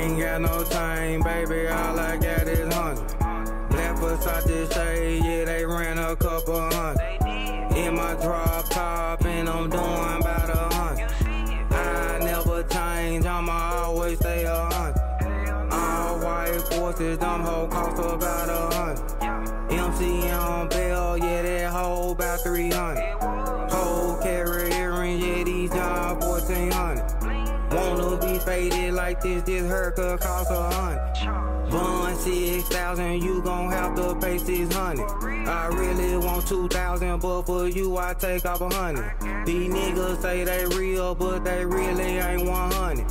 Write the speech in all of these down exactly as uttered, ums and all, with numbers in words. ain't got no time, baby, all I got is hundred. Black Versace shade, yeah, they ran a couple hundred. In my drop top, and I'm doing about a hundred. I never change, I'ma always stay a hundred. All white forces, them hoe cost about a hundred. M C on bail, yeah, that hoe about three hundred. Whole carry earring, yeah, these job fourteen hundred. Wanna be faded like this, this haircut cost a hundred. Bun six thousand, you gon' have to pay six hundred. I really want two thousand, but for you I take off a hundred. These niggas say they real, but they really ain't one hundred.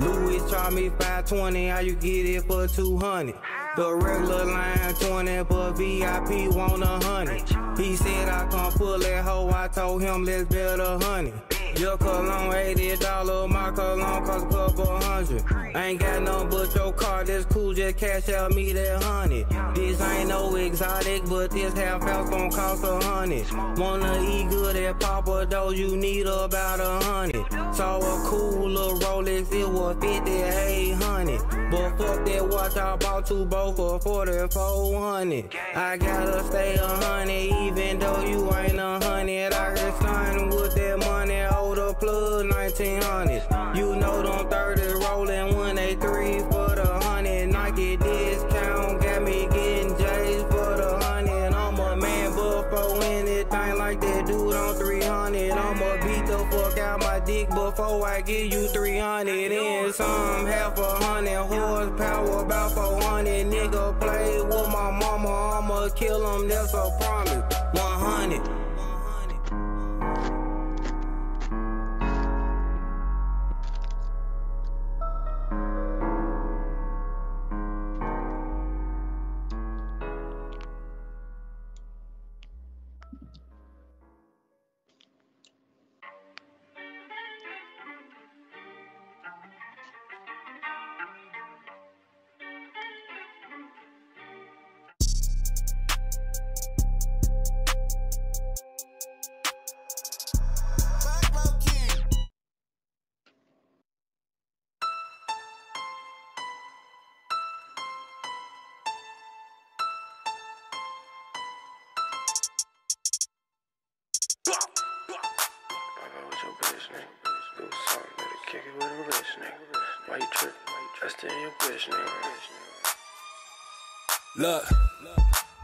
Louis charged me five twenty, how you get it for two hundred? The regular line twenty, but V I P want a hundred. He said I can't pull that hoe, I told him let's build a hundred. Your cologne eighty dollars, my cologne cost a couple hundred. Ain't got none but your car, that's cool, just cash out me that honey. This ain't no exotic, but this half house gon' cost a hundred. Wanna eat good at Papa Do's, you need about a hundred. Saw a cool little Rolex, it was fifty-eight hundred. But fuck that watch, I bought two both for forty-four hundred. I gotta stay a hundred, even though you ain't a hundred. I can sign with that money, the plug nineteen hundred. You know them thirties rolling when they three for the hundred. Nike discount got me getting J's for the hundred. I'm a man before anything like that dude on three hundred. I'ma beat the fuck out my dick before I give you three hundred. And some half a hundred, horsepower about four hundred. Nigga play with my mama, I'ma kill him, that's a promise. one hundred. Look,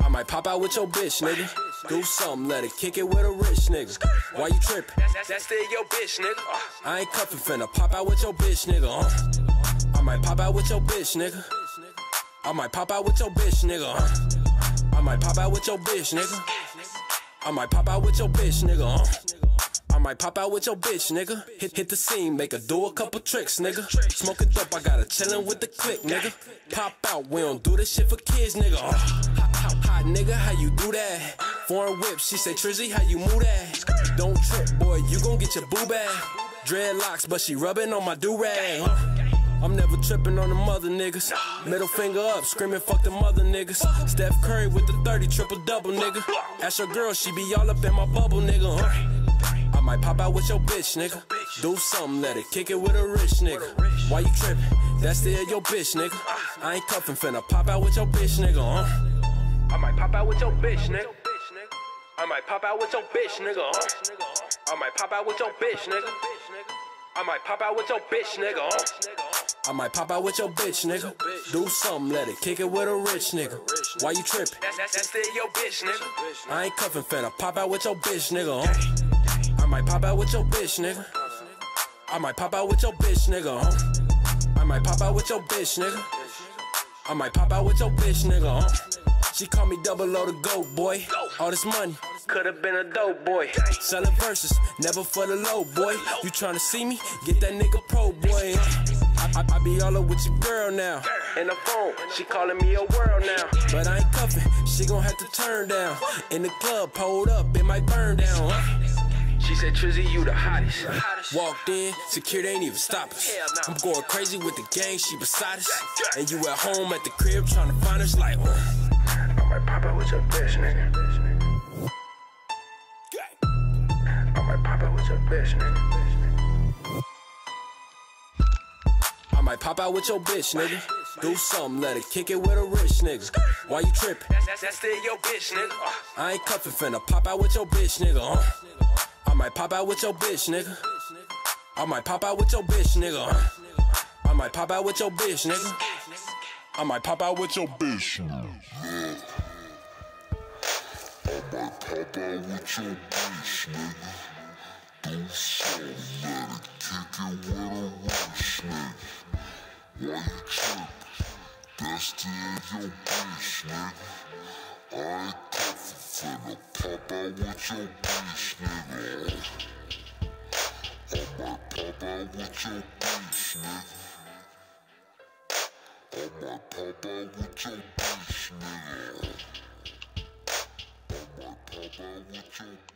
I might pop out with your bitch, nigga. Do something, let it kick it with a rich nigga. Why you trippin'? That's, that's, that's still your bitch, nigga. Uh, I ain't cuffin' finna pop out with your bitch, nigga. Uh, I might pop out with your bitch, nigga. I might pop out with your bitch, nigga. Uh, I might pop out with your bitch, nigga. I might pop out with your bitch, nigga. Uh, I might pop out with your bitch, nigga. Hit hit the scene, make her do a couple tricks, nigga. Smoking dope, I got her chillin' with the click, nigga. Pop out, we don't do this shit for kids, nigga. Uh, hot, hot, hot, nigga, how you do that? Foreign whip, she say, Trizzy, how you move that? Don't trip, boy, you gon' get your boo bag. Dreadlocks, but she rubbin' on my do-rag. Uh, I'm never trippin' on the mother niggas. Middle finger up, screamin' fuck the mother niggas. Steph Curry with the thirty, triple-double, nigga. Ask your girl, she be all up in my bubble, nigga. Uh, I might pop out with your bitch, nigga. Do something, let it kick it with a rich nigga. Why you trippin'? That's still your bitch, nigga. I ain't cuffin', finna pop out with your bitch, nigga, huh? I might pop out with your bitch, nigga. I might pop out with your bitch, nigga, huh? I might pop out with your bitch, nigga. I might pop out with your bitch, nigga, huh? I might pop out with your bitch, nigga. Do something, let it kick it with a rich nigga. Why you trippin'? That's still your bitch, nigga. I ain't cuffin', finna pop out with your bitch, nigga, huh? I might pop out with your bitch, nigga. I might pop out with your bitch, nigga, huh? I might pop out with your bitch, nigga. I might pop out with your bitch, nigga, huh? She call me double O the GOAT, boy. All this money could've been a dope boy. Selling verses, never for the low, boy. You tryna see me? Get that nigga pro, boy. I, I, I be all up with your girl now. In the phone, she calling me a world now. But I ain't cuffin', she gon' have to turn down. In the club, pulled up, it might burn down, huh? She said, Trizzy, you the hottest. Walked in, security ain't even stop us. I'm going crazy with the gang, she beside us. And you at home at the crib trying to find us like, oh. I might pop out with your bitch, nigga. I might pop out with your bitch, nigga. I might pop out with your bitch, nigga. Do something, let her kick it with a rich nigga. Why you tripping? That's, that's, that's still your bitch, nigga. Uh, I ain't cuffin' finna pop out with your bitch, nigga. Uh, I might pop out with your bitch, nigga. I might pop out with your bitch, nigga. Uh, I might pop out with your bitch, nigga. I might pop out with your bitch. I might pop out with your bitch, nigga. Do something, let her kick it with a rich nigga. Why you trippin'? That's the end of your bitch, nigga. I ain't cuffin' finna pop out with your bitch, nigga. I might pop out with your bitch, nigga. I might pop out with your bitch, nigga. I might pop out with your bitch, nigga. I might pop out with your bitch, nigga.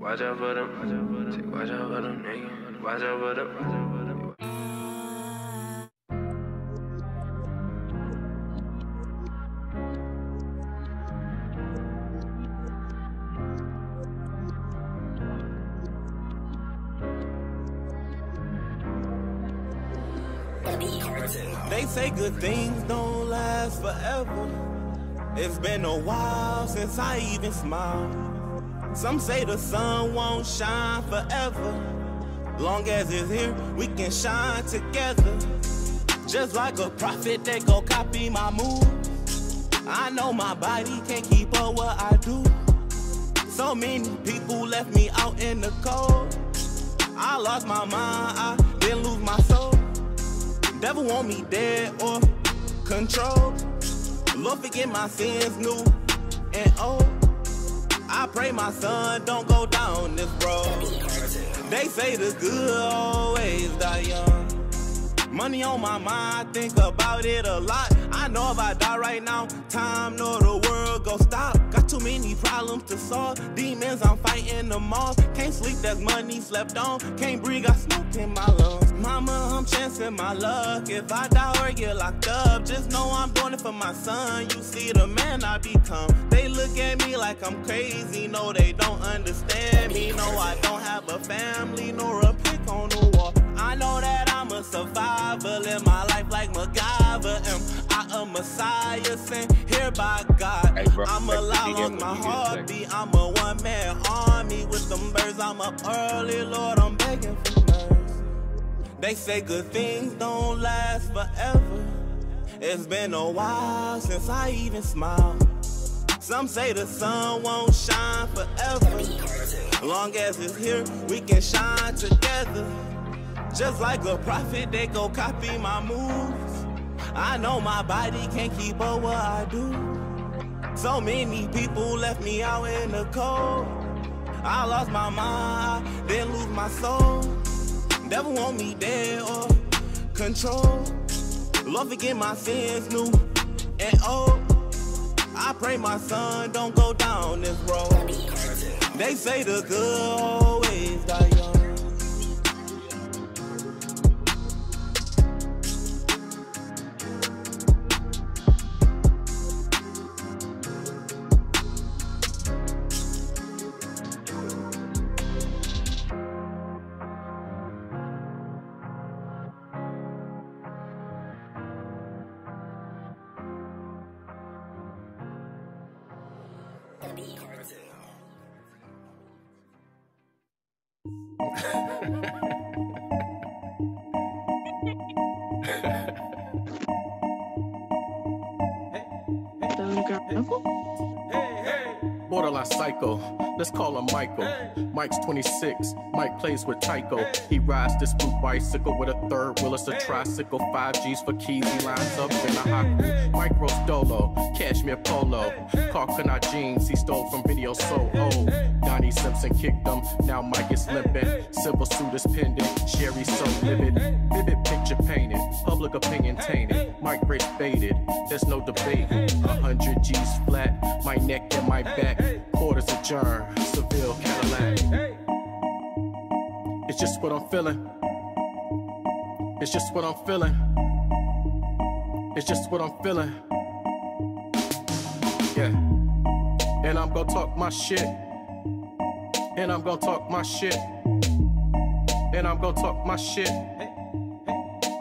Watch out for them, say watch out for them, nigga. Watch out for them, watch out for them. They say good things don't last forever. It's been a while since I even smiled. Some say the sun won't shine forever. Long as it's here, we can shine together. Just like a prophet, they gon' copy my moves. I know my body can't keep up what I do. So many people left me out in the cold. I lost my mind, I didn't lose my soul. Devil want me dead or controlled. Lord forget my sins, new and old. I pray my son don't go down this road. They say the good always die young. Money on my mind, I think about it a lot. I know if I die right now, time nor the world gon' stop. Got too many problems to solve. Demons, I'm fighting them all. Can't sleep, that's money slept on. Can't breathe, got smoke in my lungs. Mama, I'm chancing my luck. If I die or get locked up, just know I'm doing it for my son. You see the man I become. They look at me like I'm crazy. No, they don't understand me. No, I don't have a family nor a pick on the wall. I know that I'm a survivor. Live my life like MacGyver. Am I a messiah sent here by God? Hey, bro, I'm alive on my heartbeat. I'm a one-man army with them birds. I'm up early, Lord, I'm begging for mercy. They say good things don't last forever. It's been a while since I even smiled. Some say the sun won't shine forever. Long as it's here, we can shine together. Just like a prophet, they go copy my moves. I know my body can't keep up what I do. So many people left me out in the cold. I lost my mind, I didn't lose my soul. Devil want me dead or controlled. Lord forget my sins, new and old. I pray my son don't go down this road. They say the good always die young. Let's call him Michael. Hey. Mike's twenty-six. Mike plays with Tycho. Hey. He rides this blue bicycle with a third wheel. It's a hey. tricycle. five G's for keys. He lines up in a Haku. Hey. Mike rolls Dolo. Cashmere Polo. Hey. Car Kanai jeans he stole from video so old. Hey. Donnie Simpson kicked him. Now Mike is limping. Hey. Civil suit is pending. Sherry's so livid. Vivid picture painted. Public opinion tainted. my grip faded, there's no debate. A hundred G's flat, my neck and my back. Quarters adjourn, Seville Cadillac. It's just what I'm feeling. It's just what I'm feeling. It's just what I'm feeling. Yeah. And I'm gonna talk my shit. And I'm gonna talk my shit. And I'm gonna talk my shit.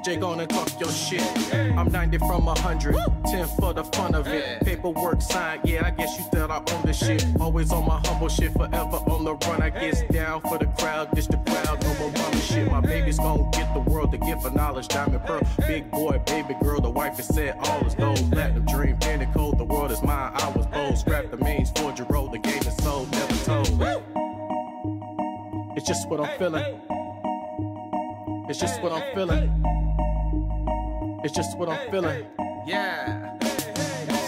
Jay gonna talk your shit. I'm ninety from a hundred, ten for the fun of it. Paperwork signed, yeah, I guess you thought I own the shit. Always on my humble shit, forever on the run. I guess down for the crowd, dish the crowd, no more mama shit. My baby's gonna get the world, the gift of knowledge, diamond pearl. Big boy, baby girl, the wife is said all is gold. Platinum dream, penny cold, the world is mine, I was bold. Scrap the means, forge a roll, the game is sold, never told. It's just what I'm feeling. It's just what I'm feeling. It's just what I'm feeling. Yeah.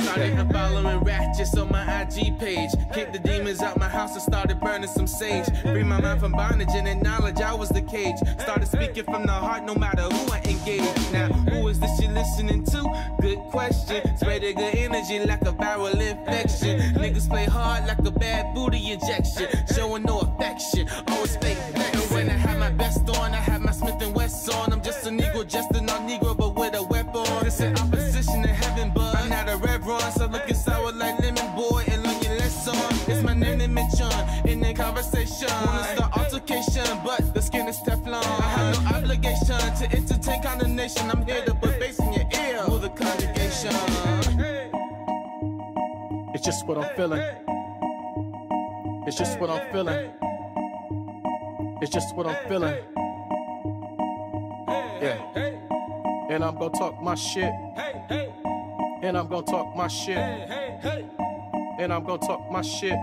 Started following ratchets on my I G page. Kicked the demons out my house and started burning some sage. Free my mind from bondage and acknowledge I was the cage. Started speaking from the heart no matter who I engage. Now, who is this you listening to? Good question. Spread a good energy like a viral infection. Niggas play hard like a bad booty injection. Showing no affection, always fake. And when I have my best on, I have my Smith and Wesson on. I'm just a Negro, just a non-Negro, but with a weapon. It's an opposition to heaven, but I'm not a reverend. So looking sour like lemon boy and learn your lesson. It's my name and mention in the conversation. Wanna start altercation, but the skin is Teflon. I have no obligation to entertain condemnation. I'm here to put bass in your ear, move the congregation. It's just what I'm feeling. It's just what I'm feeling. It's just what I'm feeling. Yeah. And I'm gonna talk my shit. And I'm gonna talk my shit. And I'm gonna talk my shit.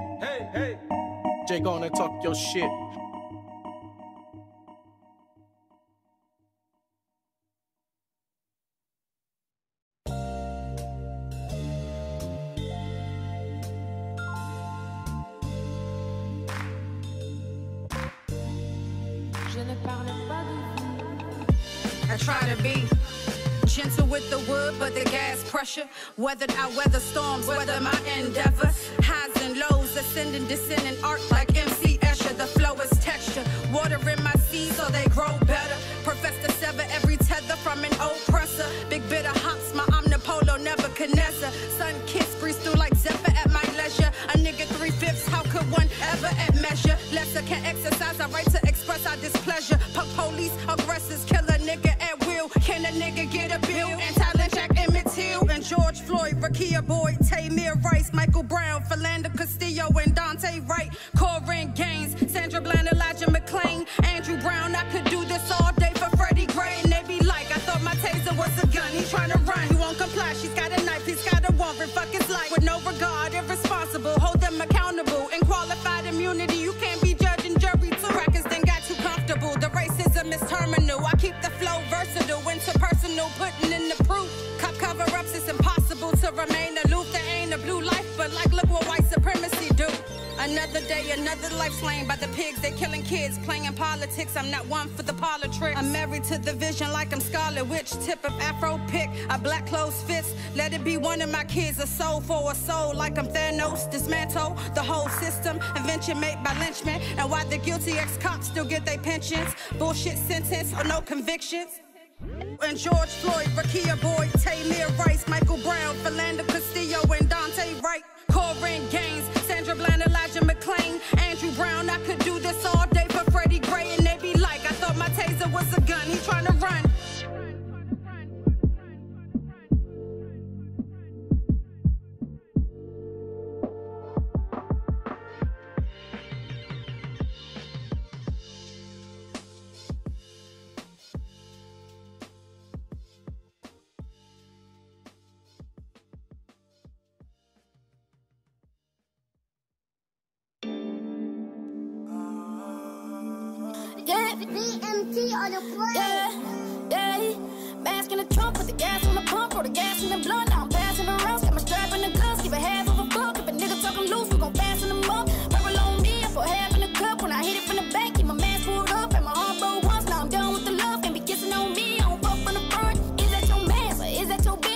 Jay gonna talk your shit. I try to be gentle with the wood, but the gas pressure. Weathered I weather storms, weather my endeavor. Highs and lows, ascending, descending, arc like M C Escher. The flow is texture, water in my seeds so they grow better. Profess to sever every tether from an oppressor. Big bitter hops, my omnipolo, Nebuchadnezzar. Sun kissed, breeze through like zephyr at my leisure. A nigga three-fifths, how could one ever admeasure? Lesser can exercise our right to express our displeasure. Punk police, aggressors, kill a nigga at will. Can a nigga get a bill? And Tyler Jack, Emmett Till, and George Floyd, Rakia Boyd, Tamir Rice, Michael Brown, Philando Castillo, and Dante Wright, Corinne Gaines, Sandra Bland, Elijah McClain, Andrew Brown. I could do this all day for Freddie Gray, and they be like, I thought my taser was a gun. He tryna run, he won't comply. She's got a knife, he's got a warrant. Fuck his life with no regard, irresponsible. Hold them accountable and qualified immunity. You can't be judging jury too. Crackers then got too comfortable. The racism is terminal. I keep the flow versatile, interpersonal, putting in the proof. Cop cover-ups, it's impossible to remain aloof. There ain't a blue life, but like look what white supremacy do. Another day, another life slain by the pigs. They killing kids, playing politics. I'm not one for the politics. I'm married to the vision like I'm Scarlet Witch. Tip of Afro pick, a black clothes fits. Let it be one of my kids, a soul for a soul. Like I'm Thanos, dismantle the whole system. Invention made by lynchmen. And why the guilty ex-cops still get their pensions. Bullshit sentence or no convictions. And George Floyd, Rakia Boyd, Tamir Rice, Michael Brown, Philando Castillo, and Dante Wright, Corinne Gaines, Sandra Bland, Elijah McClain, Andrew Brown. I could do this all day for Freddie Gray, and they be like, I thought my taser was a gun. He trying to run. B M T on the plane. Yeah, yeah. Mask in the trunk, put the gas on the pump, roll the gas in the blunt. Now I'm passing around, got my strap in the guns, give a half of a buck. If a nigga talk, I'm loose, we gon' pass in the muck. Purple on me, I put half in the cup. When I hit it from the back, keep my mask pulled up. And my arm broke once, now I'm done with the love. And be kissing on me, I don't fuck from the front. Is that your mask or is that your bitch?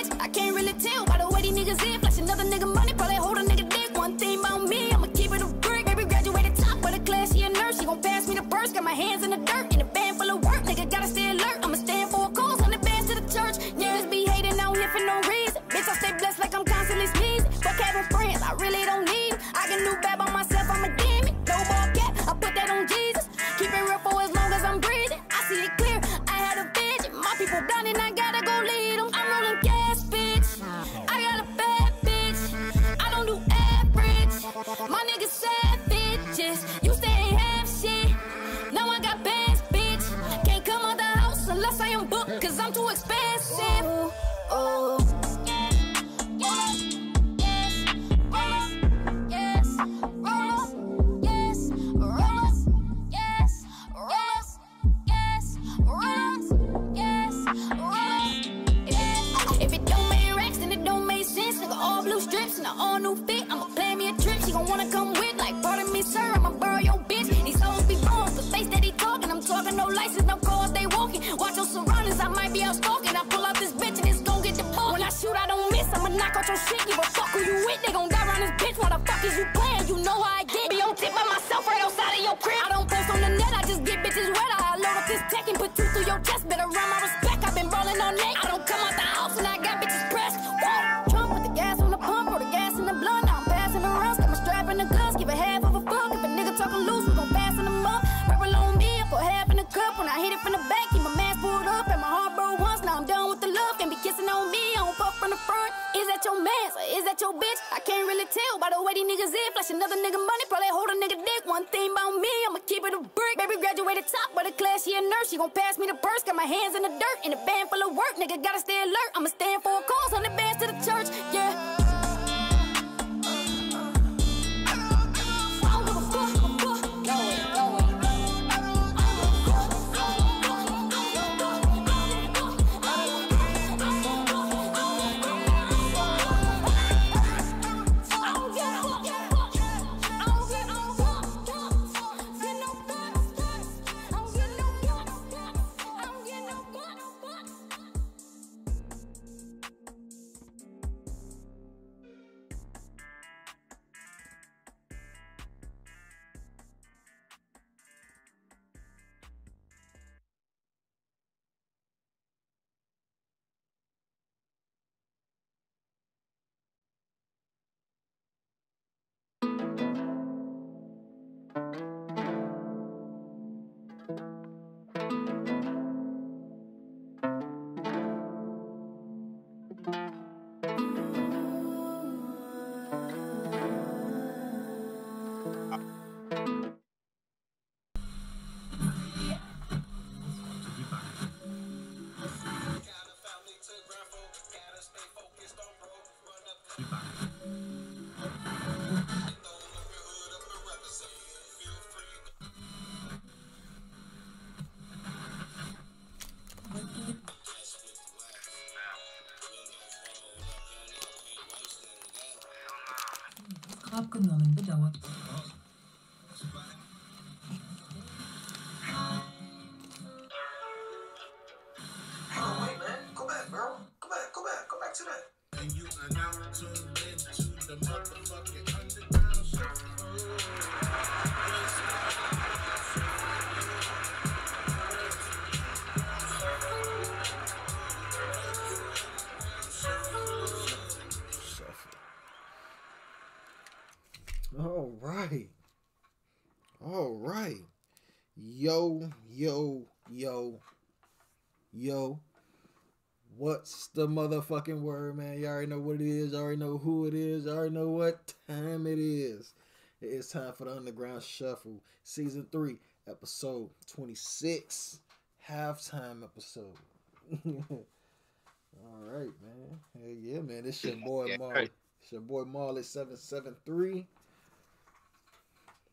people down and I gotta go lead them. I'm rolling gas, bitch. I got a bad bitch. I don't do average. My niggas sad bitches. You stay ain't have shit. Now I got bands, bitch. Can't come out the house unless I am booked, cause I'm too expensive. Ooh, oh. All new fit, I'ma plan me a trip. She gon' wanna come with, like, pardon me, sir, I'ma borrow your bitch. These hoes be bones, the face that he talking. I'm talking no license, no cars, they walking. Watch your surroundings, I might be outspoken. I pull out this bitch and it's gon' get deported. When I shoot, I don't miss, I'ma knock out your shit. Give a fuck who you with, they gon' die around this bitch. Why the fuck is you playing? You know how I get. Be on tip by myself right outside of your crib. I don't post on the net, I just get bitches wet. I load up this tech and put you through your chest. Better run my respect, I've been ballin' on neck. I don't come out the house and I got bitches pressed. Whoa. Give a half of a fuck. If a nigga talking loose, we gon' pass in the mug. Purple on me, I put half in the cup. When I hit it from the back, keep my mask pulled up. And my heart broke once, now I'm done with the love. Can't be kissing on me, I don't fuck from the front. Is that your man, or is that your bitch? I can't really tell by the way these niggas in. Flash another nigga money, probably hold a nigga dick. One thing about me, I'ma keep it a brick. Baby graduated top, but a class, she a nurse. She gon' pass me the purse, got my hands in the dirt. In a band full of work, nigga gotta stay alert. I'ma stand for a cause, on the bands to the church, yeah. Abgenommen bedauert. The motherfucking word, man. You already know what it is. You already know who it is. You already know what time it is. It is time for the Underground Shuffle, Season three, Episode twenty-six, halftime episode. All right, man. Hell yeah, man. It's your boy Marley. It's your boy Marley seven seven three.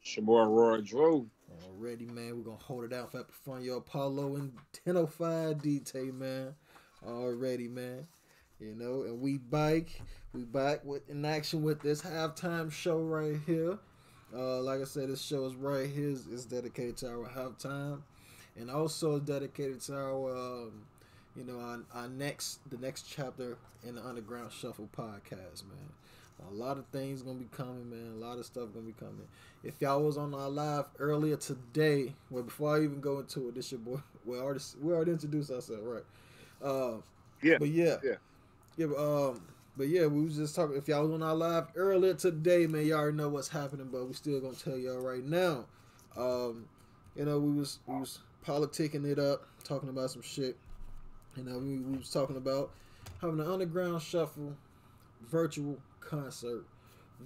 It's your boy Aurora Drew. Already, man. We're going to hold it down for fun. Your Apollo and ten oh five D T, man. Already, man. You know, and we bike. We back with in action with this halftime show right here. Uh, like I said, this show is right here. It's dedicated to our halftime, and also dedicated to our, um, you know, our, our next the next chapter in the Underground Shuffle podcast, man. A lot of things gonna be coming, man. A lot of stuff gonna be coming. If y'all was on our live earlier today, well, before I even go into it, this your boy. Well, already we already introduced ourselves, right? Uh, yeah, but yeah, yeah, yeah, but, um, but yeah, we was just talking. If y'all was on our live earlier today, man, y'all already know what's happening, but we still gonna tell y'all right now. Um, you know, we was we was politicking it up, talking about some shit, You know, we, we was talking about having an Underground Shuffle virtual concert,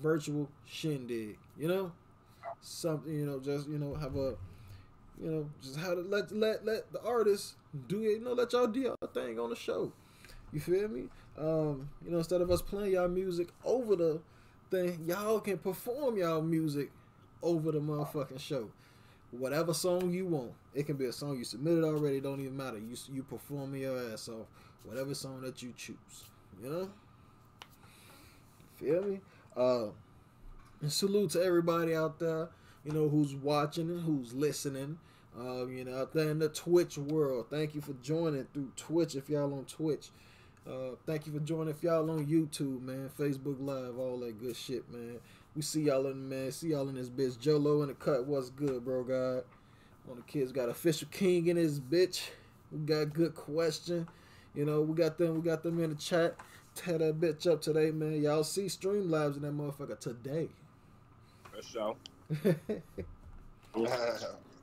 virtual shindig, you know, something, you know, just, you know, have a, you know, just how to let, let, let the artists do it, you know, let y'all do y'all thing on the show. You feel me? Um, you know, instead of us playing y'all music over the thing, y'all can perform y'all music over the motherfucking show. Whatever song you want. It can be a song you submitted already. Don't even matter. You, you perform your ass off. Whatever song that you choose. You know? Feel me? Uh, and salute to everybody out there, you know, who's watching and who's listening. Um, you know, out there in the Twitch world. Thank you for joining through Twitch if y'all on Twitch. Uh, thank you for joining if y'all on YouTube, man. Facebook Live, all that good shit, man. We see y'all in the man. See y'all in this bitch. Jolo in the cut. What's good, bro, God? All the kids got Official King in his bitch. We got Good Question. You know, we got them. We got them in the chat. Tear that bitch up today, man. Y'all see Streamlabs in that motherfucker today. That's show.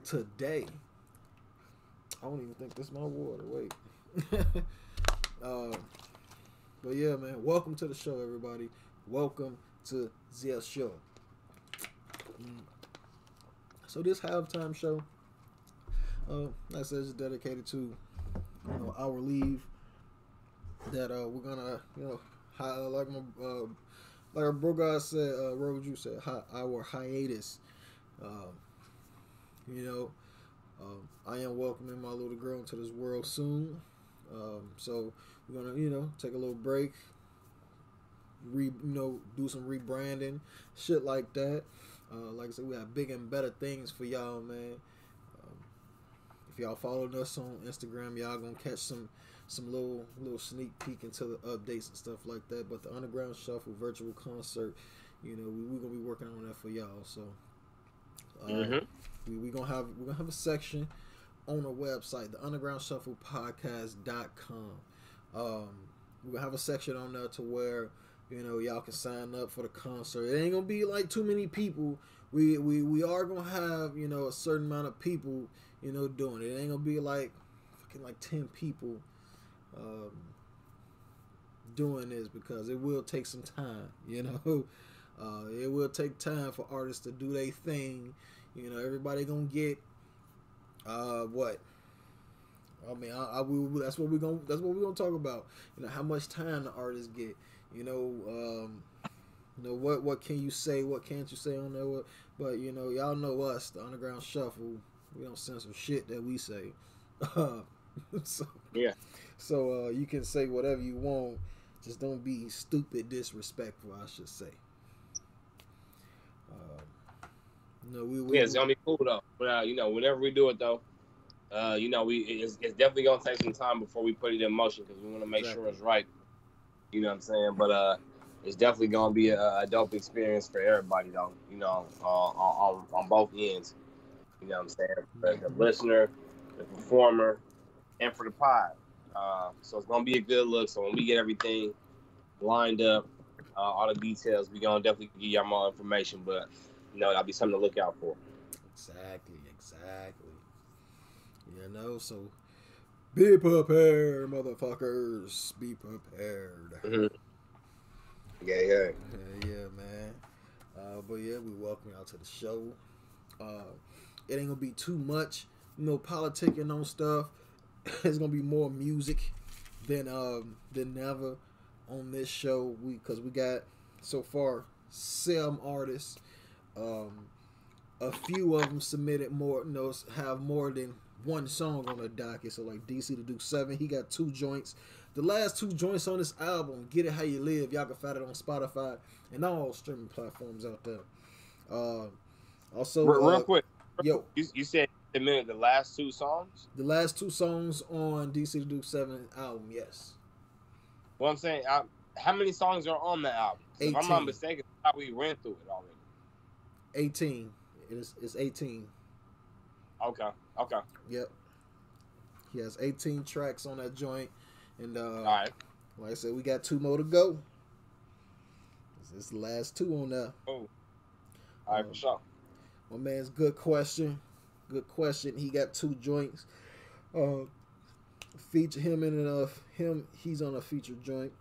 Today. I don't even think this is my water. Wait. uh, but yeah, man. Welcome to the show, everybody. Welcome to the show. Mm. So this halftime show, uh, like I said, is dedicated to, you know, our leave that uh, we're gonna, you know, hi, like my uh, like our bro guy said, uh, Roger said, hi, our hiatus. Um, you know, um, I am welcoming my little girl into this world soon. Um, so we're gonna, you know, take a little break. Re, you know, do some rebranding, shit like that. Uh, like I said, we have big and better things for y'all, man. Um, if y'all following us on Instagram, y'all gonna catch some some little little sneak peek into the updates and stuff like that. But the Underground Shuffle virtual concert, you know, we, we're gonna be working on that for y'all. So uh, mm-hmm. we we gonna have we're gonna have a section on our website, the Underground Shuffle podcast dot com. Um, we're gonna have a section on there to where, you know, y'all can sign up for the concert. It ain't gonna be like too many people. We we we are gonna have, you know, a certain amount of people, you know, doing it. It ain't gonna be like fucking like ten people um, doing this, because it will take some time. You know, uh, it will take time for artists to do their thing. You know, everybody gonna get uh, what. I mean, I, I we, that's what we're gonna that's what we're gonna talk about. You know, how much time the artists get. You know, um, you know what? What can you say? What can't you say on there? But you know, y'all know us, the Underground Shuffle. We don't censor shit that we say. Uh, so yeah. So uh, you can say whatever you want. Just don't be stupid, disrespectful, I should say. Uh, no, we. we yeah, it's gonna be cool though. But uh, you know, whenever we do it though, uh, you know, we it's, it's definitely gonna take some time before we put it in motion, because we want to make exactly. sure it's right. You know what I'm saying? But uh, it's definitely going to be a, a dope experience for everybody, though. You know, uh, on, on both ends. You know what I'm saying? For the listener, the performer, and for the pod. Uh, so it's going to be a good look. So when we get everything lined up, uh, all the details, we're going to definitely give y'all more information. But, you know, that'll be something to look out for. Exactly, exactly. You know, so... Be prepared, motherfuckers. Be prepared. Mm-hmm. Yeah, yeah. Yeah, yeah, man. Uh, but yeah, we welcome y'all to the show. Uh, it ain't gonna be too much, you know, politicking on stuff. It's gonna be more music than um than ever on this show. We because we got so far some artists. Um, a few of them submitted more. You know, have more than one song on the docket. So like D C to Duke seven, he got two joints. The last two joints on this album, Get It How You Live, y'all can find it on Spotify and all streaming platforms out there. Uh, also, real, uh, real quick, yo, you, you said a minute. The last two songs, the last two songs on D C to Duke seven album, yes. Well, I'm saying, I, how many songs are on the album? If I'm not mistaken, how we ran through it already. Eighteen. It is. It's eighteen. Okay. Okay. Yep. He has eighteen tracks on that joint, and uh, all right. Like I said, we got two more to go. This is the last two on there. Oh. All right, um, for sure. My man's Good Question. Good Question. He got two joints. Uh, feature him in enough. Him, he's on a feature joint,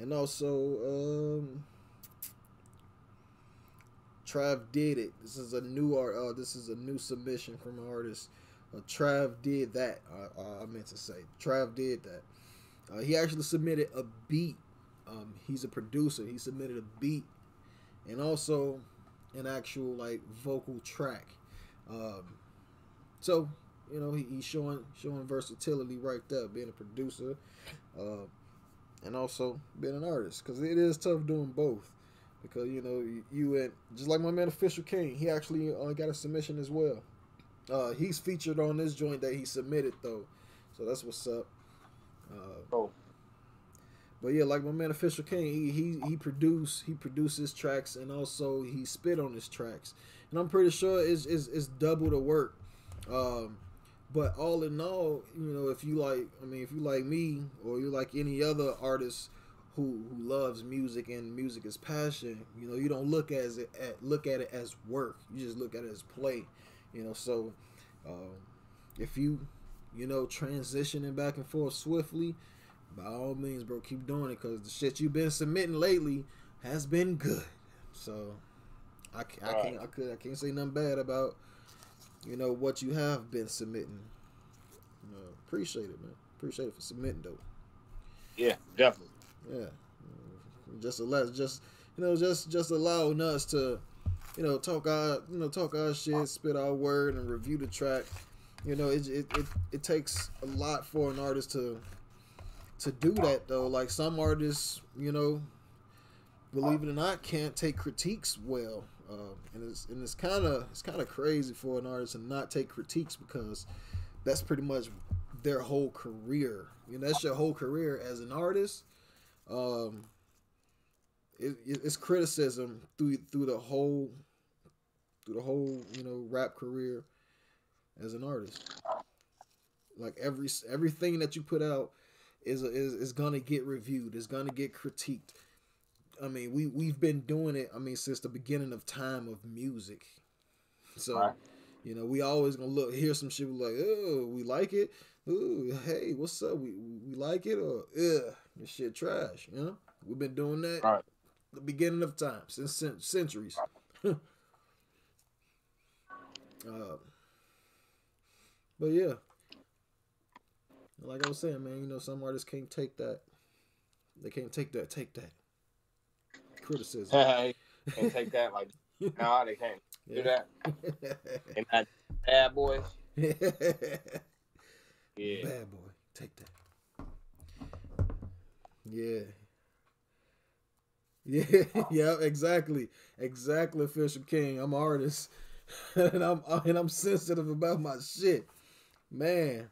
and also um, Trav Did It. This is a new art. Uh, this is a new submission from an artist. Uh, Trav Did That. I, I meant to say Trav Did That. Uh, he actually submitted a beat. Um, he's a producer. He submitted a beat, and also an actual like vocal track. Um, so you know he, he's showing showing versatility right there, being a producer, uh, and also being an artist. Because it is tough doing both. Because you know you, you and just like my man Official King, he actually uh, got a submission as well. Uh, he's featured on this joint that he submitted though, so that's what's up. Uh, oh. But yeah, like my man Official King, he he he produce he produces tracks, and also he spit on his tracks, and I'm pretty sure it's it's, it's double the work. Um, but all in all, you know, if you like, I mean, if you like me or you like any other artist who who loves music and music is passion, you know, you don't look as it at, look at it as work. You just look at it as play, you know. So um, if you you know transitioning back and forth swiftly, by all means, bro, keep doing it, because the shit you've been submitting lately has been good. So I, I can't, I could, I can't say nothing bad about, you know, what you have been submitting. You know, appreciate it, man. Appreciate it for submitting, though. Yeah, definitely. Yeah, just a just you know, just just allowing us to, you know, talk our, you know, talk our shit, spit our word, and review the track. You know, it it it, it takes a lot for an artist to. To do that though, like some artists, you know, believe it or not, can't take critiques well, um, and it's and it's kind of it's kind of crazy for an artist to not take critiques, because that's pretty much their whole career. You know, that's your whole career as an artist. Um, it, it's criticism through through the whole through the whole you know rap career as an artist. Like every everything that you put out. Is, is is gonna get reviewed. It's gonna get critiqued. I mean, we we've been doing it. I mean, since the beginning of time of music. So, right. You know, we always gonna look hear some shit. We're like, oh, we like it. Ooh, hey, what's up? We we like it, or ugh, this shit trash. You know, we've been doing that right. The beginning of time since centuries. uh, but yeah. Like I was saying, man, you know, some artists can't take that. They can't take that. Take that criticism. Hey, can't take that. Like, no, nah, they can't do yeah. that. And not bad boys. Yeah. Bad boy, take that. Yeah. Yeah. Yeah. Exactly. Exactly. Fisher King. I'm an artist, and I'm and I'm sensitive about my shit, man.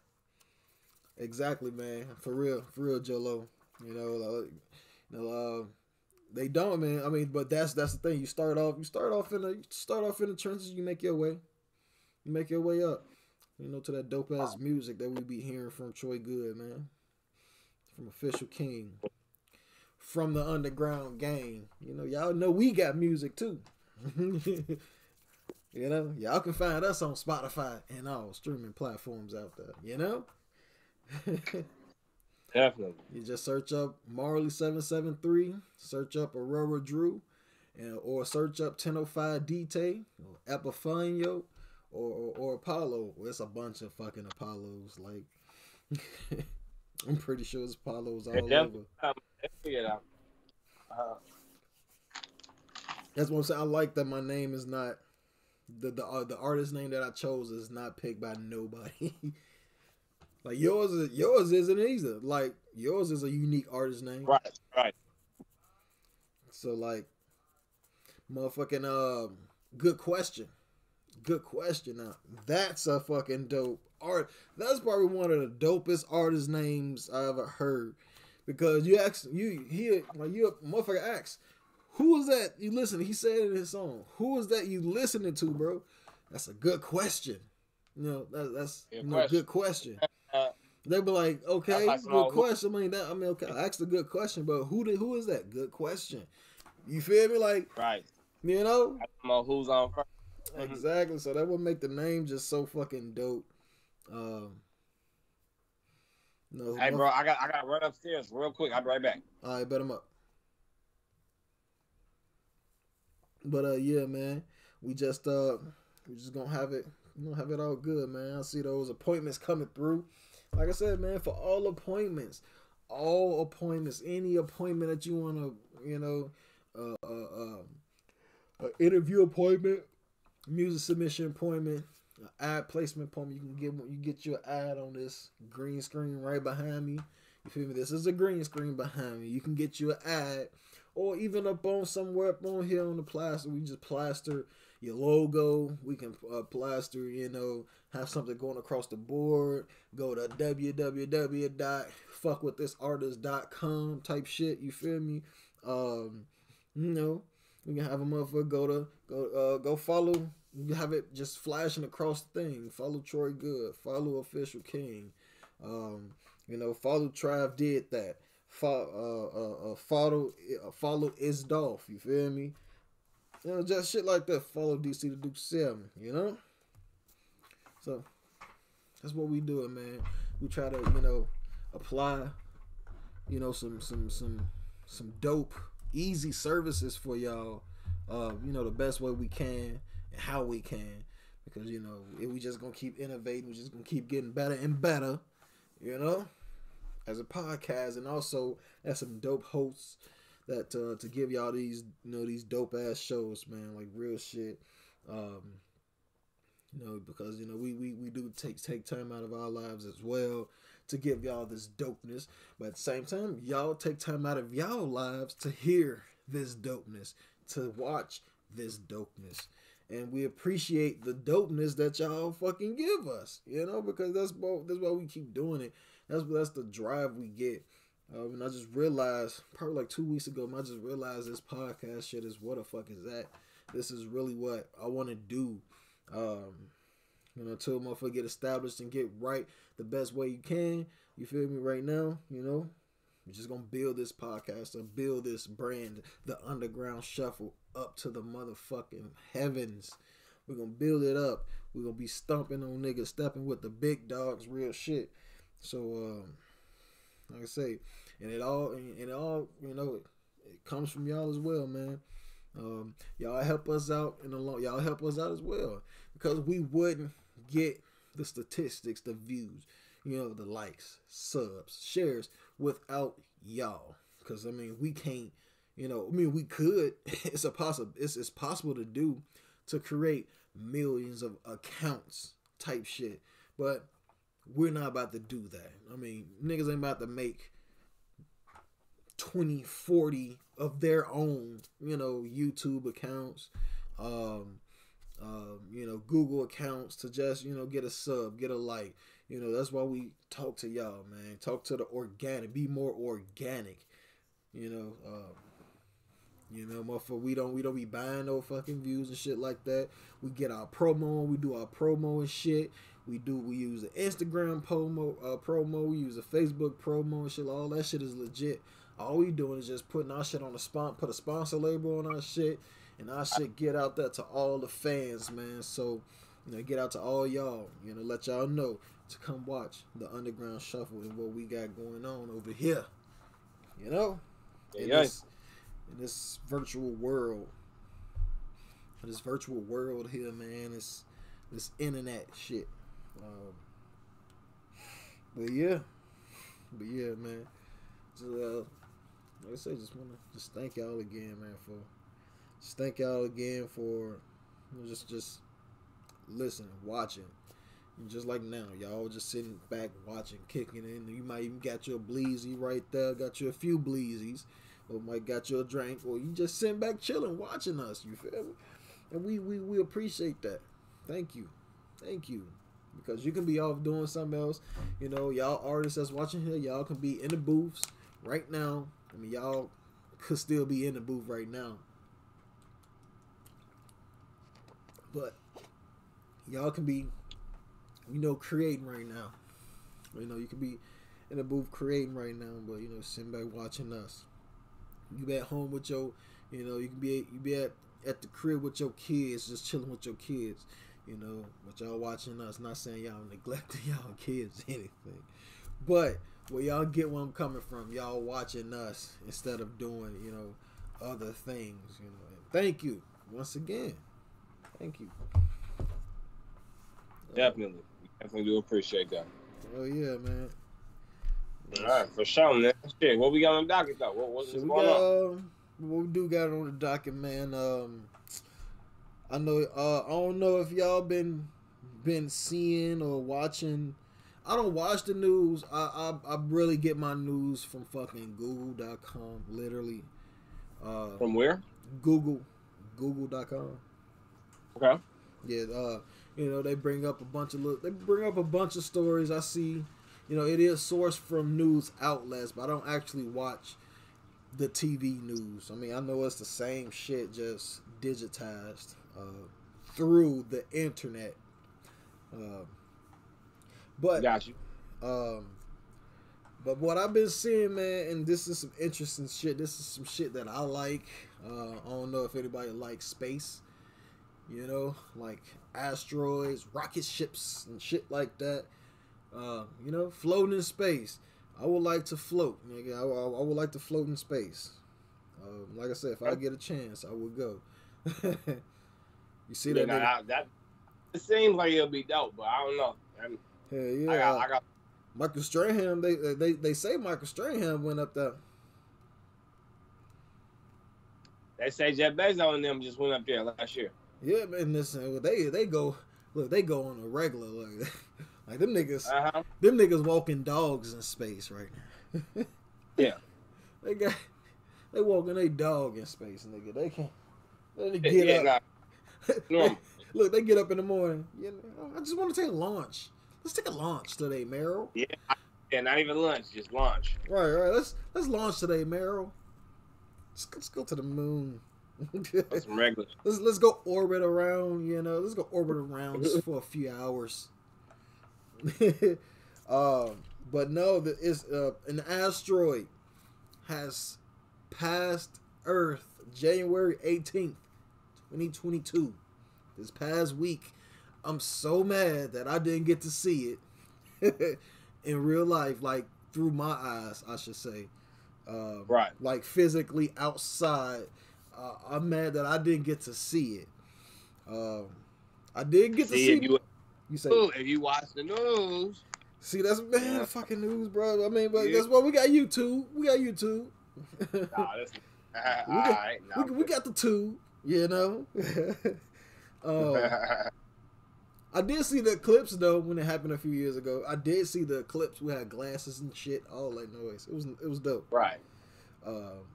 Exactly, man. For real, for real, Jolo. You know, like, you know, uh, they don't, man. I mean, but that's that's the thing. You start off, you start off in the, you start off in the trenches. You make your way, you make your way up. You know, to that dope ass music that we be hearing from Troy Good, man. From Official King, from the underground gang. You know, y'all know we got music too. You know, y'all can find us on Spotify and all streaming platforms out there. You know. Definitely. You just search up Marley seven seven three, search up Aurora Drew, and or search up ten oh five D T or Epifanio or, or or Apollo. Well, it's a bunch of fucking Apollos. Like I'm pretty sure it's Apollos all yeah, over. Um, yeah. uh, That's what I'm saying. I like that my name is not the the uh, the artist name that I chose is not picked by nobody. Like yours, is, yours isn't either. Like yours is a unique artist name. Right, right. So like, motherfucking um, Good Question, Good Question. Now that's a fucking dope art. That's probably one of the dopest artist names I ever heard. Because you ask, you hear, like you a motherfucker asks, who is that you listen? He said it in his song. Who is that you listening to, bro? That's a good question. You know, that, that's you know, good question. Uh, they be like, okay, like good question. I mean, that, I mean, okay, I asked a good question, but who did, who is that? Good question. You feel me? Like, right? You know, I don't know who's on first. Exactly. So that would make the name just so fucking dope. Um, No, hey, bro, I got I got to run upstairs real quick. I'll be right back. All right, bet him up. But uh, yeah, man, we just uh, we just gonna have it, gonna have it all good, man. I see those appointments coming through. Like I said, man, for all appointments, all appointments, any appointment that you wanna, you know, uh, uh, uh, an interview appointment, music submission appointment. An ad placement appointment. You can get you get your ad on this green screen right behind me. You feel me? This is a green screen behind me. You can get your ad, or even up on somewhere up on here on the plaster. We just plaster your logo. We can uh, plaster, you know, have something going across the board. Go to w w w dot fuck with this artist dot com type shit. You feel me? Um, you know, we can have a motherfucker go to go uh, go follow. You have it just flashing across the thing. Follow Troy Good. Follow Official King. Um, you know, follow Trav Did That. Follow, uh, uh, uh, follow, uh, follow It's Dolph. You feel me? You know, just shit like that. Follow D C to Duke seven. You know. So that's what we doing, man. We try to, you know, apply, you know, some some some some dope, easy services for y'all. Uh, you know, the best way we can. How we can, because you know if we just gonna keep innovating, we just gonna keep getting better and better, you know, as a podcast, and also as some dope hosts that uh, to give y'all these, you know, these dope ass shows, man, like real shit, um, you know, because you know we we we do take take time out of our lives as well to give y'all this dopeness, but at the same time, y'all take time out of y'all lives to hear this dopeness, to watch this dopeness. And we appreciate the dopeness that y'all fucking give us, you know, because that's both, that's why we keep doing it. That's that's the drive we get. Um, and I just realized, probably like two weeks ago, I just realized this podcast shit is what the fuck is that? This is really what I want to do. Um, you know, until motherfucker get established and get right the best way you can. You feel me right now? You know, we're just going to build this podcast and build this brand, The Underground Shuffle, up to the motherfucking heavens. We're going to build it up. We're going to be stomping on niggas, stepping with the big dogs, real shit. So, um, like I say, and it all, and it all, you know, it, it comes from y'all as well, man. Um, y'all help us out in the long, y'all help us out as well, because we wouldn't get the statistics, the views, you know, the likes, subs, shares without y'all. Because I mean, we can't, you know, I mean, we could. It's a possible. It's it's possible to do, to create millions of accounts type shit. But we're not about to do that. I mean, niggas ain't about to make twenty, forty of their own, you know, YouTube accounts, um, um, you know, Google accounts to just, you know, get a sub, get a like. You know, that's why we talk to y'all, man. Talk to the organic. Be more organic. You know. Um, You know, motherfucker, we don't we don't be buying no fucking views and shit like that. We get our promo, we do our promo and shit. We do we use the Instagram promo, uh, promo. We use a Facebook promo and shit. All that shit is legit. All we doing is just putting our shit on the spot, put a sponsor label on our shit, and our shit get out there to all the fans, man. So you know, get out to all y'all. You know, let y'all know to come watch The Underground Shuffle and what we got going on over here. You know, yeah. In this virtual world, this virtual world here, man, it's this internet shit. Um, but yeah, but yeah, man. Just, uh, like I say, just wanna just thank y'all again, man, for just thank y'all again for you know, just just listening, watching. And just like now, y'all just sitting back, watching, kicking in. You might even got your bleezy right there, got you a few bleezies. Or might got your drink, or you just sitting back chilling, watching us. You feel me? And we we we appreciate that. Thank you, thank you, because you can be off doing something else. You know, y'all artists that's watching here, y'all can be in the booths right now. I mean, y'all could still be in the booth right now, but y'all can be, you know, creating right now. You know, you can be in the booth creating right now, but you know, sitting back watching us. You be at home with your, you know, you can be you be at, at the crib with your kids, just chilling with your kids, you know, but y'all watching us. Not saying y'all neglecting y'all kids or anything, but Well, y'all get where I'm coming from. Y'all watching us instead of doing, you know, other things. You know, and thank you once again. Thank you. Definitely, we definitely do appreciate that. Oh yeah, man. All right, for sure, man. Shit, what we got on the docket though? What what's so going got, on? Uh, what we do got on the docket, man. Um, I know. Uh, I don't know if y'all been been seeing or watching. I don't watch the news. I, I I really get my news from fucking Google dot com, literally. Uh, from where? Google, Google dot com. Okay. Yeah. Uh, you know, they bring up a bunch of little, they bring up a bunch of stories. I see. You know, it is sourced from news outlets, but I don't actually watch the T V news. I mean, I know it's the same shit, just digitized uh, through the internet. Uh, But, got you. Um, but what I've been seeing, man, and this is some interesting shit. This is some shit that I like. Uh, I don't know if anybody likes space, you know, like asteroids, rocket ships, and shit like that. Uh, you know, floating in space. I would like to float, nigga. I, I, I would like to float in space. Um, like I said, if I get a chance, I would go. You see that? Nah, nah, that it seems like it'll be dope, but I don't know. I mean, hell yeah, I got, I got. Michael Strahan. They they they say Michael Strahan went up there. They say Jeff Bezos and them just went up there last year. Yeah, man. Listen, they they go look. They go on a regular like like them niggas. Uh-huh. Them niggas walking dogs in space right now. Yeah, they got they walking they dog in space, nigga. They can't. They get yeah, up. Nah. Look, they get up in the morning. You know, I just want to take lunch. Let's take a launch today, Merrill. Yeah, yeah, not even lunch, just launch. Right, right. Let's let's launch today, Merrill. Let's, let's go to the moon. That's regular. Let's let's go orbit around. You know, let's go orbit around just for a few hours. um, but no, the, it's uh, an asteroid has passed Earth January eighteenth, twenty twenty-two. This past week. I'm so mad that I didn't get to see it in real life, like through my eyes, I should say. Um, right. Like physically outside. Uh, I'm mad that I didn't get to see it. Um, I did get see, to see if you, it. You say, if you watch the news. See, that's man, the fucking news, bro. I mean, but yeah. That's why we got YouTube. We got YouTube. Nah, that's, uh, we, got, all right, nah, we, we got the two, you know? um, I did see the eclipse though when it happened a few years ago. I did see the eclipse. We had glasses and shit, all that noise. It was it was dope. Right. Um,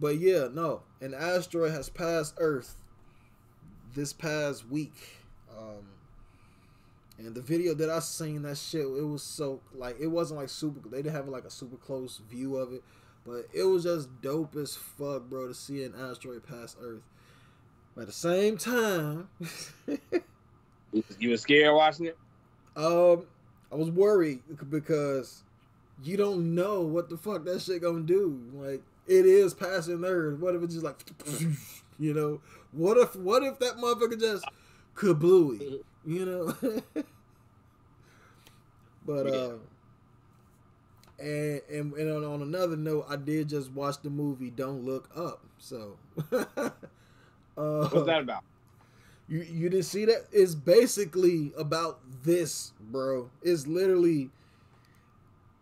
but yeah, no. An asteroid has passed Earth this past week, um, and the video that I seen, that shit, it was so like it wasn't like super. They didn't have like a super close view of it, but it was just dope as fuck, bro, to see an asteroid pass Earth. But at the same time. You were scared watching it? Um, I was worried because you don't know what the fuck that shit gonna do. Like, it is passing Earth. What if it's just like, you know? What if what if that motherfucker just kablooey, you know? But, yeah. uh, and, and, and on, on another note, I did just watch the movie Don't Look Up, so. uh, What's that about? You, you didn't see that? It's basically about this, bro. It's literally,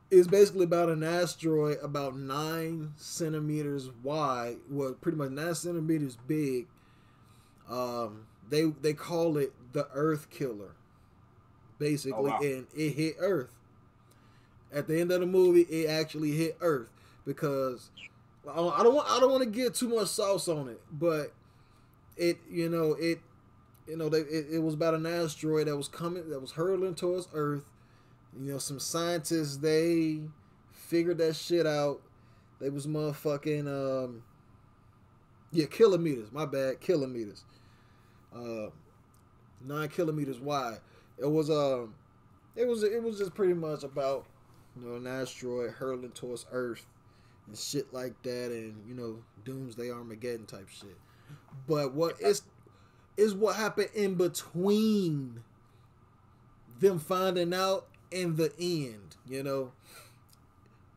it's basically about an asteroid about nine centimeters wide. Well, pretty much nine centimeters big. Um, they they call it the Earth Killer, basically, oh, wow. And it hit Earth. At the end of the movie, it actually hit Earth because I don't want I don't want to get too much sauce on it, but it you know it. You know, they, it, it was about an asteroid that was coming, that was hurling towards Earth. You know, some scientists, they figured that shit out. They was motherfucking, um, yeah, kilometers. My bad, kilometers. Uh, nine kilometers wide. It was, um, it was, it was just pretty much about, you know, an asteroid hurling towards Earth and shit like that, and you know, doomsday Armageddon type shit. But what it's is what happened in between them finding out and the end, you know?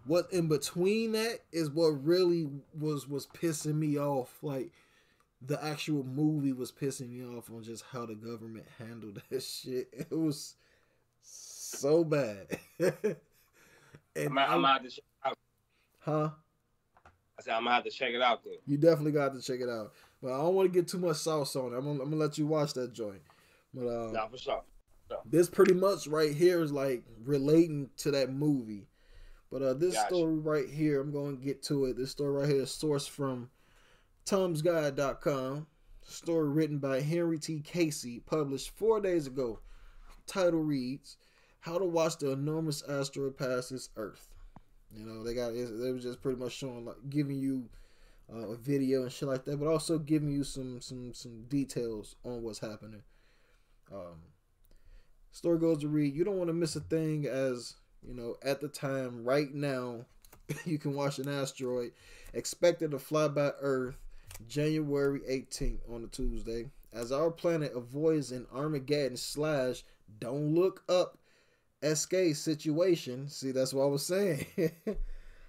what in between that is what really was was pissing me off. Like, the actual movie was pissing me off on just how the government handled that shit. It was so bad. And I'm out to check it out. Huh? I said I'm gonna have to check it out then. You definitely got to check it out, but I don't want to get too much sauce on it. I'm gonna, I'm gonna let you watch that joint. But um, nah, for sure. No. This pretty much right here is like relating to that movie. But uh, this gotcha. story right here, I'm going to get to it. This story right here is sourced from Tom's Guide dot com. Story written by Henry T. Casey, published four days ago. Title reads, How to Watch the Enormous Asteroid Pass This Earth. You know, they got they was just pretty much showing, like, giving you uh, a video and shit like that, but also giving you some some some details on what's happening. Um, story goes to read, you don't want to miss a thing as, you know, at the time, right now, you can watch an asteroid expected to fly by Earth January eighteenth on a Tuesday as our planet avoids an Armageddon slash Don't Look Up S K situation. See, that's what I was saying.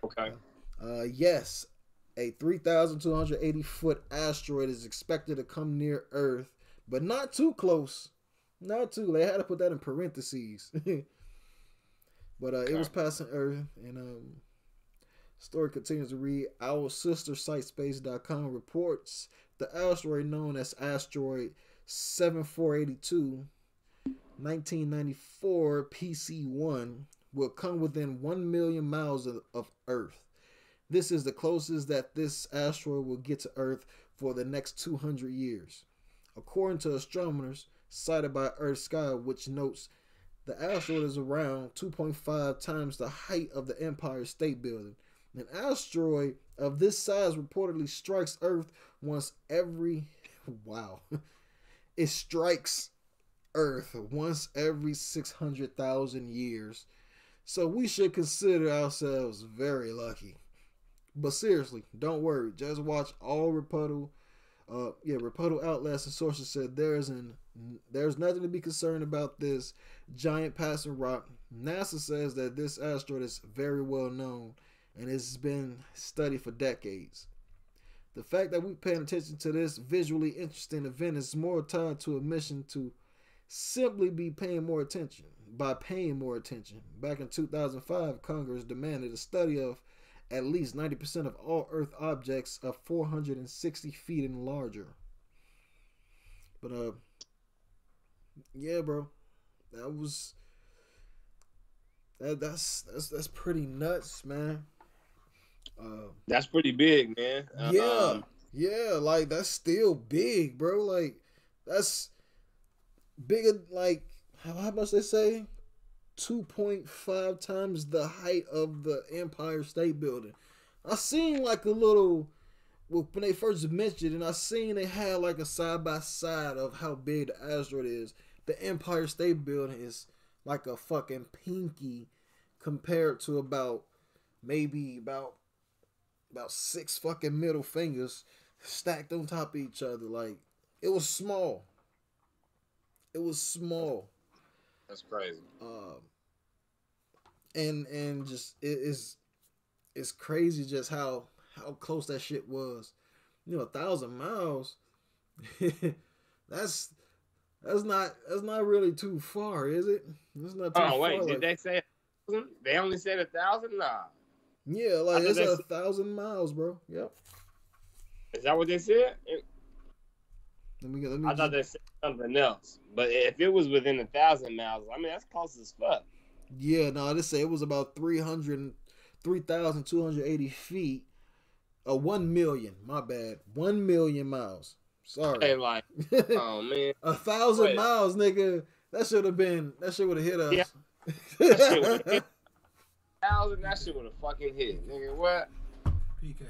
Okay. Uh, yes, a three thousand two hundred eighty foot asteroid is expected to come near Earth, but not too close. Not too. They had to put that in parentheses. But uh, it was passing Earth, and um, story continues to read, our sister site space dot com reports the asteroid known as asteroid seventy-four eighty-two, nineteen ninety-four P C one, will come within one million miles of, of Earth. This is the closest that this asteroid will get to Earth for the next two hundred years. According to astronomers cited by Earth Sky, which notes the asteroid is around two point five times the height of the Empire State Building. An asteroid of this size reportedly strikes Earth once every... Wow. It strikes Earth once every six hundred thousand years. So we should consider ourselves very lucky. But seriously, don't worry. Just watch all Repuddle... Uh, yeah, Repuddle outlets and sources said there is an, there's nothing to be concerned about this giant passing rock. NASA says that this asteroid is very well known and it's been studied for decades. The fact that we're paying attention to this visually interesting event is more tied to a mission to simply be paying more attention. By paying more attention, back in two thousand five, Congress demanded a study of at least ninety percent of all Earth objects are four hundred sixty feet and larger. But, uh, yeah, bro, that was, that, that's, that's, that's pretty nuts, man. Uh, that's pretty big, man. Yeah. Um, yeah. Like, that's still big, bro. Like, that's bigger, like, how, how much they say? two point five times the height of the Empire State Building. I seen like a little, well, when they first mentioned it, and I seen they had like a side by side of how big the asteroid is. The Empire State Building is like a fucking pinky compared to about maybe about about six fucking middle fingers stacked on top of each other. Like, it was small. It was small. That's crazy. Um, and and just it is, it's crazy just how how close that shit was. You know, a thousand miles. that's that's not that's not really too far, is it? That's not too oh, far. Oh wait, like, did they say they only said a thousand? Nah. Yeah, like it's a thousand miles, bro. Yep. Is that what they said? It Let me, let me I thought they said something else, but if it was within a thousand miles, I mean, that's close as fuck. Yeah, no, they say it was about three thousand two hundred eighty feet, uh, one million, my bad, one million miles. Sorry. Hey, like, oh man, a thousand Wait. miles, nigga. That should have been. That shit would have hit us. Yeah. That shit would have hit. Thousand. That shit would have fucking hit, nigga. What? P K.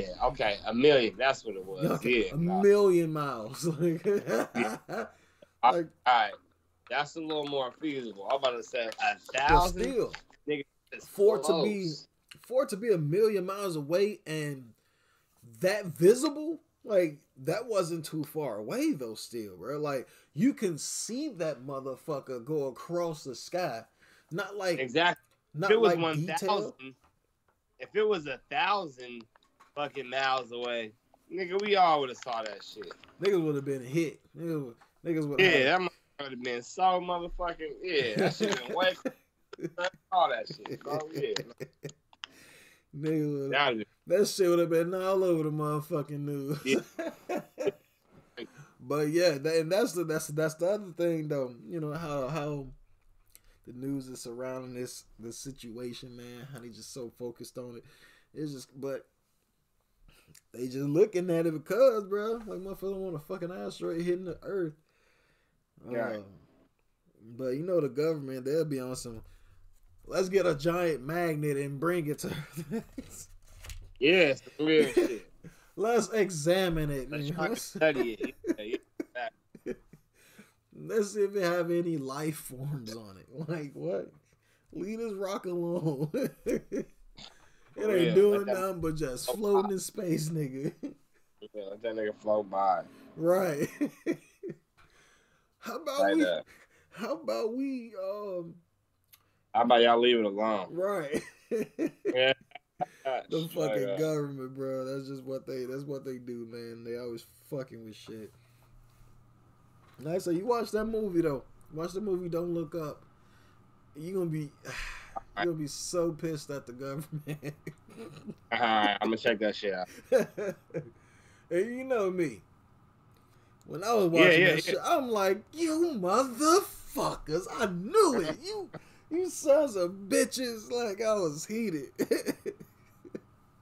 Yeah, okay. A million. That's what it was. Okay. Yeah, a God. million miles. like, all right. That's a little more feasible. I'm about to say a thousand. Still, nigga, for close. to be for to be a million miles away and that visible, like, that wasn't too far away though still, bro. Like, you can see that motherfucker go across the sky. Not like exactly. Not if it was like one thousand. if it was a thousand fucking miles away, nigga, we all would have saw that shit. Niggas would have been hit. Niggas would have. Yeah, that might have been so motherfucking. Yeah, that shit been way. All that shit. Oh, yeah. Nigga, that shit would have been all over the motherfucking news. Yeah. But yeah, that, and that's the that's that's the other thing though. You know how how the news is surrounding this this situation, man. How they just so focused on it. It's just, but they just looking at it because, bro, like motherfucker want a fucking asteroid hitting the Earth. Yeah. Uh, but you know the government, they'll be on some. Let's get a giant magnet and bring it to Earth. Yeah, it's the weird shit. Let's examine it. Let's try to study it. Yeah, yeah. Let's see if it have any life forms on it. Like what? Leave this rock alone. It ain't real. Doing that, nothing but just floating by. In space, nigga. Yeah, let that nigga float by. Right. How about like we? That. How about we? Um. How about y'all leave it alone? Right. Yeah. The fucking government, bro. That's just what they. That's what they do, man. They always fucking with shit. Like I say, you watch that movie though. Watch the movie. Don't Look Up. You gonna be. You gonna be so pissed at the government. All right, I'm gonna check that shit out. And you know me. When I was watching yeah, yeah, that yeah. shit, I'm like, you motherfuckers! I knew it. You. You sons of bitches, like I was heated.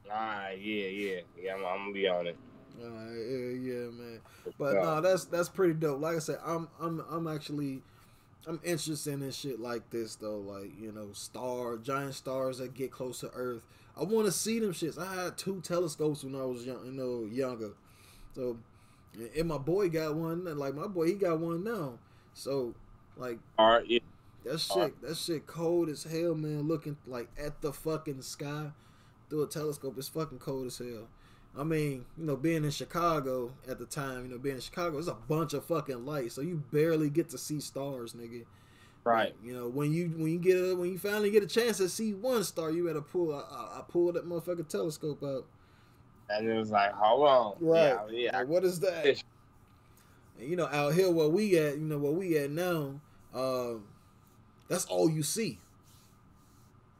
Nah, yeah, yeah, yeah. I'm, I'm gonna be on it. All right, yeah, yeah, man. But no, nah, that's that's pretty dope. Like I said, I'm I'm I'm actually I'm interested in shit like this though. Like you know, star giant stars that get close to Earth. I want to see them shits. I had two telescopes when I was young, you know, younger. So, and my boy got one. And like my boy, he got one now. So, like, all right, yeah. That shit, that shit cold as hell, man. Looking like at the fucking sky through a telescope is fucking cold as hell. I mean, you know, being in Chicago at the time, you know, being in Chicago, it's a bunch of fucking lights, so you barely get to see stars, nigga. Right. You know, when you when you get a, when you finally get a chance to see one star, you better pull. I, I, I pulled that motherfucking telescope out, and it was like, hold on, right? Yeah, yeah. Like, what is that? And, you know, out here where we at, you know, where we at now, um. That's all you see.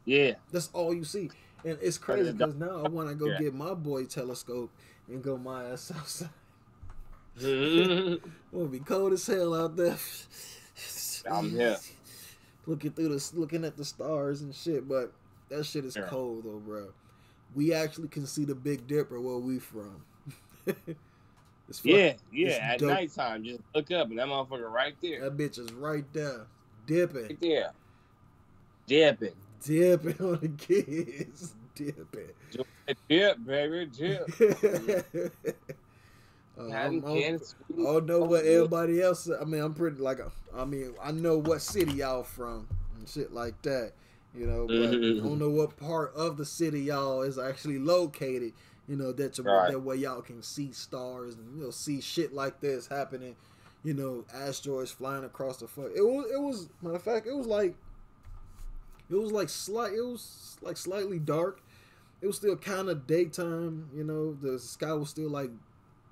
Yeah. That's all you see. And it's crazy because now I want to go yeah. get my boy telescope and go my ass outside. Mm-hmm. It'll be cold as hell out there. I'm here. Looking through the, looking at the stars and shit, but that shit is yeah. cold though, bro. We actually can see the Big Dipper where we from. It's yeah, yeah. It's at dope. Nighttime, just look up and that motherfucker right there. That bitch is right there. Dipping. Yeah. Dipping. Dipping on the kids. Dipping. Dip, baby. Dip. uh, I'm, I'm, I don't know what everybody else, I mean, I'm pretty, like, I mean, I know what city y'all from and shit like that, you know, but mm-hmm. I don't know what part of the city y'all is actually located, you know, that, right. that way y'all can see stars and, you know, see shit like this happening. You know, asteroids flying across the fuck. It was, it was, matter of fact, it was like, it was like slight, it was like slightly dark. It was still kind of daytime. You know, the sky was still like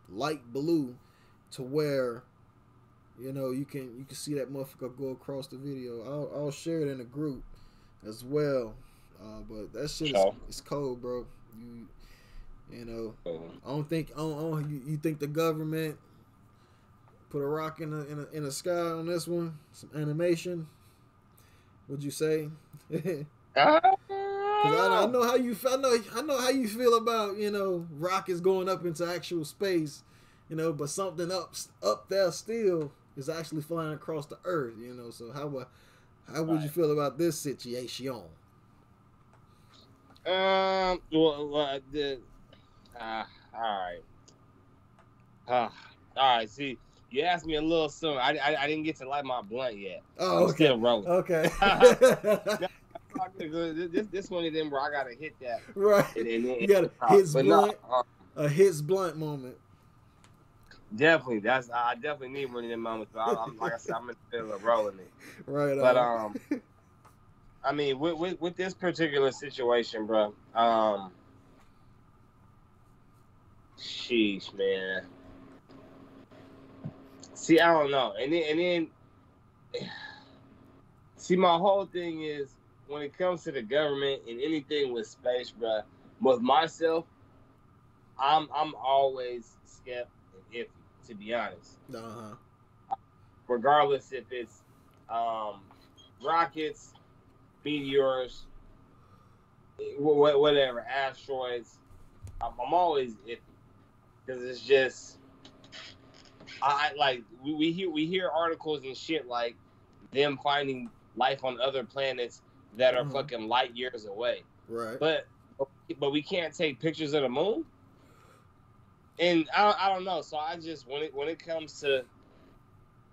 light blue, to where, you know, you can you can see that motherfucker go across the video. I'll, I'll share it in the group as well. Uh, but that shit is, oh. it's cold, bro. You, you know, I don't think, I don't, I don't, you, you think the government. Put a rock in the, in, the, in the sky on this one. Some animation. Would you say? I, I know how you. I know. I know how you feel about you know rockets going up into actual space. You know, but something up up there still is actually flying across the Earth. You know, so how would how would right. you feel about this situation? Um. Well, well the, uh, all right. Uh, all right. See. You asked me a little soon. I, I, I didn't get to light my blunt yet. Oh, I'm okay. Still rolling. Okay. this this one of them where I gotta hit that. Right. And, and, and you gotta his blunt. Not, uh, a his blunt moment. Definitely. That's I definitely need one of them moments. But I, I'm, like I said, I'm in the middle of rolling it. Right. But on. um, I mean, with, with, with this particular situation, bro, um, sheesh, man. See, I don't know. And then, and then, see, my whole thing is when it comes to the government and anything with space, bro, with myself, I'm I'm always skeptical and iffy, to be honest. Uh-huh. Regardless if it's um, rockets, meteors, whatever, asteroids, I'm, I'm always iffy because it's just I like we, we hear we hear articles and shit like them finding life on other planets that are mm-hmm. fucking light years away. Right. But but we can't take pictures of the moon. And I I don't know. So I just when it when it comes to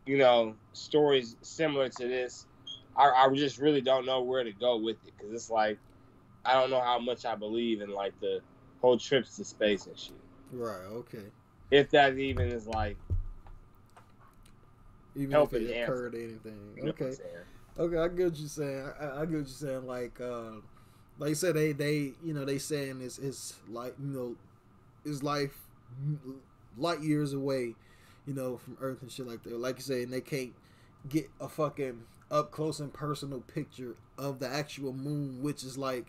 you know stories similar to this, I I just really don't know where to go with it because it's like I don't know how much I believe in like the whole trips to space and shit. Right. Okay. If that even is like even if it occurred anything. Okay. Okay, I get what you're saying. I, I get what you're saying. Like, uh, like you said, they, they, you know, they saying it's, it's like, you know, it's life light years away, you know, from Earth and shit like that. Like you say, and they can't get a fucking up close and personal picture of the actual moon, which is like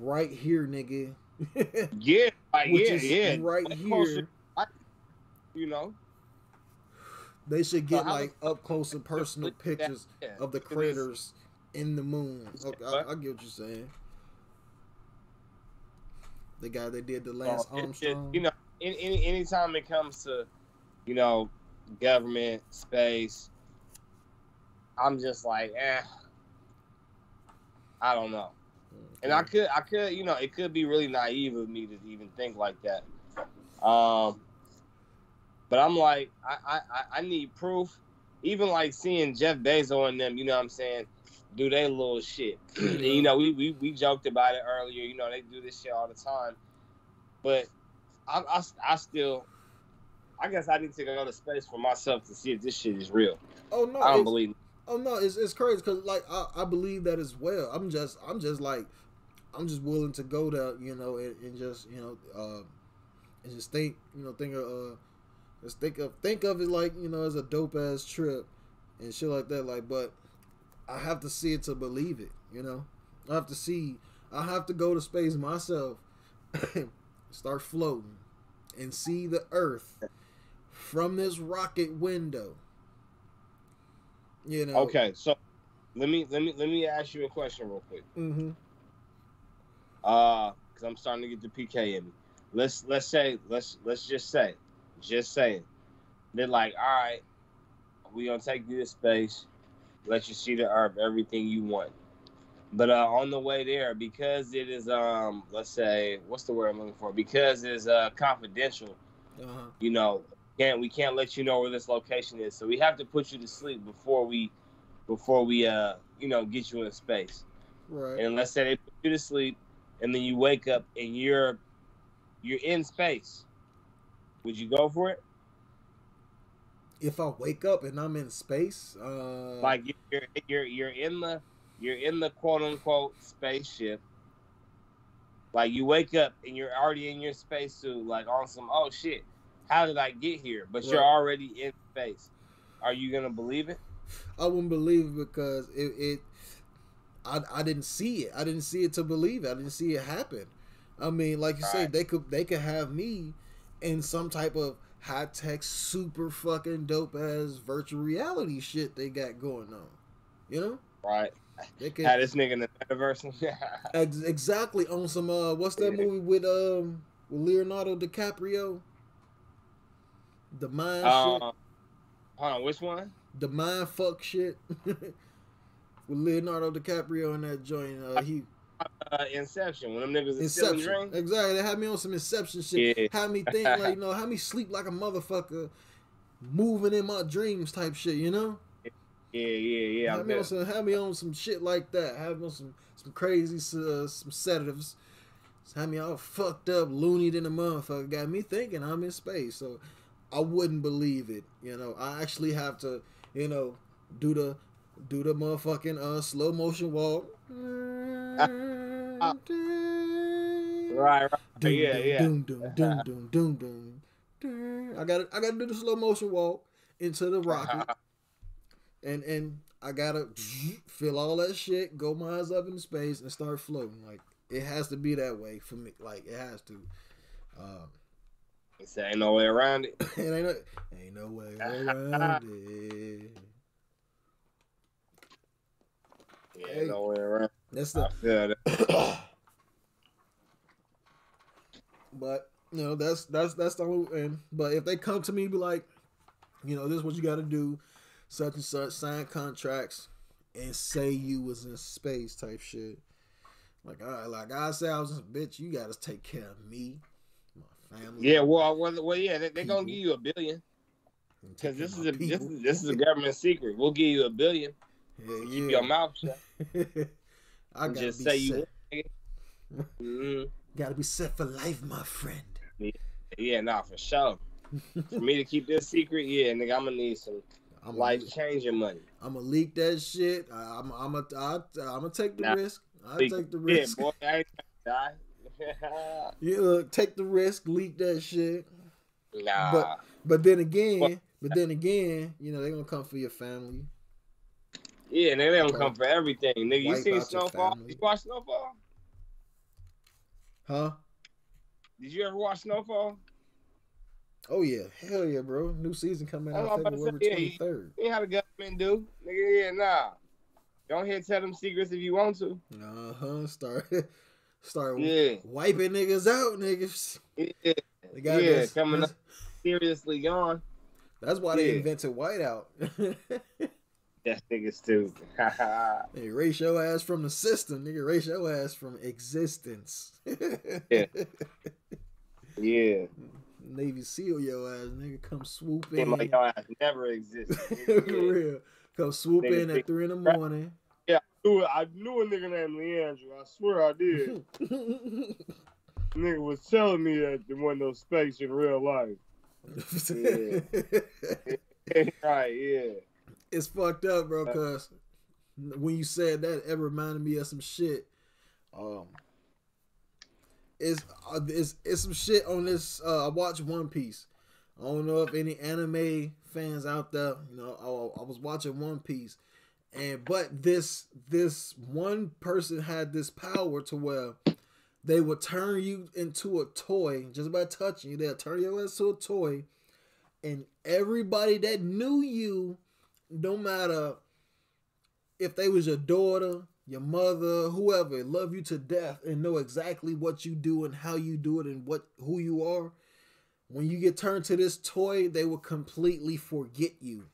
right here, nigga. Yeah, like, yeah, yeah, right like here. Closer, I, you know. They should get so like up close and personal pictures yeah, of the craters in the moon. Okay, I, I get what you're saying. The guy that did the Lance oh, Armstrong. It, you know, any anytime it comes to, you know, government space, I'm just like, eh, I don't know. Okay. And I could, I could, you know, it could be really naive of me to even think like that. Um. But I'm like, I, I, I need proof. Even like seeing Jeff Bezos and them, you know what I'm saying, do they little shit. And, you know, we, we we joked about it earlier. You know, they do this shit all the time. But I, I, I still, I guess I need to go to space for myself to see if this shit is real. Oh, no. I don't believe it. Oh, no. It's, it's crazy because, like, I, I believe that as well. I'm just, I'm just like, I'm just willing to go there, you know, and, and just, you know, uh, and just think, you know, think of, uh, Just think of think of it like, you know, as a dope ass trip and shit like that. Like, but I have to see it to believe it, you know? I have to see I have to go to space myself, start floating, and see the Earth from this rocket window. You know. Okay, so let me let me let me ask you a question real quick. Mm-hmm. Uh, because I'm starting to get the P K in me. Let's let's say let's let's just say. Just saying. They're like, all right, we're going to take you to space, let you see the Earth, everything you want. But uh, on the way there, because it is, um, let's say, what's the word I'm looking for? Because it is uh, confidential, uh-huh. you know, can't, we can't let you know where this location is. So we have to put you to sleep before we, before we uh, you know, get you in space. Right. And let's say they put you to sleep, and then you wake up, and you're you're in space. Would you go for it? If I wake up and I'm in space, uh... like you're you're you're in the you're in the quote unquote spaceship. Like you wake up and you're already in your spacesuit, like on some oh shit, how did I get here? But right. You're already in space. Are you gonna believe it? I wouldn't believe it because it, it I I didn't see it. I didn't see it to believe it. I didn't see it happen. I mean, like you All said, right. they could they could have me in some type of high-tech, super fucking dope-ass virtual reality shit they got going on. You know? Right. They could, had this nigga in the metaverse. ex exactly. On some, uh, what's that movie with um with Leonardo DiCaprio? The mind uh, shit. Hold on, which one? The mind fuck shit. With Leonardo DiCaprio in that joint. Uh, he... Uh, Inception, when them niggas is still in dreams. Exactly, they had me on some Inception shit. Yeah. Had me think like, you know, had me sleep like a motherfucker, moving in my dreams type shit, you know? Yeah, yeah, yeah. Had me, on some, had me on some shit like that. Had me on some, some crazy, uh, some sedatives. Had me all fucked up, loonied in a motherfucker. Got me thinking I'm in space, so I wouldn't believe it, you know? I actually have to, you know, do the, do the motherfucking uh, slow motion walk. Right, right. Doom, yeah, doom, yeah. Doom, doom, doom, doom, doom, doom, doom. I gotta I gotta do the slow motion walk into the rocket. and and I gotta feel all that shit, go my eyes up into space and start floating. Like it has to be that way for me. Like it has to. Um It's ain't no way around it. it ain't, no, ain't no way around it. Yeah, hey, ain't no way around. That's the. I feel that. But you know, that's that's that's the only. And but if they come to me and be like, you know, this is what you got to do, such and such, sign contracts, and say you was in space type shit. Like, all right, like I said, I was just, bitch. You got to take care of me. Family. Yeah, well, well, well yeah, they're they gonna give you a billion because this is a this, is this is a government secret. We'll give you a billion. Yeah, yeah. Keep your mouth shut. I gotta just be say set. You mm. gotta be set for life, my friend. Yeah, yeah nah, for sure. For me to keep this secret, yeah, nigga, I'm gonna need some I'm life changing money. I'm gonna leak that shit. I, I'm I'm gonna I'm gonna take the nah, risk. I take the risk. Yeah, boy, I ain't gonna die. Yeah, look, take the risk, leak that shit. Nah. But but then again, what? but then again, you know, they're gonna come for your family. Yeah, and they don't come for everything. Nigga, you seen Snowfall? You watch Snowfall? Huh? Did you ever watch Snowfall? Oh yeah, hell yeah, bro. New season coming out oh, February twenty-third. Yeah, you know how the government do. Nigga, yeah, nah. Don't here tell them secrets if you want to. Uh huh. Start Start yeah. wiping niggas out, niggas. Yeah, they got yeah. This, coming this. Up seriously gone. That's why yeah. they invented whiteout. That nigga stupid. Hey, erase your ass from the system, nigga. Erase your ass from existence. Yeah. Yeah. Navy SEAL your ass, nigga. Come swoop in. Like your ass never existed. For real. Come swoop nigga, in at three in the morning. I knew a nigga named Leandro. I swear I did. Nigga was telling me that there wasn't no space in real life. Yeah. Right, yeah. It's fucked up, bro, because when you said that, it reminded me of some shit. Um, It's, uh, it's, it's some shit on this. Uh, I watched One Piece. I don't know if any anime fans out there, you know, I, I was watching One Piece. And but this this one person had this power to where they would turn you into a toy just by touching you. They'll turn your ass to a toy, and everybody that knew you, no matter if they was your daughter, your mother, whoever, love you to death and know exactly what you do and how you do it and what who you are. When you get turned to this toy, they will completely forget you.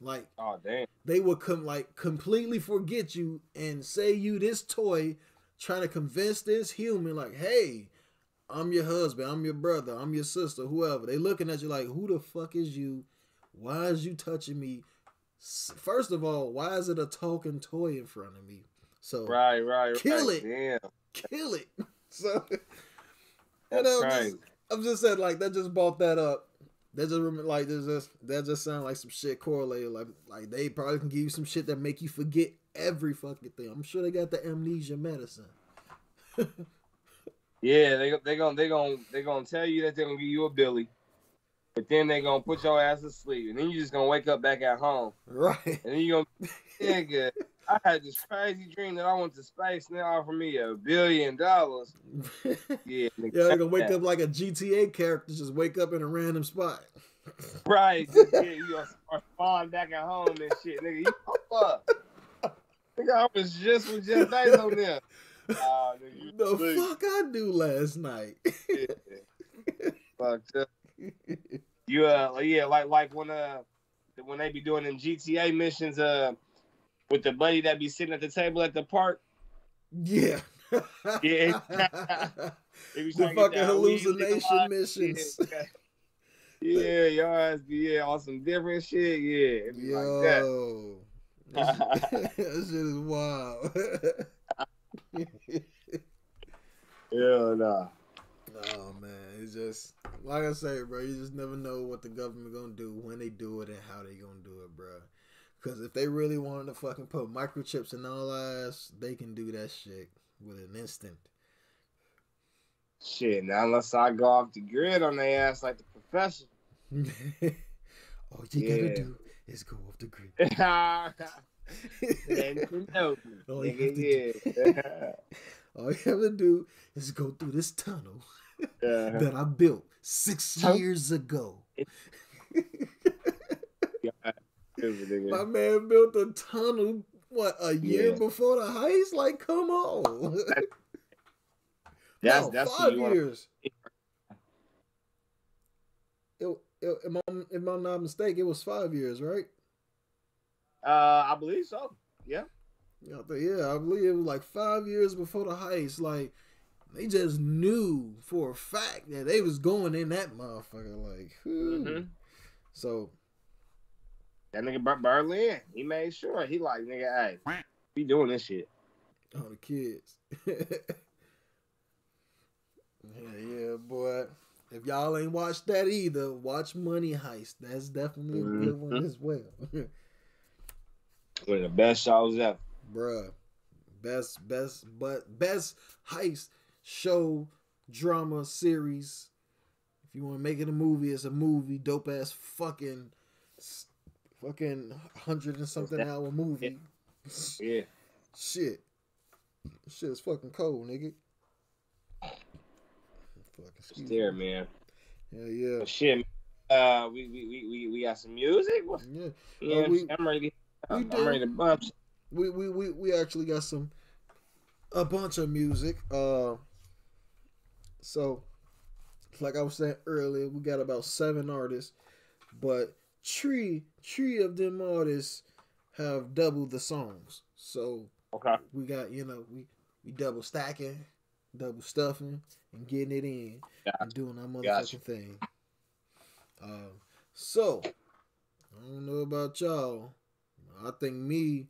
Like, oh, damn. They would come like completely forget you and say you this toy, trying to convince this human like, hey, I'm your husband, I'm your brother, I'm your sister, whoever. They looking at you like, who the fuck is you? Why is you touching me? First of all, why is it a talking toy in front of me? So right, right, kill right. it, damn. kill it. So and I'm right. just, I'm just saying like that. Just bought that up. That just like that just that just sound like some shit correlated. Like like they probably can give you some shit that make you forget every fucking thing. I'm sure they got the amnesia medicine. Yeah, they they gonna they gonna they gonna tell you that they're gonna give you a Billy, but then they gonna put your ass to sleep, and then you just gonna wake up back at home. Right. And then you gonna nigga, I had this crazy dream that I went to space, and they offer me a billion dollars. Yeah, yeah, they're gonna wake up like a G T A character, just wake up in a random spot. Right, yeah, you gonna start falling back at home and shit, nigga. You fuck up. Nigga, I was just with Jeff Bezos there. Oh, nigga, you the sleep. Fuck I do last night. Yeah. Fucked up. You uh, yeah, like like when uh, when they be doing them G T A missions uh. With the buddy that be sitting at the table at the park. Yeah. Yeah. The fucking hallucination missions. Yeah, y'all ass be yeah, on some different shit. Yeah. It be Yo. Like that. That shit is wild. Hell nah. Oh man, it's just like I say, bro, you just never know what the government gonna do, when they do it, and how they gonna do it, bro. Because if they really wanted to fucking put microchips in all eyes, they can do that shit with an instant. Shit, now unless I go off the grid on their ass like the professor. All you yeah. gotta do is go off the grid. All, you yeah. all you have to do is go through this tunnel uh -huh. that I built six T years ago. My man built a tunnel, what, a year yeah. before the heist? Like, come on. That's, no, that's five years. It, it, if, I'm, if I'm not mistaken, it was five years, right? Uh, I believe so, yeah. Yeah, but yeah, I believe it was like five years before the heist. Like, they just knew for a fact that they was going in that motherfucker. Like, mm-hmm. So... that nigga Bert Berlin, he made sure. He like, nigga, hey, we doing this shit. Oh, the kids. Yeah, yeah, boy. If y'all ain't watched that either, watch Money Heist. That's definitely a good mm-hmm. one as well. One of the best shows ever. Bruh. Best, best, but best heist show, drama, series. If you want to make it a movie, it's a movie. Dope ass fucking... fucking hundred and something hour movie. Yeah. Shit. Shit is fucking cold, nigga. Fucking it's there, man. Yeah, yeah. But shit, uh, we we we we we got some music. Yeah, yeah. Uh, we, I'm ready. I'm, we did, I'm ready to bump. We we we we actually got some a bunch of music. Uh, so like I was saying earlier, we got about seven artists, but. Three, three of them artists have double the songs, so okay. we got you know we we double stacking, double stuffing, and getting it in gotcha. and doing our motherfucking gotcha. thing. Uh, so I don't know about y'all, I think me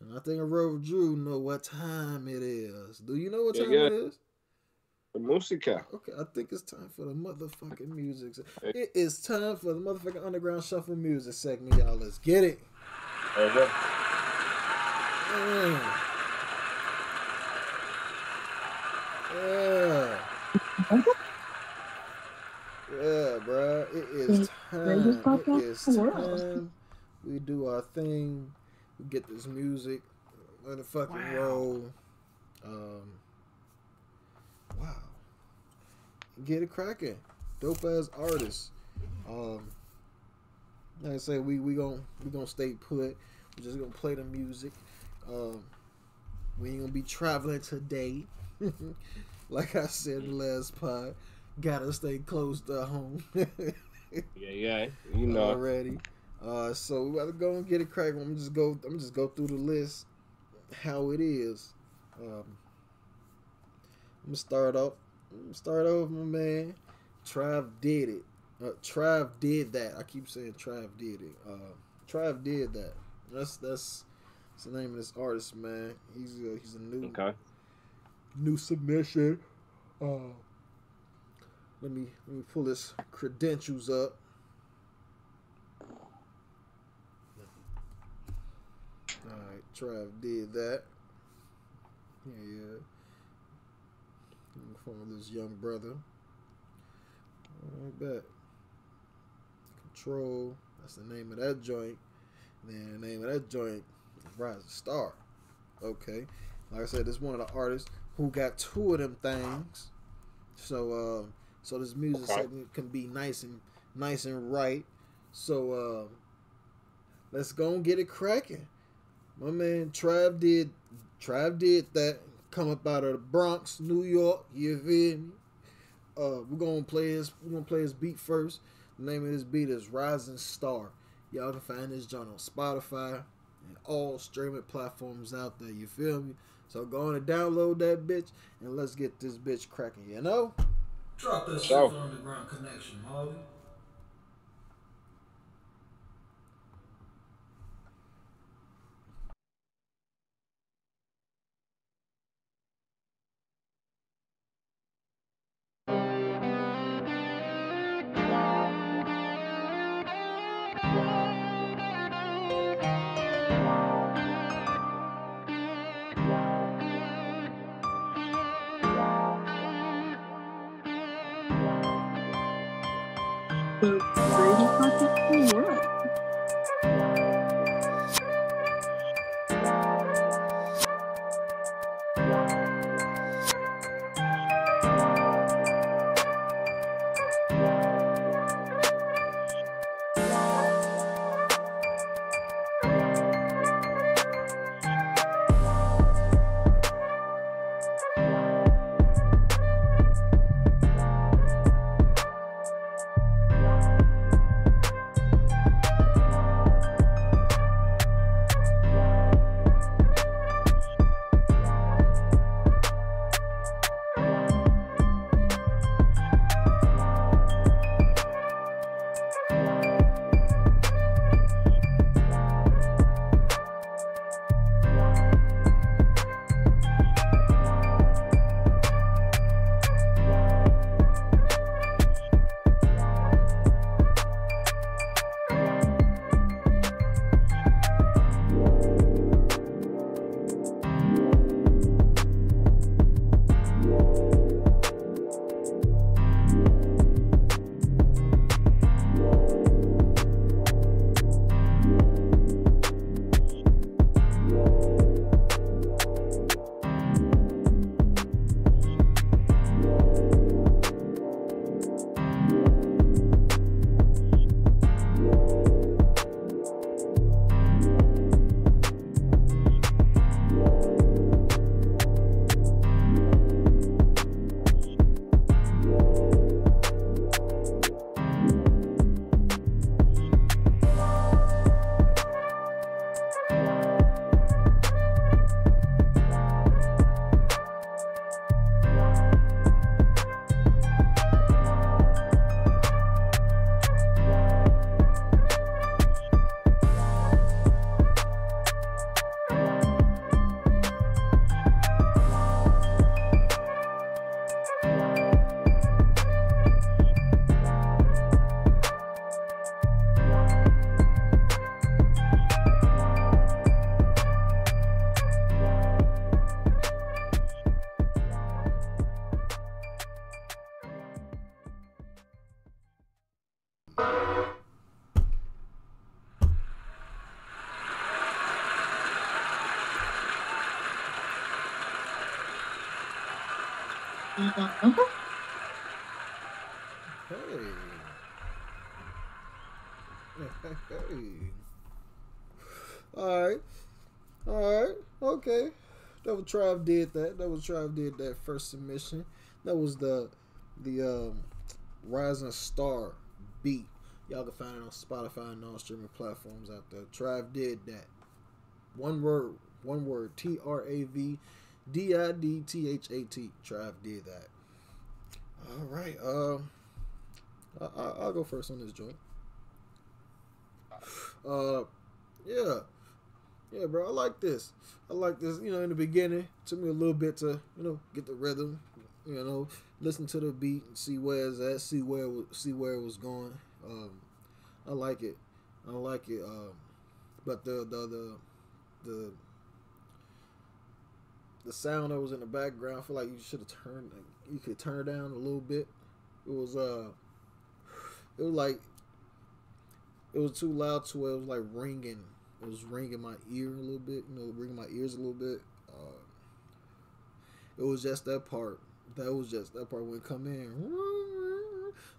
and I think Aurora Drew know what time it is. Do you know what time yeah, yeah. it is? Musica. Okay, I think it's time for the motherfucking music. It is time for the motherfucking Underground Shuffle music segment, y'all. Let's get it. There you go. Yeah. Yeah. Yeah, bro. It is time. It is time. We do our thing. We get this music. Let it fucking wow. roll. Um. Wow. Get it cracking. Dope ass artists. Um like I say, we we gon' we gonna stay put. We're just gonna play the music. Um we ain't gonna be traveling today. Like I said in the last pod, gotta stay close to home. Yeah, yeah. You know already. Uh so we gotta go and get it cracking. I'm just go I'm just go through the list how it is. Um I'm gonna start off. I'm gonna start off, my man. Trav did it. Uh, Trav did that. I keep saying Trav did it. Uh, Trav did that. That's that's, that's the name of this artist, man. He's a, he's a new okay. new submission. Uh, let me let me pull his credentials up. All right, Trav did that. Yeah, yeah. From this young brother. I bet. Control. That's the name of that joint. And then the name of that joint is Rise of Star. Okay. Like I said, this is one of the artists who got two of them things. So uh, so this music okay. segment can be nice and nice and right. So uh, let's go and get it cracking. My man Trav did Trav did that. Come up out of the Bronx, New York. You feel me? Uh, we're gonna play his. We're gonna play his beat first. The name of his beat is "Rising Star." Y'all can find this joint on Spotify and all streaming platforms out there. You feel me? So go on and download that bitch, and let's get this bitch cracking. You know? Drop that shit on the Underground Connection, Marley. is Brady Project for Europe. Okay. Hey. Hey. All right. All right. Okay. That was Trav did that. That was Trav did that first submission. That was the the um, Rising Star beat. Y'all can find it on Spotify and all streaming platforms out there. Trav did that. One word. One word. T R A V. D I D T H A T. Trav did that. All right. Um, uh, I, I'll go first on this joint. Uh, yeah, yeah, bro. I like this. I like this. You know, in the beginning, it took me a little bit to you know get the rhythm. You know, listen to the beat and see where it's at. See where it was, see where it was going. Um, I like it. I like it. Um, but the the the the the sound that was in the background, I feel like you should have turned, like, you could turn it down a little bit. It was, uh, it was like, it was too loud to where it was like ringing. It was ringing my ear a little bit, you know, ringing my ears a little bit. Uh, it was just that part. That was just that part when it come in,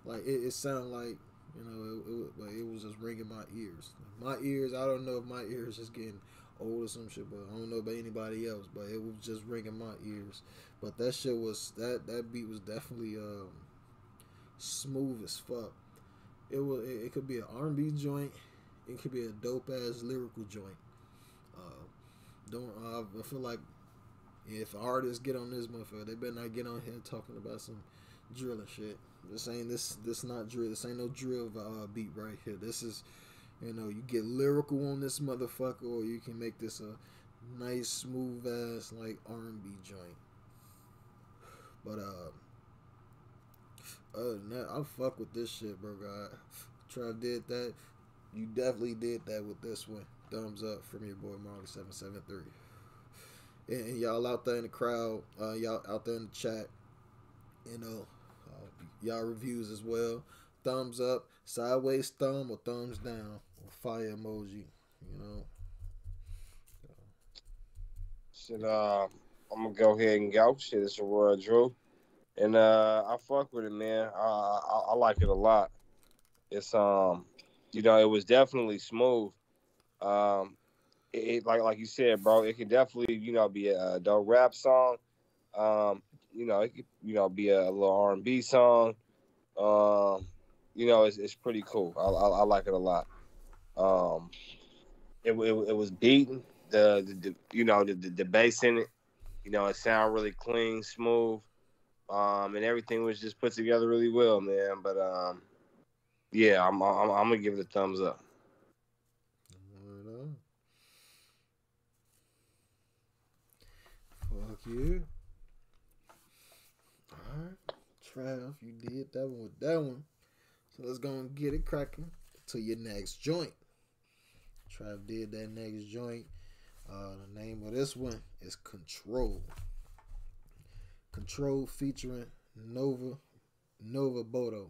like it, it sounded like, you know, it, it, it was just ringing my ears. My ears, I don't know if my ears just getting old or some shit, but I don't know about anybody else, but it was just ringing my ears. But that shit was, that that beat was definitely um, smooth as fuck. It was, it, it could be an R and B joint, it could be a dope ass lyrical joint. Uh, don't uh, I feel like if artists get on this motherfucker, they better not get on here talking about some drilling shit. This ain't this this not drill. This ain't no drill uh, beat right here. This is, you know, you get lyrical on this motherfucker, or you can make this a nice, smooth ass like R and B joint. But uh, other than that, I fuck with this shit, bro. God, Trav did that. You definitely did that with this one. Thumbs up from your boy Marley seven seven three. And, and y'all out there in the crowd, uh, y'all out there in the chat, you know, uh, y'all reviews as well. thumbs up, sideways thumb, or thumbs down, or fire emoji, you know. So. Shit, uh, I'm gonna go ahead and go. Shit, it's Aurora Drew. And uh, I fuck with it, man. I, I I like it a lot. It's um, you know, it was definitely smooth. Um, it, it like like you said, bro. It could definitely, you know, be a, a dope rap song. Um, you know, it could, you know, be a little R and B song. Um, you know, it's it's pretty cool. I I, I like it a lot. Um, it it, it was beaten. The, the, the you know the, the the bass in it. You know, it sound really clean, smooth. Um, and everything was just put together really well, man. But um, yeah, I'm I'm, I'm gonna give it a thumbs up. Right on. Fuck you. All right, Trav, you did that one with that one. So let's go and get it cracking to your next joint. Trav did that next joint. Uh, the name of this one is Control. Control featuring Nova Nova Bodo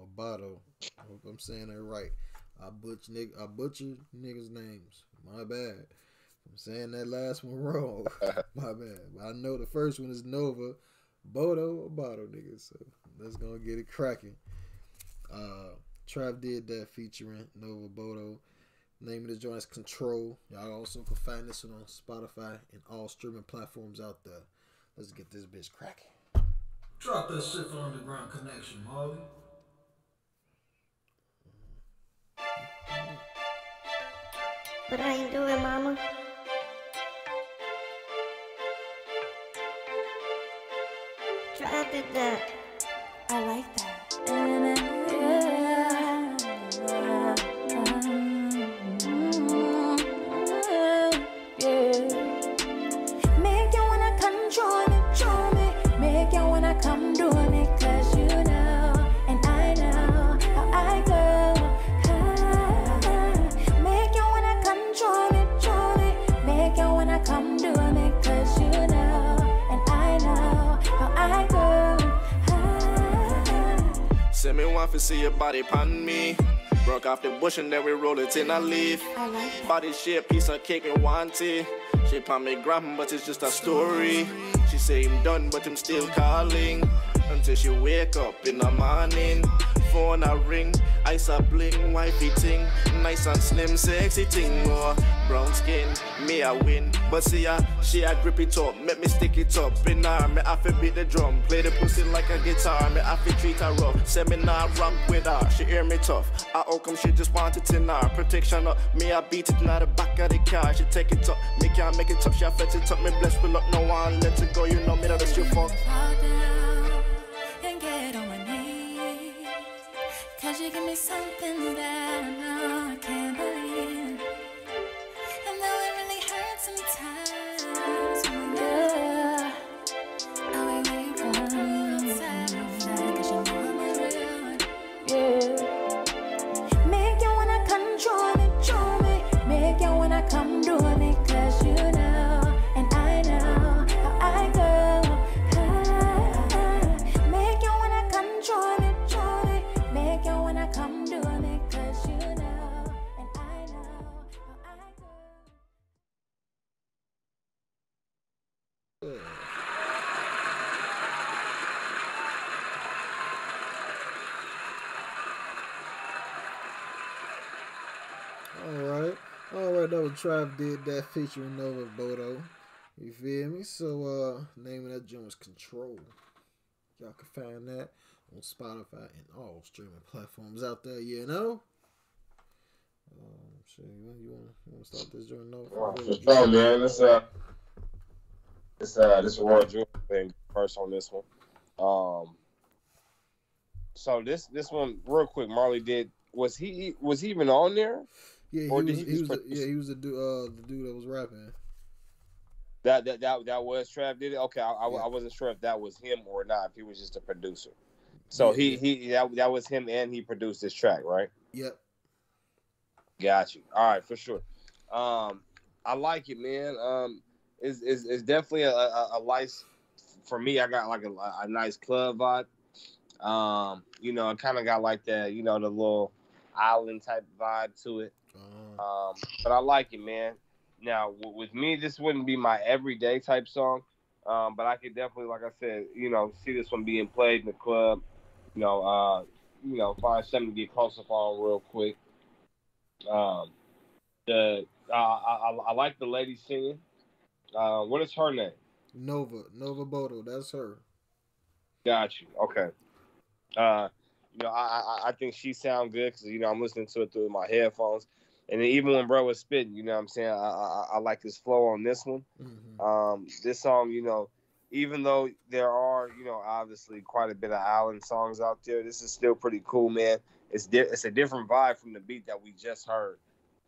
or Bodo. I hope I'm saying that right. I butch nigg I butchered niggas' names. My bad. I'm saying that last one wrong. My bad. But I know the first one is Nova Bodo or Bodo niggas. So let's gonna get it cracking. Uh Trav did that featuring Nova Bodo. Name of the joint is Control. Y'all also can find this one on Spotify and all streaming platforms out there. Let's get this bitch cracking. Drop that shit for Underground Connection, Marley. What are you doing, mama? Trav did that. I like that. Me want to see your body upon me. Broke off the bush and then we roll it in a leaf. Body shit, piece of cake and wanty. She pon me grabbing, but it's just a story. She say I'm done, but I'm still calling until she wake up in the morning. Phone a ring, ice a bling, wifey ting, nice and slim, sexy ting. Oh, brown skin, me a win, but see ya, she a grip it up, make me stick it up in her. Me have to beat the drum, play the pussy like a guitar. Me have to treat her rough, send me not ramp with her. She hear me tough, I how come she just want it in her. Protection up, me I beat it in the back of the car. She take it up, me can't make it up, she a fetch it up. Me blessed with luck, no one let it go, you know me that is your fuck. Cause you give me something that I know I can't believe. I know it really hurts sometimes. Yeah, I wait where you go outside of that, cause you know I'm real. Yeah. Make you wanna control me, control me. Make you wanna come doing it, cause you know. And I know how I go. Ah, make you wanna control me. Come doing it cause you know, and I know how I go. Alright, alright, that was Trav did that featuring Nova Bodo. You feel me? So uh name of that joint was Control. Y'all can find that on Spotify and all streaming platforms out there, you know. Um, shit, you, you want you want to start this joint? No, oh, sure, man. This uh, this uh, this Roy Jewel thing first on this one. Um, so this this one real quick. Marley did was he was he even on there? Yeah, he or was. Did he he was the, yeah, he was the dude. Uh, the dude that was rapping. That that that that was Trav did it. Okay, I, I, yeah. I wasn't sure if that was him or not. If he was just a producer. So he he that, that was him and he produced this track, right? Yep. Got you. All right, for sure. Um, I like it, man. Um, it's it's, it's definitely a, a a nice for me. I got like a, a nice club vibe. Um, you know, it kind of got like that, you know, the little island type vibe to it. Um, but I like it, man. Now, w- with me, this wouldn't be my everyday type song, um, but I could definitely, like I said, you know, see this one being played in the club. You know, uh, you know, find something to get close up on real quick. Um, the uh, I, I, I like the lady singing. Uh, what is her name? Nova Nova Bodo. That's her. Got you. Okay. Uh, you know, I I, I think she sounds good because you know I'm listening to it through my headphones. And then even when bro was spitting, you know what I'm saying? I I, I like his flow on this one. Mm-hmm. Um, this song, you know, even though there are, you know, obviously quite a bit of island songs out there, this is still pretty cool, man. It's di- it's a different vibe from the beat that we just heard.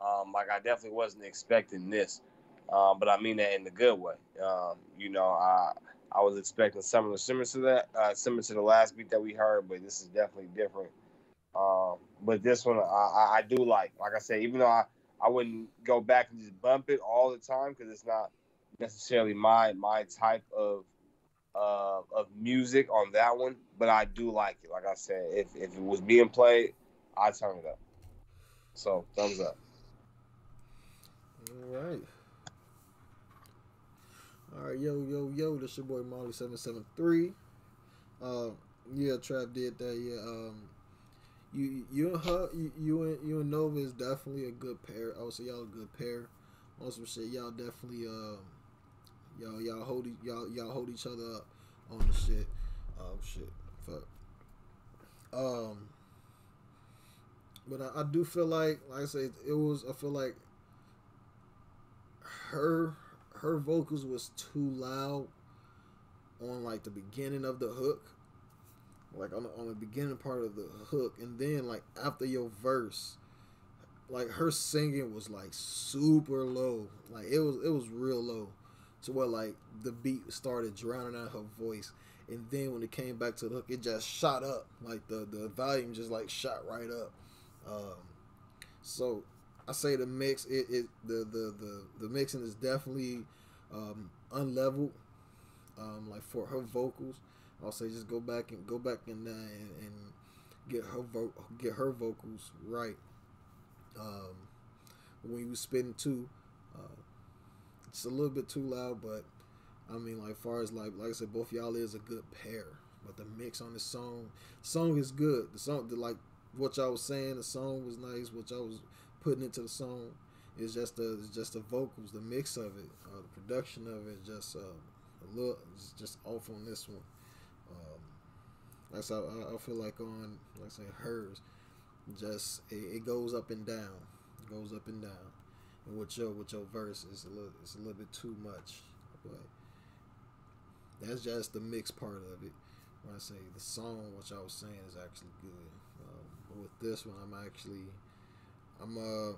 Um, like, I definitely wasn't expecting this. Um, but I mean that in the good way. Um, you know, I I was expecting something similar to that, uh, similar to the last beat that we heard, but this is definitely different. Um, but this one I, I, I do like. Like I said, even though I, I wouldn't go back and just bump it all the time because it's not necessarily my my type of uh, of music on that one. But I do like it. Like I said, if if it was being played, I'd turn it up. So thumbs up. All right. All right, yo yo yo. This your boy Marley seven seven three. Uh, yeah, Trav did that. Yeah. Um. You you and her you, you and you and Nova is definitely a good pair. I would say y'all a good pair. On some shit, y'all definitely uh y'all y'all hold y'all y'all hold each other up on the shit. Um shit. Fuck. Um But I, I do feel like like I said it was I feel like her her vocals was too loud on like the beginning of the hook. Like on the, on the beginning part of the hook, and then like after your verse, like her singing was like super low, like it was it was real low, to where like the beat started drowning out her voice, and then when it came back to the hook, it just shot up, like the the volume just like shot right up. Um, so I say the mix, it, it the, the the the mixing is definitely um, unleveled, um, like for her vocals. I'll say just go back and go back and uh, and, and get her vo- get her vocals right. Um, when you spin too, uh, it's a little bit too loud, but I mean, like far as like like I said, both y'all is a good pair. But the mix on this song, song is good. The song, the, like what y'all was saying, the song was nice. What y'all was putting into the song is just the it's just the vocals, the mix of it, uh, the production of it, just uh, a little just off on this one. That's how I feel like on, like I say, hers, just it, it goes up and down, it goes up and down, and with your with your verse, it's a little it's a little bit too much, but that's just the mix part of it. When I say the song, what y'all was saying is actually good. Um, but with this one, I'm actually, I'm uh,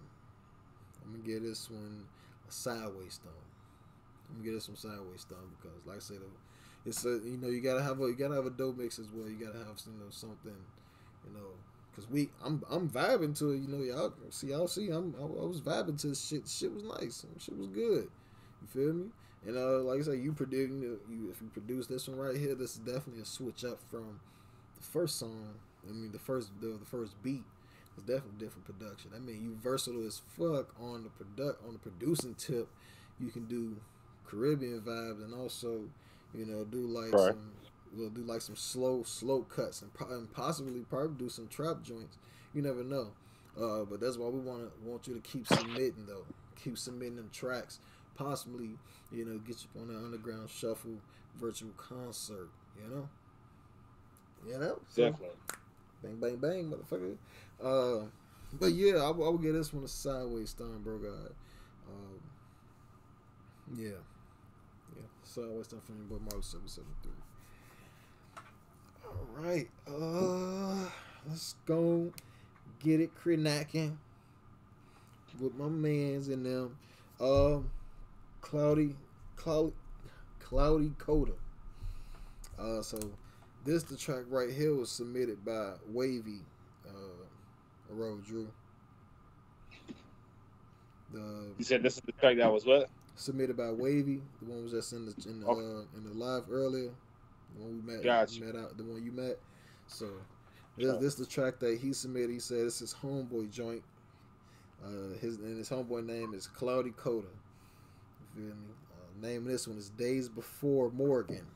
I'm gonna give this one a sideways thumb. I'm gonna give this one sideways thumb because, like I say, the It's a, you know, you gotta have a, you gotta have a dope mix as well. You gotta have, you know, something, you know, cause we, I'm, I'm vibing to it. You know, y'all see, y'all see, I'm, I, I was vibing to this shit. Shit was nice. Shit was good. You feel me? And uh, like I said, you producing, you if you produce this one right here, this is definitely a switch up from the first song. I mean, the first, the, the first beat is definitely different production. I mean, you versatile as fuck on the product, on the producing tip. You can do Caribbean vibes and also. You know, do like right. some, we'll do like some slow, slow cuts, and, pro- and possibly probably do some trap joints. You never know, uh, but that's why we want to want you to keep submitting though, keep submitting them tracks. Possibly, you know, get you on the Underground Shuffle virtual concert. You know, you know, so, definitely. Bang, bang, bang, motherfucker. Uh, but yeah, I, I will get this one a sideways thumb, bro. God, um, yeah. Yeah, so I was done from your boy Marley seven seven three. All right, uh, let's go get it crinacking with my man's and them. Um, uh, Klowdy, Klowdy, Klowdy Kotea. Uh, so this the track right here was submitted by Wavy, uh, Aurora Drew. The you said this is the track that was what? Submitted by Wavy, the one was just in the in the, okay. uh, in the live earlier, the one we met, gotcha. met out, the one you met. So this, this is the track that he submitted. He said it's his homeboy joint. Uh, his and his homeboy name is Klowdy Kotea. You feel me? Uh, name of this one is Days Before Morgan.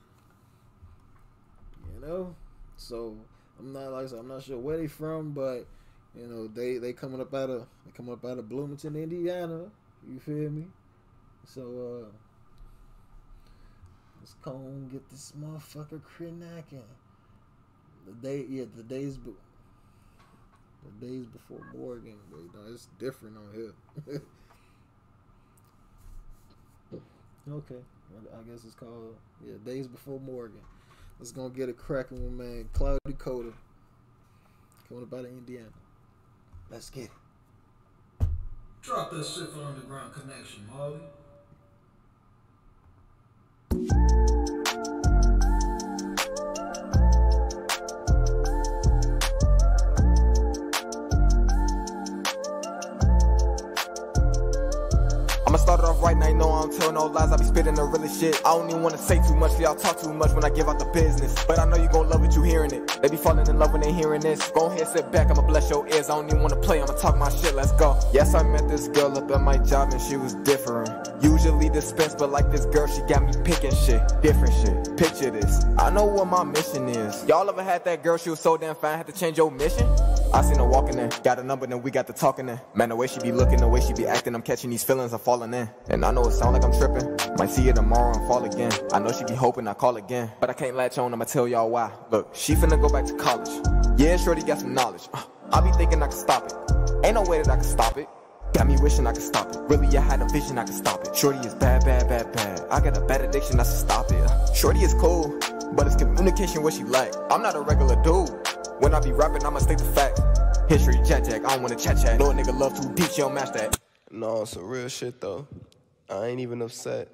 You know, so I'm not like I said, I'm not sure where they from, but you know they they coming up out of they coming up out of Bloomington, Indiana. You feel me? So uh, let's go and get this motherfucker crinacking. The day, yeah, the days, be, the days before Morgan. But you know, it's different on here. Okay, I guess it's called yeah, Days Before Morgan. Let's go get it cracking with man Klowdy Kotea, coming up out of Indiana. Let's get it. Drop that shit for Underground Connection, Marley. I'ma start it off right now, you know I don't tell no lies, I be spitting the realest shit. I don't even wanna say too much, so y'all talk too much when I give out the business. But I know you gon' love it, you hearing it. They be falling in love when they hearing this. Go ahead, sit back, I'ma bless your ears. I don't even wanna play, I'ma talk my shit, let's go. Yes, I met this girl up at my job and she was different. Usually dispensed, but like this girl, she got me picking shit. Different shit, picture this. I know what my mission is. Y'all ever had that girl, she was so damn fine, had to change your mission? I seen her walking in, got a number, then we got the talking in. Man, the way she be looking, the way she be acting, I'm catching these feelings, I'm falling in. And I know it sound like I'm tripping, might see her tomorrow and fall again. I know she be hoping I call again, but I can't latch on, I'ma tell y'all why. Look, she finna go back to college. Yeah, shorty got some knowledge. uh, I be thinking I can stop it, ain't no way that I can stop it. Got me wishing I could stop it. Really, I had a vision I could stop it. Shorty is bad, bad, bad, bad. I got a bad addiction, I should stop it. uh, Shorty is cool, but it's communication what she lack. I'm not a regular dude. When I be rapping, I'ma state the fact. History, jack jack, I don't wanna chat chat. Little nigga love too deep, she don't match that. No, it's some real shit though. I ain't even upset.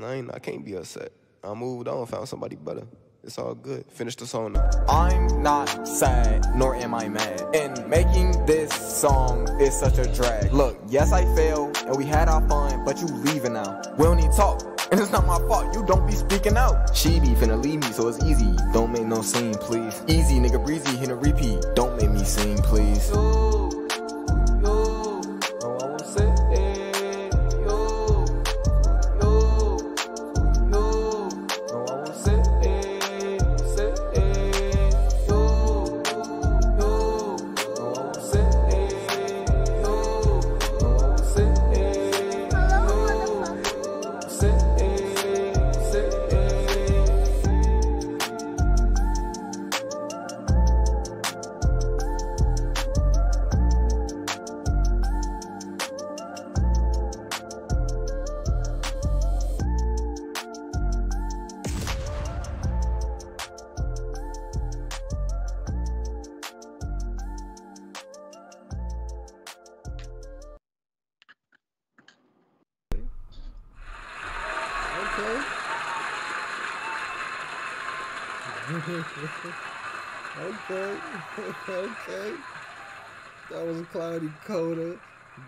I ain't, I can't be upset. I moved on, found somebody better. It's all good. Finish the song now. I'm not sad, nor am I mad. And making this song is such a drag. Look, yes I failed, and we had our fun, but you leaving now. We don't need talk, and it's not my fault. You don't be speaking out. She be finna leave me, so it's easy. Don't make no scene, please. Easy, nigga, breezy, hit a repeat. Don't make me sing, please. Ooh. Okay, that was Klowdy Kotea,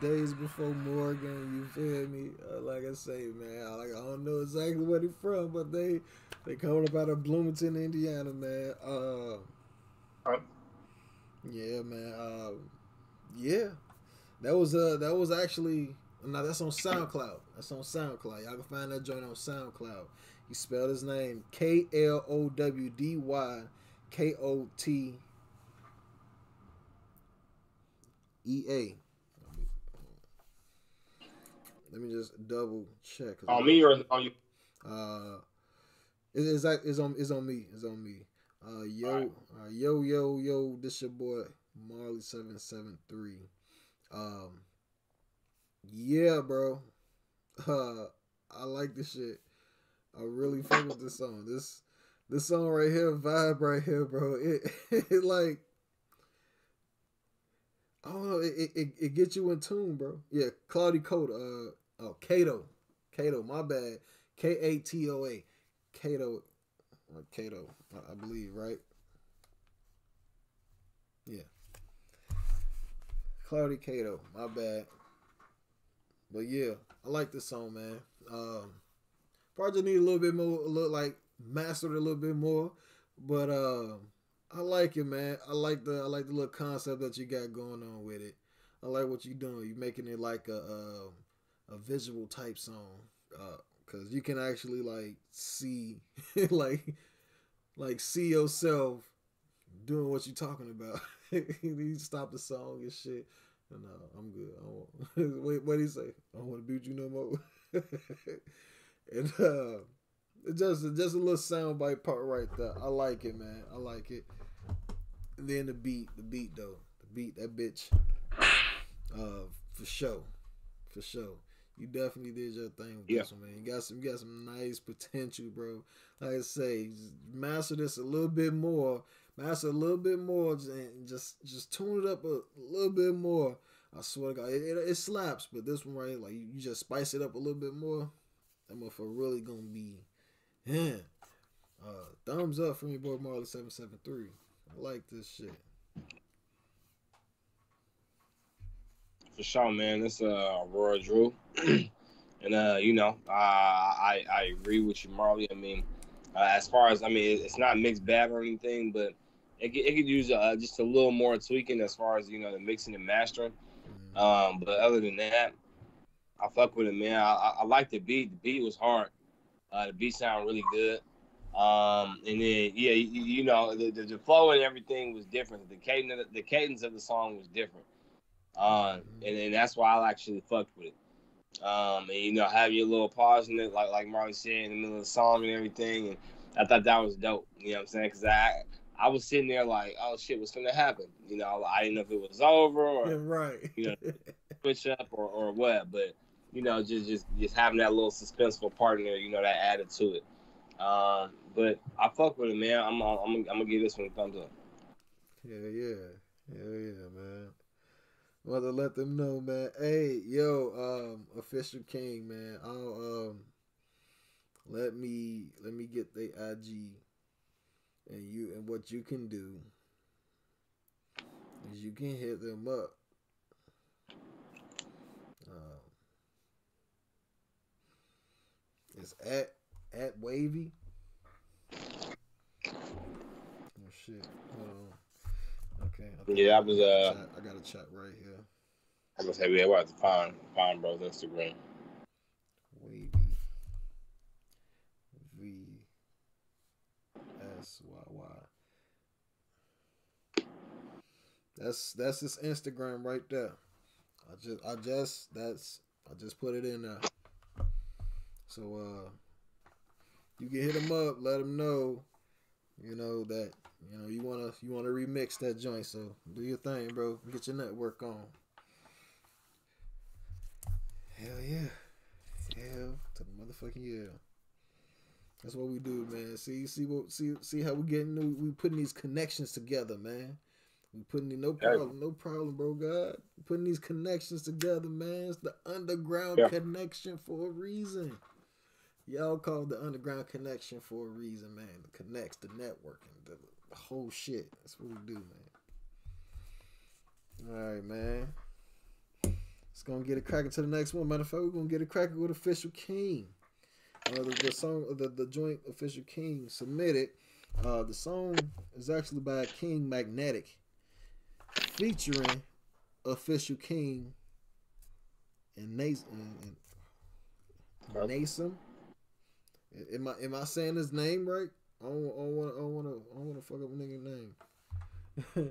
Days Before Morgan. You feel me? Uh, like I say, man, I, like, I don't know exactly where they from, but they they coming up out of Bloomington, Indiana, man. Uh, right. Yeah, man. Uh, yeah, that was uh that was actually no, that's on SoundCloud. That's on SoundCloud. Y'all can find that joint on SoundCloud. He spelled his name K L O W D Y K O T E A. Let me just double check. On me or on you? Uh, it is that is on is on me. It's on me. Uh, yo, right. uh, yo, yo, yo. This your boy Marley seven seven three. Um, yeah, bro. Uh, I like this shit. I really fuck with this song. This this song right here, vibe right here, bro. It it like. I don't know. It it it gets you in tune, bro. Yeah, Klowdy Kotea. Uh, oh, Kato, Kato. My bad. K A T O A, Kato, or Kato. I believe, right? Yeah. Klowdy Kotea. My bad. But yeah, I like this song, man. Um, probably need a little bit more. Look like mastered a little bit more, but um, I like it, man. I like the I like the little concept that you got going on with it. I like what you're doing. You're making it like a a, a visual type song, uh, cause you can actually like see like like see yourself doing what you're talking about. You stop the song and shit. No, I'm good. I don't wait. What did he say? I don't want to beat you no more. And uh, it's just just a little soundbite part right there. I like it, man. I like it. And then the beat, the beat though, the beat, that bitch. Uh, for sure, for sure. You definitely did your thing with yeah. this one, man. You got some, you got some nice potential, bro. Like I say, master this a little bit more. That's a little bit more, and just just tune it up a little bit more. I swear to God, it, it, it slaps. But this one right here, like you just spice it up a little bit more, that motherfucker really gonna be, yeah. Uh, thumbs up from your boy Marley seven seven three. I like this shit. For sure, man. This uh Aurora Drew, and uh you know uh, I I agree with you, Marley. I mean, uh, as far as I mean, it's not mixed bad or anything, but It, it could use uh, just a little more tweaking as far as, you know, the mixing and mastering. Um, but other than that, I fuck with it, man. I, I, I like the beat. The beat was hard. Uh, the beat sounded really good. Um, and then, yeah, you, you know, the, the, the flow and everything was different. The cadence of the, the, cadence of the song was different. Uh, and, and that's why I actually fucked with it. Um, and, you know, have your little pause in it, like, like Marley said, in the middle of the song and everything. And I thought that was dope. You know what I'm saying? Because I... I was sitting there like, oh shit, what's gonna happen? You know, I didn't know if it was over or yeah, right. you know, switch up or, or what. But you know, just just just having that little suspenseful part in there, you know, that added to it. Uh, but I fuck with it, man. I'm I'm I'm gonna give this one a thumbs up. Yeah, yeah, yeah, yeah, man. Well, to let them know, man. Hey, yo, um, Official King, man. I'll um, let me let me get the I G. And you and what you can do is you can hit them up. Um, it's at at Wavy. Oh shit! Hold on. Okay. I yeah, I was. Uh, chat. I got a chat right here. I was say we have to find find bro's Instagram. Wavy. V. S Y Y. That's that's his Instagram right there. I just I just that's I just put it in there. So uh, you can hit him up, let him know, you know that you know you wanna you wanna remix that joint. So do your thing, bro. Get your network on. Hell yeah, hell to the motherfucking yeah. That's what we do, man. See, see what, see, see how we getting. We, we putting these connections together, man. We putting in, no problem, no problem, bro. God, we putting these connections together, man. It's the underground yeah. connection for a reason. Y'all call it the underground connection for a reason, man. It connects the networking, the, the whole shit. That's what we do, man. All right, man. It's gonna get a cracker to the next one. Matter of fact, we're gonna get a cracker with Official King. Uh, the, the song, the, the joint Official King submitted. Uh, the song is actually by King Magnetic, featuring Official King and Nasim. And, and Nasim. Am I am I saying his name right? I don't want I want to I want to fuck up a nigga's name.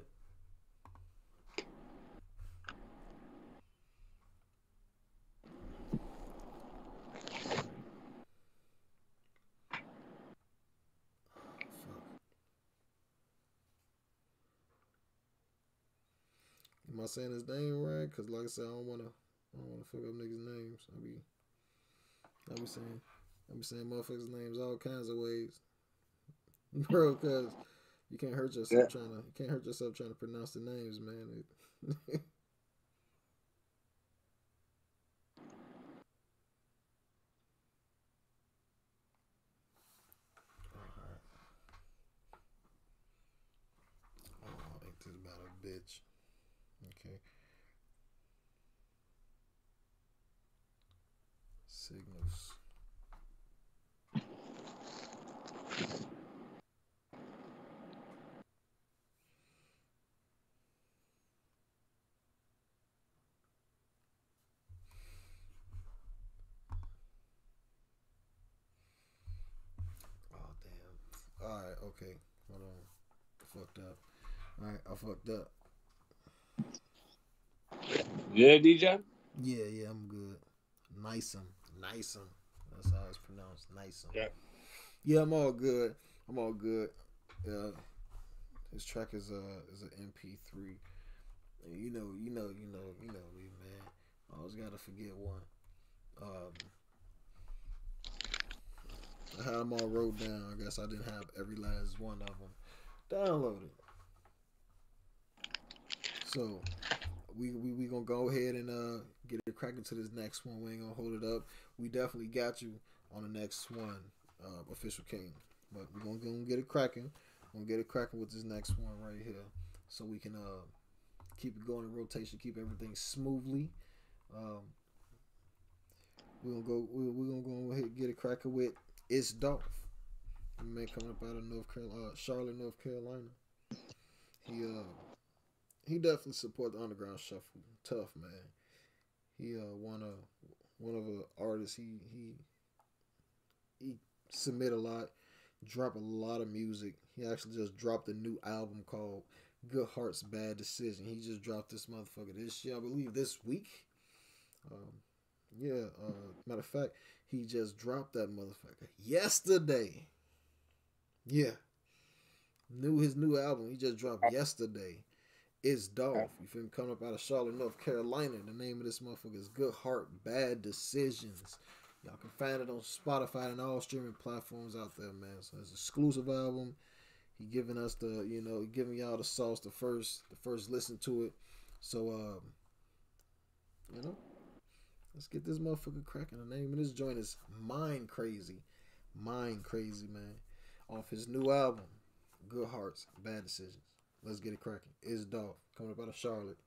Am I saying his name right? Cause like I said, I don't wanna, I don't wanna fuck up niggas' names. I be, I be saying, I be saying motherfuckers' names all kinds of ways, bro. Cause you can't hurt yourself yeah. trying to, you can't hurt yourself trying to pronounce the names, man. It, signals. Okay, hold on. I fucked up. All right, I fucked up. Good, D J? Yeah, yeah, I'm good. Nasim. Nasim. That's how it's pronounced. Nasim. Yeah. Yeah, I'm all good. I'm all good. Uh, this track is a is an M P three. You know, you know, you know, you know me, man. I always gotta forget one. Um, I had them all wrote down. I guess I didn't have every last one of them downloaded. So we we, we gonna go ahead and uh get it cracking to this next one. We ain't gonna hold it up. We definitely got you on the next one, uh, Official King. But we're gonna, gonna get it cracking. We're gonna get it cracking with this next one right here, so we can uh keep it going in rotation, keep everything smoothly. Um, we're gonna go. We're, we're gonna go ahead and get it cracking with It's Dolph. A man coming up out of North Carolina, uh, Charlotte, North Carolina. He uh he definitely support the Underground Shuffle. Tough man. He uh one of one of the artists. He he he submit a lot, drop a lot of music. He actually just dropped a new album called Good Heart's Bad Decision. He just dropped this motherfucker this year, I believe, this week. Um, yeah, uh, matter of fact, he just dropped that motherfucker yesterday. Yeah, new his new album. He just dropped yesterday. It's Dolph. You feel me? Coming up out of Charlotte, North Carolina. The name of this motherfucker is Good Heart Bad Decisions. Y'all can find it on Spotify and all streaming platforms out there, man. So it's an exclusive album. He giving us the, you know, giving y'all the sauce, the first, the first listen to it. So, um, you know, let's get this motherfucker cracking. The name of this joint is Mind Crazy. Mind Crazy, man. Off his new album, Good Hearts, Bad Decisions. Let's get it cracking. It's Dolph. Coming up out of Charlotte.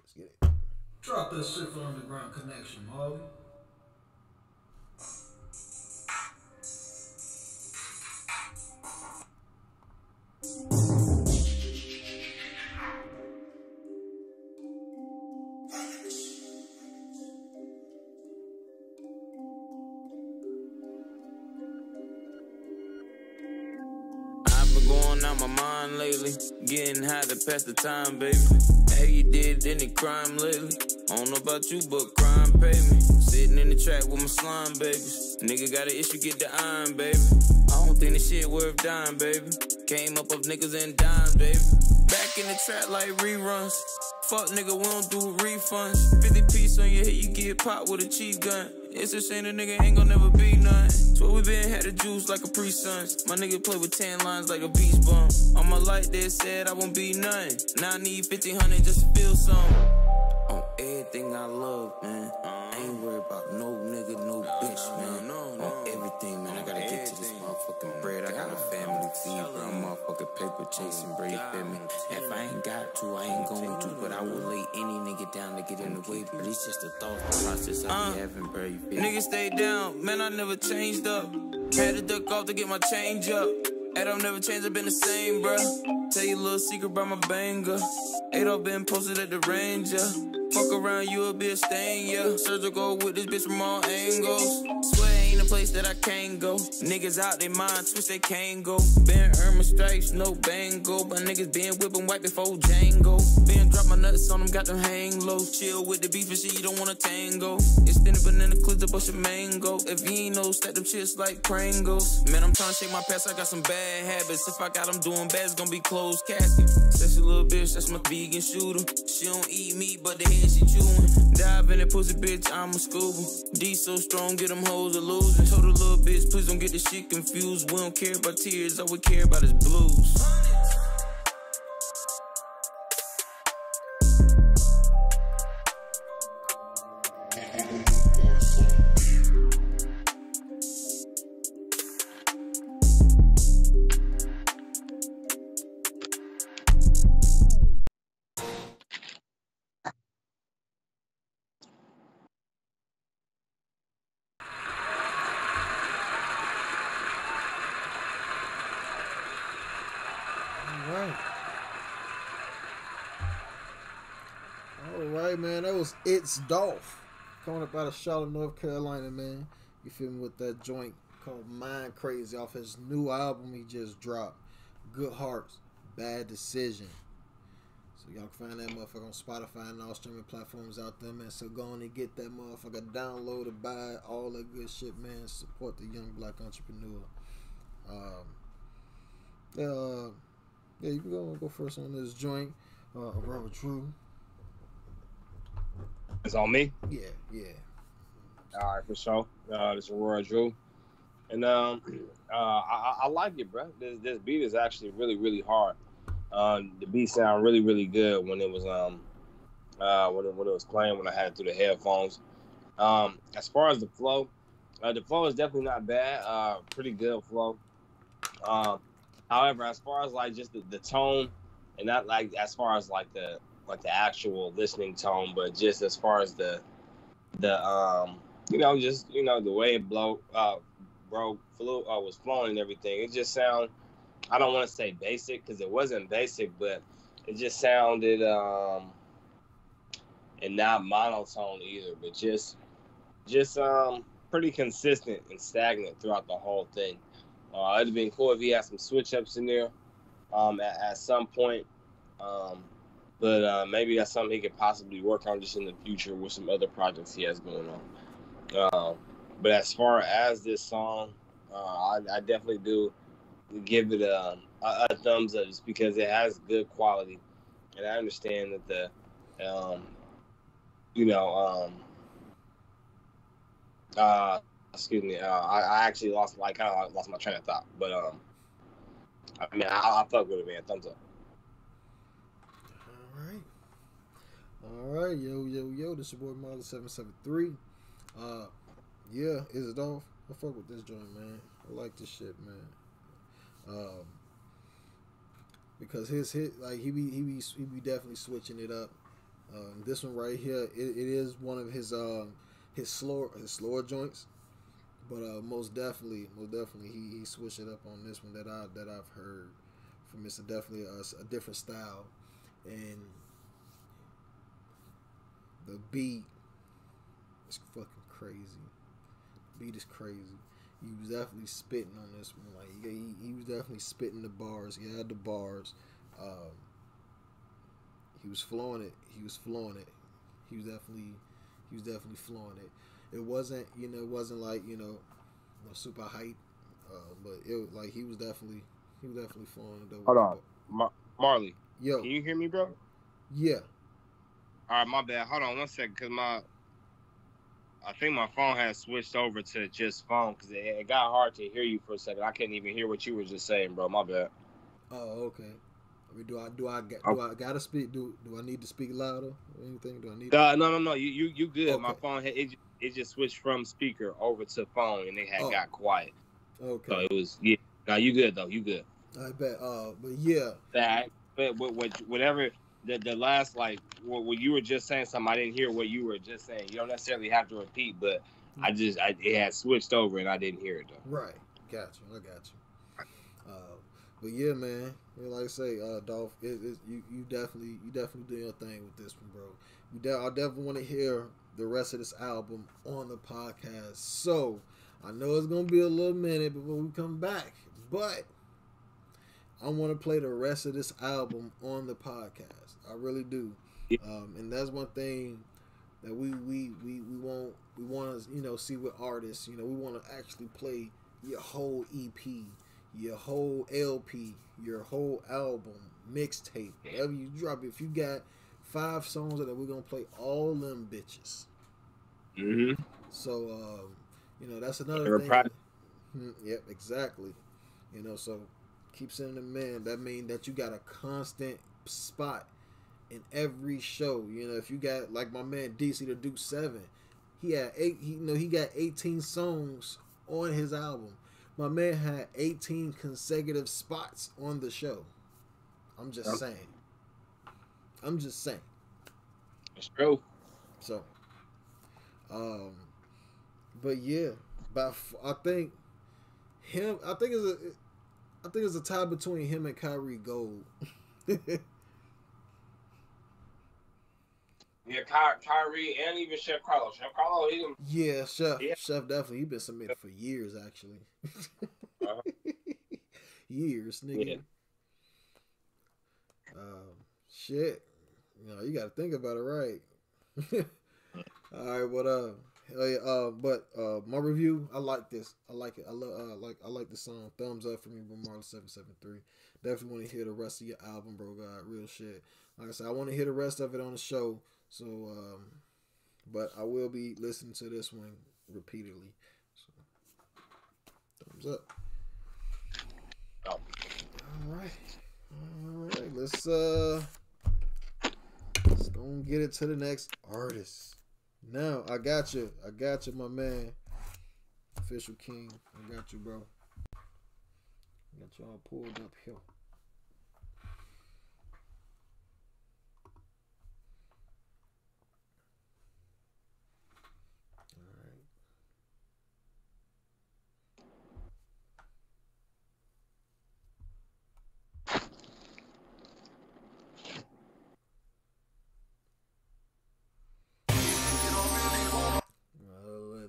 Let's get it. Drop that shit for Underground Connection, Marley. Getting high to pass the time, baby. Have you did any crime lately? I don't know about you, but crime pay me. Sitting in the track with my slime, babies. Nigga got an issue, get the iron, baby. I don't think this shit worth dying, baby. Came up of niggas and dime, baby. Back in the trap like reruns. Fuck nigga, we don't do refunds. fifty piece on your head, you get popped with a cheap gun. It's a shame a nigga ain't gon' never be none. Twelve we been had the juice like a pre-suns. My nigga play with ten lines like a beach bum. On my life they said I won't be none. Now I need fifteen hundred just to feel some. On everything I love, man. I ain't worried about no nigga, no bitch, man. On everything, man. I gotta get to this motherfucking bread. I got a family feed, bro. I'm motherfucking paper chasing bread, feel me? If I ain't got to, I ain't going to. But I will lay any nigga down to get in the way. But it's just a thought process I be having, bro. You feel me? Nigga stay down, man. I never changed up. Had to duck off to get my change up. And I've never changed, I've been the same, bruh. Tell you a little secret about my banger. eight oh been posted at the Ranger. Fuck around, you'll be a stain, yeah. Surgical with this bitch from all angles. Swear ain't a place that I can't go. Niggas out their mind, twist they can't go. Been earn my stripes, no bango. But niggas been whippin' white before Django. Been drop my nuts on them, got them hang low. Chill with the beef and shit, you don't wanna tango. Extended banana clips, a bunch of mango. If you ain't know, stack them chips like Pringles. Man, I'm tryna shake my past, I got some bad habits. If I got them doing bad, it's gonna be closed casket. Sexy little bitch, that's my vegan shooter. She don't eat meat, but the hand she chewin'. Dive in that pussy, bitch, I'm a scuba. D so strong, get them hoes a loser. Told the little bitch, please don't get this shit confused. We don't care about tears, all we care about is blues. It's Dolph coming up out of Charlotte, North Carolina, man. You feel me with that joint called Mind Crazy off his new album he just dropped, Good Hearts, Bad Decision. So y'all can find that motherfucker on Spotify and all streaming platforms out there, man. So go on and get that motherfucker, download it, buy it, all that good shit, man. Support the young black entrepreneur. Um, uh, yeah, you can go, go first on this joint. Uh, Aurora Drew. It's on me? Yeah, yeah. All right, for sure. Uh, this is Aurora Drew. And um, uh, I, I like it, bro. This, this beat is actually really, really hard. Um, the beat sound really, really good when it was um, uh, when it, when it was playing, when I had it through the headphones. Um, as far as the flow, uh, the flow is definitely not bad. Uh, pretty good flow. Um, however, as far as like just the, the tone, and not like as far as like the like the actual listening tone, but just as far as the the um, you know, just you know the way it blow uh. Bro, flew, uh, was flowing and everything. It just sound, I don't want to say basic because it wasn't basic, but it just sounded, um, and not monotone either, but just, just um, pretty consistent and stagnant throughout the whole thing. Uh, it'd have been cool if he had some switch ups in there um, at, at some point, um, but uh, maybe that's something he could possibly work on just in the future with some other projects he has going on. Um, But as far as this song, uh, I, I definitely do give it a, a, a thumbs up just because it has good quality. And I understand that the, um, you know, um, uh, excuse me, uh, I, I actually lost, like, kind of lost my train of thought. But, um, I mean, I, I fuck with it, man. Thumbs up. All right. All right, yo, yo, yo. This is your boy, Marley seven seven three. Uh, Yeah, It's Dolph. I fuck with this joint, man. I like this shit, man. Um, because his hit, like he be he be he be definitely switching it up. Um, this one right here, it, it is one of his um his slower his slower joints, but uh, most definitely, most definitely, he he switched it up on this one that I that I've heard from. It's definitely a, a different style, and the beat is fucking crazy. Beat is crazy. He was definitely spitting on this one. Like yeah, he, he was definitely spitting the bars. He had the bars. Um, he was flowing it. He was flowing it. He was definitely he was definitely flowing it. It wasn't you know it wasn't like you know no super hype, uh, but it was like he was definitely he was definitely flowing it. Hold on, Mar Marley. Yo, can you hear me, bro? Yeah. All right, my bad. Hold on one second, cause my. I think my phone had switched over to just phone because it, it got hard to hear you for a second. I couldn't even hear what you were just saying, bro. My bad. Oh, okay. I mean, do I do I do I, do I gotta speak? Do do I need to speak louder or anything? Do I need? Uh, to... No, no, no. You you you good? Okay. My phone had, it it just switched from speaker over to phone and it had oh. got quiet. Okay. So it was yeah. Now you good though? You good? I bet. Uh, but yeah. That but what whatever. The, the last, like, what, what you were just saying something, I didn't hear what you were just saying. You don't necessarily have to repeat, but I just, I, it had switched over and I didn't hear it, though. Right. Gotcha. I got you. Uh, but, yeah, man, like I say, uh, Dolph, it, it, you, you definitely you definitely do your thing with this one, bro. You de I definitely want to hear the rest of this album on the podcast. So, I know it's going to be a little minute before we come back, but I want to play the rest of this album on the podcast. I really do, um, and that's one thing that we we we we want we want to you know see with artists. You know, we want to actually play your whole E P, your whole L P, your whole album, mixtape, whatever you drop. If you got five songs that we're gonna play all them bitches. Mm-hmm. So um, you know that's another They're thing. That, yep, exactly. You know, so keep sending them in. That means that you got a constant spot. In every show, you know, if you got like my man D C to Duke seven, he had eight. He, you know, he got eighteen songs on his album. My man had eighteen consecutive spots on the show. I'm just yep. saying. I'm just saying. It's true. So, um, but yeah, but I think him. I think it's a. I think it's a tie between him and Kyrie Gold. Yeah, Ky Kyrie and even Chef Carlo. Chef Carlo, he didn't... Yeah, Chef. Yeah. Chef definitely. He's been submitted for years, actually. uh-huh. Years, nigga. Yeah. Um, shit. You know, you got to think about it, right? All right, what up? Uh, but uh, my review, I like this. I like it. I love. Uh, like. I like the song. Thumbs up for me, from Marley seven seven three. Definitely want to hear the rest of your album, bro. God, real shit. Like I said, I want to hear the rest of it on the show. So, um, but I will be listening to this one repeatedly. So, thumbs up. All right, all right. Let's uh, let's go and get it to the next artist. Now, I got you. I got you, my man. Official King. I got you, bro. I got y'all pulled up here.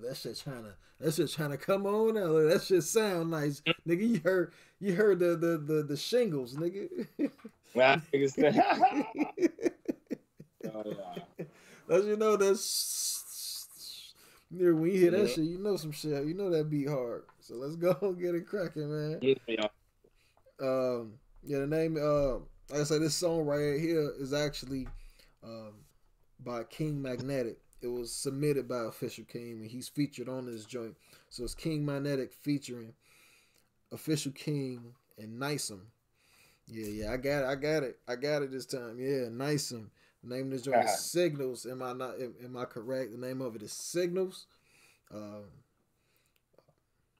That shit trying to, that shit trying to come on out. That shit sound nice, nigga. You heard, you heard the the the, the shingles, nigga. Nah, nigga. Oh, yeah. Don't you know that's near when you hear that yeah. shit, you know some shit. You know that beat hard. So let's go and get it cracking, man. Yeah. Um, yeah. The name, uh, like I said, this song right here is actually, um, by King Magnetic. It was submitted by Official King, and he's featured on this joint. So it's King Magnetic featuring Official King and Nasim. Yeah, yeah, I got it. I got it. I got it this time. Yeah, Nasim. The name of this joint uh -huh. is Signals. Am I not? Am, am I correct? The name of it is Signals. Um,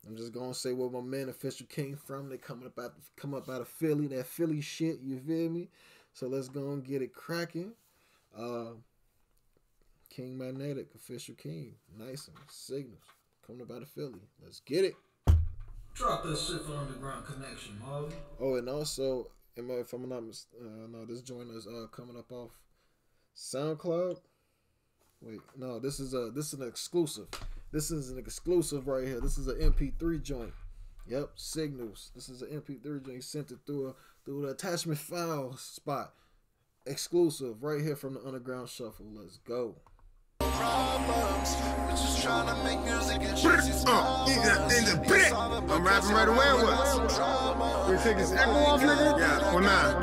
I'm just gonna say where my man Official King from. They coming up out, come up out of Philly. That Philly shit. You feel me? So let's go and get it cracking. Uh, King Magnetic, Official King, nice and Signals, coming about a Philly. Let's get it. Drop that shit for Underground Connection, Marvin. Oh, and also, if I'm not mistaken, uh, no, this joint is uh, coming up off SoundCloud. Wait, no, this is a this is an exclusive. This is an exclusive right here. This is an M P three joint. Yep, Signals. This is an M P three joint. Sent it through a through the attachment file spot. Exclusive right here from the Underground Shuffle. Let's go. Problems, bitches tryna make music and shit. Uh, in the pit. I'm rapping right away or what? We take his echo off, nigga? Yeah, or not?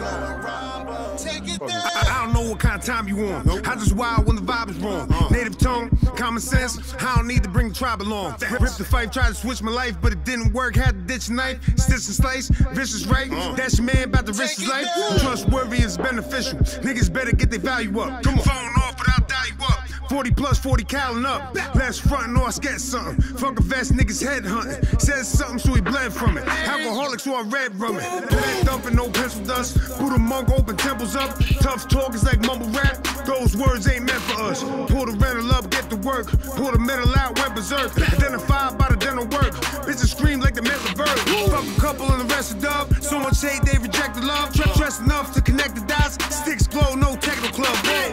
Take it down. I don't know what kind of time you want. Nope. I just wild when the vibe is wrong. Uh. Native tongue, common sense. I don't need to bring the tribe along. Ripped the fight, tried to switch my life, but it didn't work. Had to ditch a knife, stitch and slice. Vicious right. Uh. That's your man about to risk his life. Trustworthy is beneficial. Niggas better get their value up. Come on. Phone off without value up. forty plus forty cal and up. Last front or I get something. Fuck a vest, niggas head hunting. Says something so he bled from it. Alcoholic so I red rum it. Blood thumping, no pencil dust. Buddha monk open temples up. Tough talk is like mumble rap. Those words ain't meant for us. Pull the rental up, get to work. Pull the metal out, went berserk. Identified by the dental work. Bitches scream like the mental verb. Fuck a couple and the rest of dub. So much hate they reject the love. Trap dress enough to connect the dots. Sticks glow, no technical club. Hey,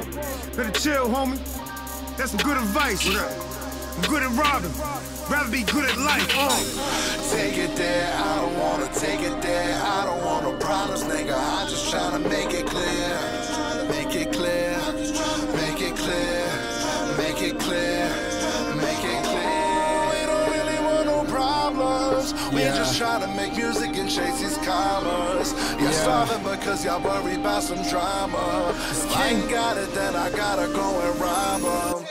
better chill, homie. That's some good advice. I'm good at robbing. Rather be good at life. Oh. Take it there. I don't want to take it there. I don't want no problems, nigga. I'm just trying to make it clear. Make it clear. Make it clear. Make it clear. Make it clear. We don't really want no problems. We yeah. just trying to make music and chase these commas. You're yeah. starving because y'all worried about some drama. If I ain't got it, then I gotta go and rob 'em.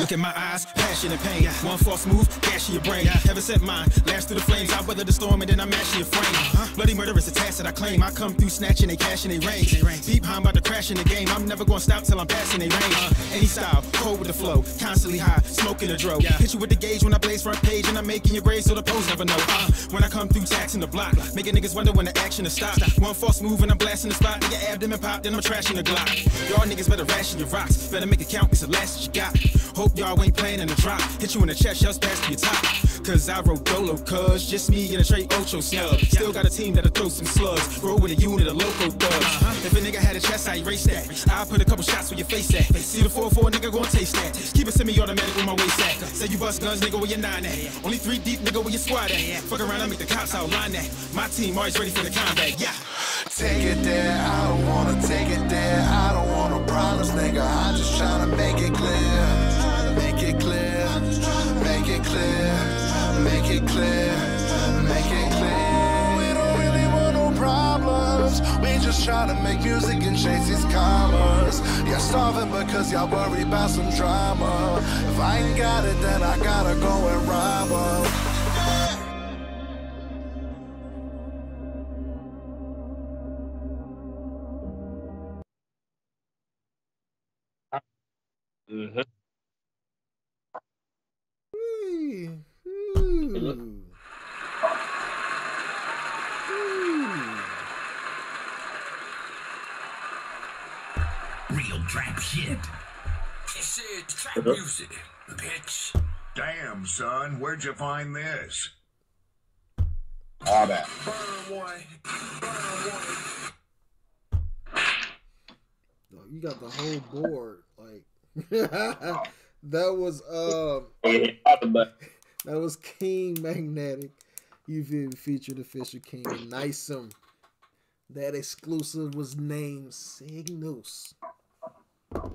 Look at my eyes, passion and pain. Yeah. One false move, dash your brain. Yeah. Heaven sent mine, lash through the flames. I weather the storm and then I'm actually a frame. Huh? Bloody murder is a task that I claim. I come through snatching, they cash and they rain. Deep, I'm about to crash in the game. I'm never gonna stop till I'm passing they range. Uh, any style, cold with the flow, constantly high, smoking a dro. Yeah. Hit you with the gauge when I blaze front page and I'm making your grade so the pose never know. Uh, when I come through, taxing the block, making niggas wonder when the action is stopped. One false move and I'm blasting the spot. Nigga abdomen pop, then I'm trashing the Glock. Y'all niggas better ration your rocks. Better make it count, it's the last that you got. Hope y'all ain't playing in the drop. Hit you in the chest, just past your top. Cause I wrote Dolo, cuz just me in a tray Ocho snub. Still got a team that'll throw some slugs. Roll with a unit of local thugs. If a nigga had a chest, I erase that. I'll put a couple shots where your face at. See the four four, nigga, gon' taste that. Keep it semi-automatic with my waist at. Say you bust guns, nigga, where you nine at. Only three deep, nigga, where you squad at. Fuck around, I make the cops outline that. My team always ready for the combat, yeah. Take it there, I don't wanna take it there. I don't want no problems, nigga. I'm just trying to make it clear. Make it clear. Make it clear. Make it clear. Make it clear. We don't really want no problems. We just try to make music and chase these commas. Y'all starving because y'all worry about some drama. If I ain't got it, then I gotta go and rob 'em. Mm-hmm. Ooh. Ooh. Ooh. Real trap shit. She said trap music, bitch. Damn, son, where'd you find this? All that. Burn one. Burn one. You got the whole board, like. That was um that was King Magnetic. You've been featured the Fisher King. Nasim. That exclusive was named Signals. Uh,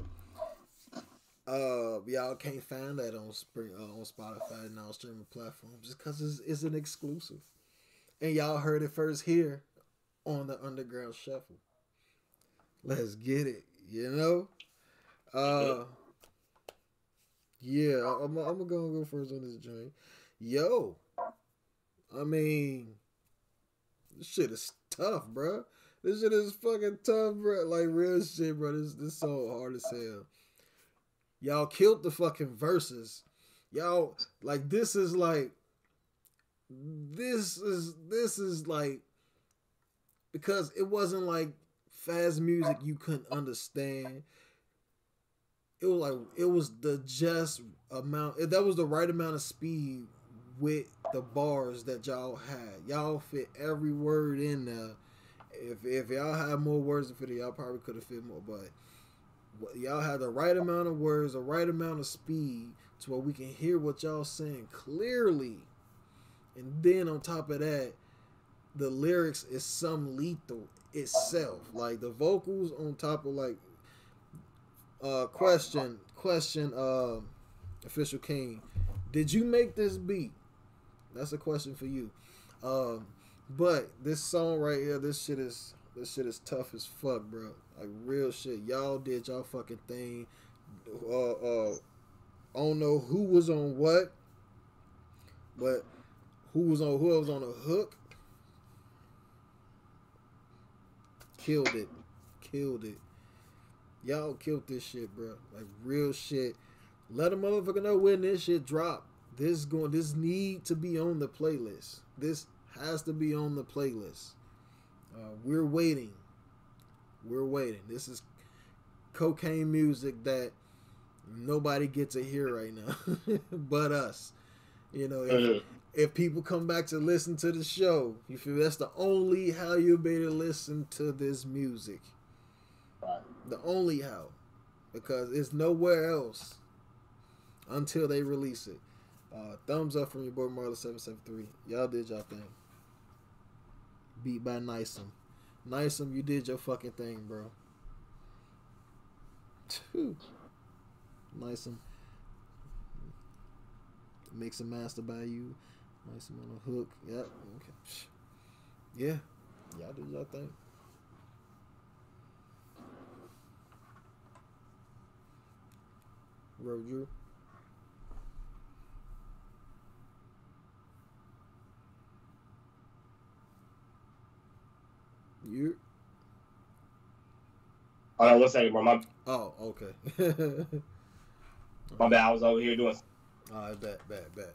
y'all can't find that on Spring uh, on Spotify and all streaming platforms just because it's, it's an exclusive. And y'all heard it first here on the Underground Shuffle. Let's get it, you know. Uh, yeah, I'm, I'm gonna go first on this joint. Yo, I mean, this shit is tough, bro. This shit is fucking tough, bro. Like, real shit, bro. This this so hard as hell. Y'all killed the fucking verses. Y'all, like, this is like, this is, this is like, because it wasn't like fast music you couldn't understand. It was like it was the just amount. That was the right amount of speed with the bars that y'all had. Y'all fit every word in there. If if y'all had more words to fit, y'all probably could have fit more. But y'all had the right amount of words, the right amount of speed, to where we can hear what y'all saying clearly. And then on top of that, the lyrics is some lethal itself. Like the vocals on top of like. Uh, question, question, uh, Official King, did you make this beat? That's a question for you. Um, but this song right here, this shit is, this shit is tough as fuck, bro. Like real shit. Y'all did y'all fucking thing. Uh, uh, I don't know who was on what, but who was on, who was on the hook? Killed it. Killed it. Y'all killed this shit, bro. Like real shit. Let a motherfucker know when this shit drop. This going. This need to be on the playlist. This has to be on the playlist. Uh, we're waiting. We're waiting. This is cocaine music that nobody gets to hear right now, but us. You know, if, if people come back to listen to the show, you feel that's the only how you'll be able to listen to this music. Right. The only how, because it's nowhere else until they release it. Uh, thumbs up from your boy Marley seven seven three. Y'all did y'all thing. Beat by Nasim. Nasim, you did your fucking thing, bro. Nasim. Mix and master by you. Nasim on the hook. Yep. Okay. Yeah. Y'all did y'all thing. Roger. You. Hold on one second, bro. My... Oh, okay. My bad. I was over here doing. Ah, right, bad, bad, bad.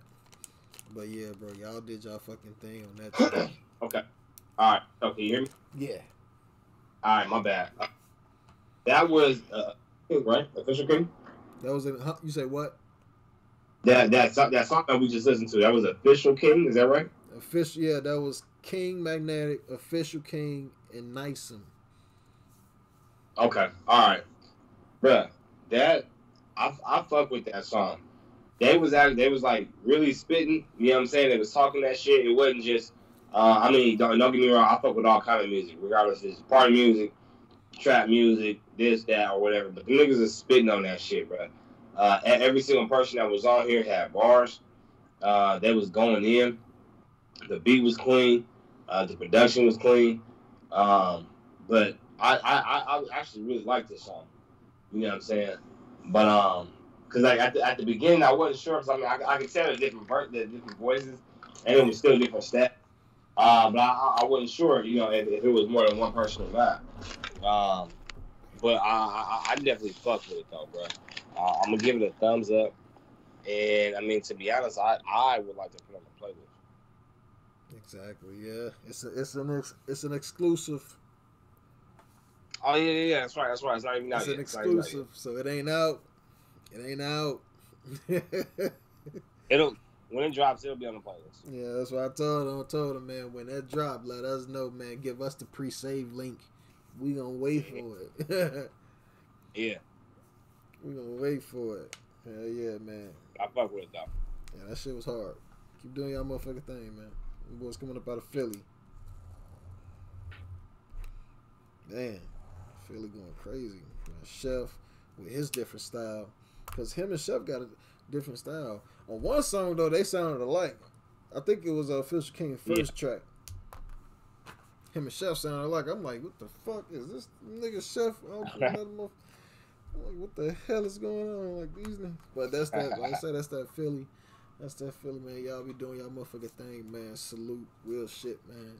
But yeah, bro, y'all did y'all fucking thing on that. Thing. Okay. All right. So can you hear me? Yeah. All right. My bad. That was uh, right. Official King. That was in, you say what? That that that song that we just listened to. That was Official King. Is that right? Official, yeah. That was King Magnetic, Official King, and Nasim. Okay, all right, bruh. that, I, I fuck with that song. They was out, they was like really spitting. You know what I'm saying? They was talking that shit. It wasn't just. Uh, I mean, don't, don't get me wrong. I fuck with all kind of music, regardless if it's party music, trap music, this, that, or whatever. But the niggas is spitting on that shit, bro. Uh, every single person that was on here had bars. Uh, they was going in. The beat was clean. Uh, the production was clean. Um, but I, I, I actually really like this song. You know what I'm saying? But um, cause like at the, at the beginning I wasn't sure because I mean I, I could tell the different the different voices and it was still different stats. Uh, but I, I wasn't sure, you know, if, if it was more than one person or not. Um, but I, I, I definitely fucked with it though, bro. Uh, I'm gonna give it a thumbs up. And I mean, to be honest, I, I would like to put on the playlist. Exactly. Yeah. It's a, it's an ex, it's an exclusive. Oh yeah, yeah, yeah, that's right, that's right. It's not even out it's yet. It's an exclusive, it's so it ain't out. It ain't out. It'll when it drops, it'll be on the playlist. Yeah, that's what I told him. I told him, man, when that drop, let us know, man. Give us the pre-save link. We gonna wait for it. Yeah. We gonna wait for it. Hell yeah, man. I fuck with it though. Yeah, that shit was hard. Keep doing y'all motherfucking thing, man. You boys coming up out of Philly. Man. Philly going crazy. And Chef with his different style, because him and Chef got a different style. On one song though, they sounded alike. I think it was uh, Fisher King first yeah. track. Him and Chef sounded alike. I'm like, what the fuck is this nigga Chef? I'm like, what the hell is going on? Like these niggas. But that's that. Like I said, that's that Philly. That's that Philly, man. Y'all be doing y'all motherfucking thing, man. Salute, real shit, man.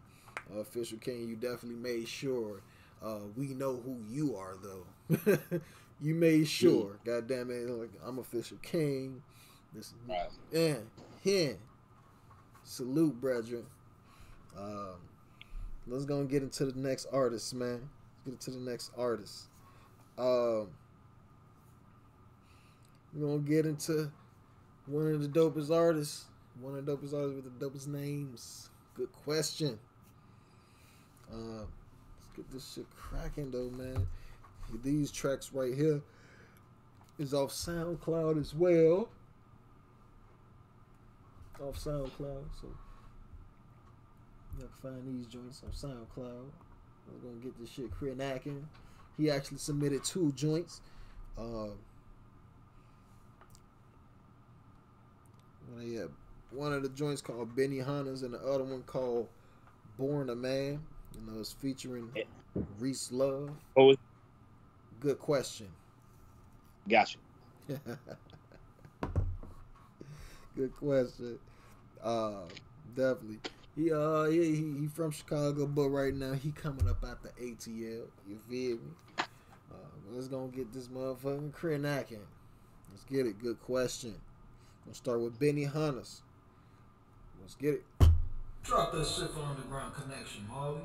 Uh, Fisher King, you definitely made sure. Uh, we know who you are, though. You made sure. Yeah. God damn it. Like, I'm Official King. This is right. Yeah. Yeah. Salute, brethren. Um, let's go and get into the next artist, man. Let's get into the next artist. Um, we're going to get into one of the dopest artists. One of the dopest artists with the dopest names. Good question. Um. Get this shit cracking though, man. These tracks right here is off SoundCloud as well. Off SoundCloud, so you can find these joints on SoundCloud. We're gonna get this shit cracking. He actually submitted two joints. Um, yeah, one of the joints called Benihana's and the other one called Born a Man. You know, it's featuring Reese Love. Oh, Good Question. Gotcha. Good Question. Uh, definitely. He uh, he, he he from Chicago, but right now he coming up out the A T L. You feel me? Uh, let's gonna get this motherfucking cracking. Let's get it. Good Question. We'll start with Benihana's. Let's get it. Drop that shit for Underground Connection, Marley.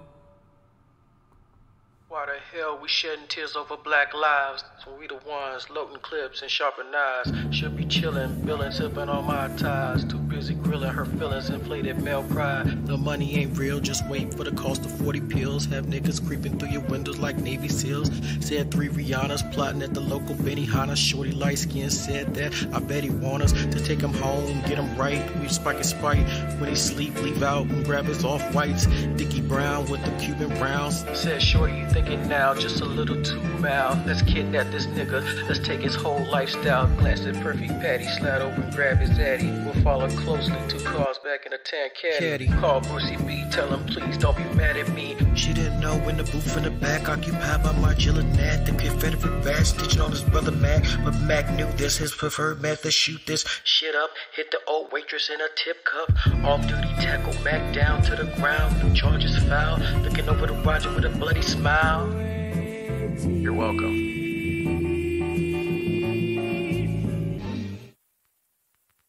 Why the hell we shedding tears over black lives when we the ones loading clips and sharpen knives? Should be chilling, billing, tipping on my ties. Too busy grilling her feelings, inflated male pride. The money ain't real, just wait for the cost of forty pills. Have niggas creeping through your windows like Navy SEALs. Said three Rihanna's plotting at the local Benihana. Shorty light skin said that, I bet he want us to take him home, get him right. We spike and spite when he sleep, leave out and grab his off whites. Dickie Brown with the Cuban rounds. Said Shorty, you think thinking now, just a little too mild. Let's kidnap this nigga, let's take his whole lifestyle. Glance at perfect patty, slide over and grab his addy. We'll follow closely, two cars back in a tan caddy. Call Brucey B, tell him please don't be mad at me. She didn't know when the booth in the back, occupied by Margilla Nat, the Confederate bat, stitching on his brother Mac. But Mac knew this, his preferred method, shoot this shit up. Hit the old waitress in a tip cup. Off duty tackle Mac down to the ground. New charges foul, looking over to Roger with a bloody smile. You're welcome.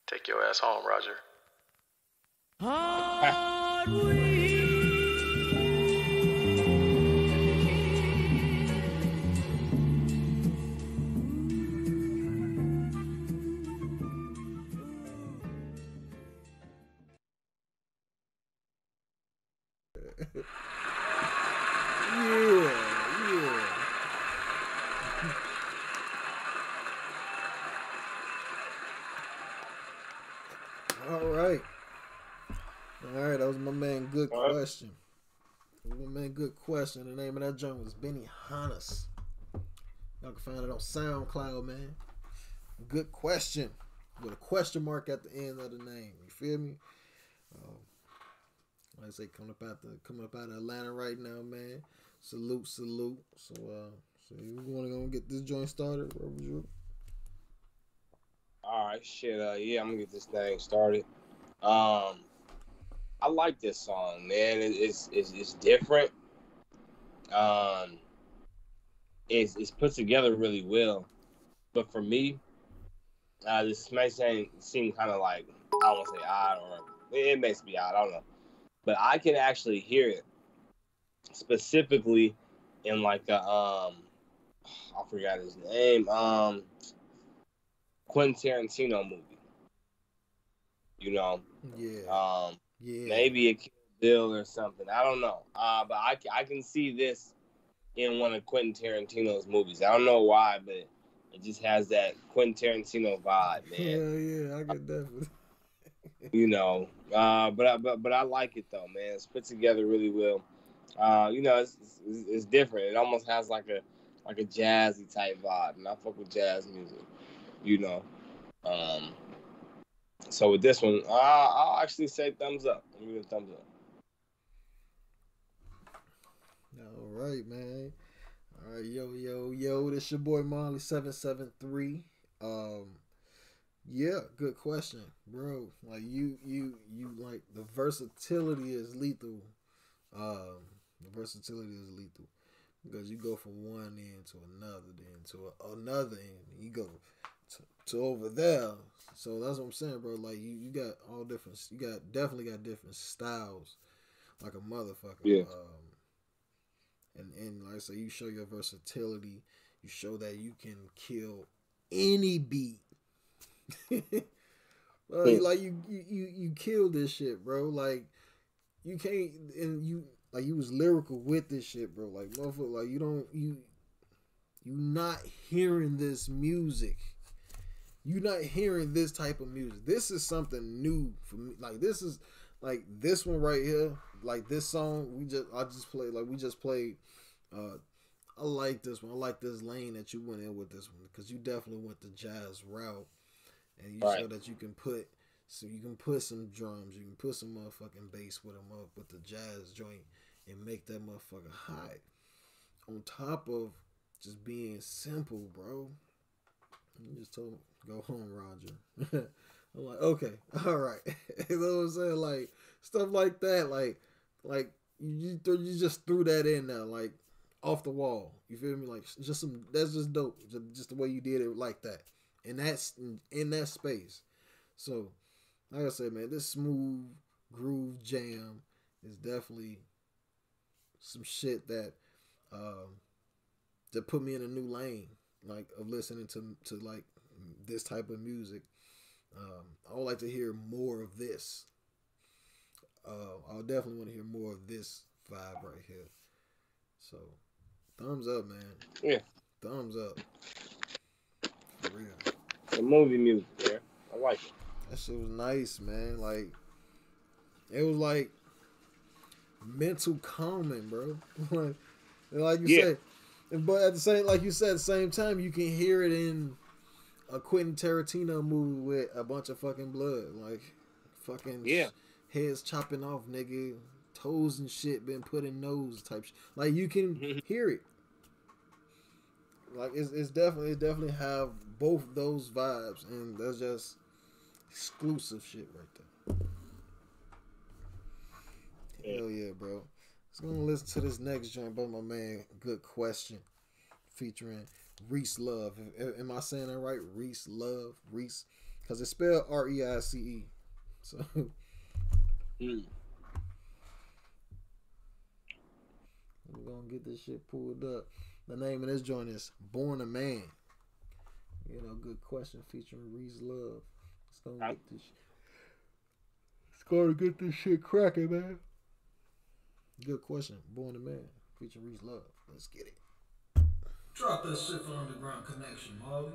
Take your ass home, Roger. Yeah, yeah. Question. Man, Good Question. The name of that joint was Benny Hannes. Y'all can find it on SoundCloud, man. Good Question. With a question mark at the end of the name. You feel me? Um, like I say, coming up out the coming up out of Atlanta right now, man. Salute, salute. So uh so you wanna go and get this joint started, Robert Drew? Alright, shit, uh yeah, I'm gonna get this thing started. Um I like this song, man. It, it's, it's it's different. Um, it's it's put together really well, but for me, uh, this may seem, seem kind of like I don't want to say odd, or it, it makes me odd. I don't know, but I can actually hear it specifically in like a um, I forgot his name, um, Quentin Tarantino movie. You know, yeah. Um, Yeah. Maybe a Kill Bill or something. I don't know. Uh, but I, I can see this in one of Quentin Tarantino's movies. I don't know why, but it just has that Quentin Tarantino vibe, man. Yeah, yeah, I get that. You know, uh, but I but but I like it though, man. It's put together really well. Uh, you know, it's, it's it's different. It almost has like a like a jazzy type vibe, and I fuck with jazz music. You know. Um. So with this one, uh, I'll actually say thumbs up. Give me a thumbs up. All right, man. All right, yo, yo, yo. This your boy Marley seven seven three. Um, yeah, Good Question, bro. Like you, you, you. Like the versatility is lethal. Um, the versatility is lethal because you go from one end to another, then to a, another end. You go to, to over there. So that's what I'm saying, bro. Like you, you got all different. You got definitely got different styles, like a motherfucker. Yeah. Um, and and like I say, you show your versatility. You show that you can kill any beat. Like, mm. like you, you you you kill this shit, bro. Like you can't and you like you was lyrical with this shit, bro. Like motherfucker, like you don't you you not hearing this music. You're not hearing this type of music. This is something new for me. Like this is, like this one right here. Like this song we just, I just played. Like we just played. Uh, I like this one. I like this lane that you went in with this one because you definitely went the jazz route, and you right. show that you can put. So you can put some drums. You can put some motherfucking bass with them up with the jazz joint and make that motherfucker hot. On top of just being simple, bro. You just told me. Go home, Roger. I'm like, okay, all right. You know what I'm saying? Like stuff like that. Like, like you, you just threw that in there, like off the wall. You feel me? Like just some. That's just dope. Just the way you did it, like that. And that's in that space. So, like I said, man, this smooth groove jam is definitely some shit that um, that put me in a new lane, like of listening to to like. This type of music. um, I would like to hear more of this. uh, I'll definitely want to hear more of this vibe right here. So thumbs up, man. Yeah, thumbs up for real. The movie music, yeah, I like it. That shit was nice, man. Like it was like mental calming, bro. Like, like you yeah. said, but at the same, like you said, at the same time you can hear it in a Quentin Tarantino movie with a bunch of fucking blood, like fucking yeah. heads chopping off, nigga, toes and shit been put in nose type shit. Like you can hear it. Like it's it's definitely it definitely have both those vibes, and that's just exclusive shit right there. Hell yeah, bro. Let's go and listen to this next joint by my man Good Question, featuring Reese Love. Am I saying that right? Reese Love. Reese. Because it's spelled R E I C E. So. Mm. We're going to get this shit pulled up. The name of this joint is Born a Man. You know, Good Question featuring Reese Love. It's going to get this shit. It's going to get this shit cracking, man. Good Question. Born a Man featuring Reese Love. Let's get it. Drop that shit for Underground Connection, Marley.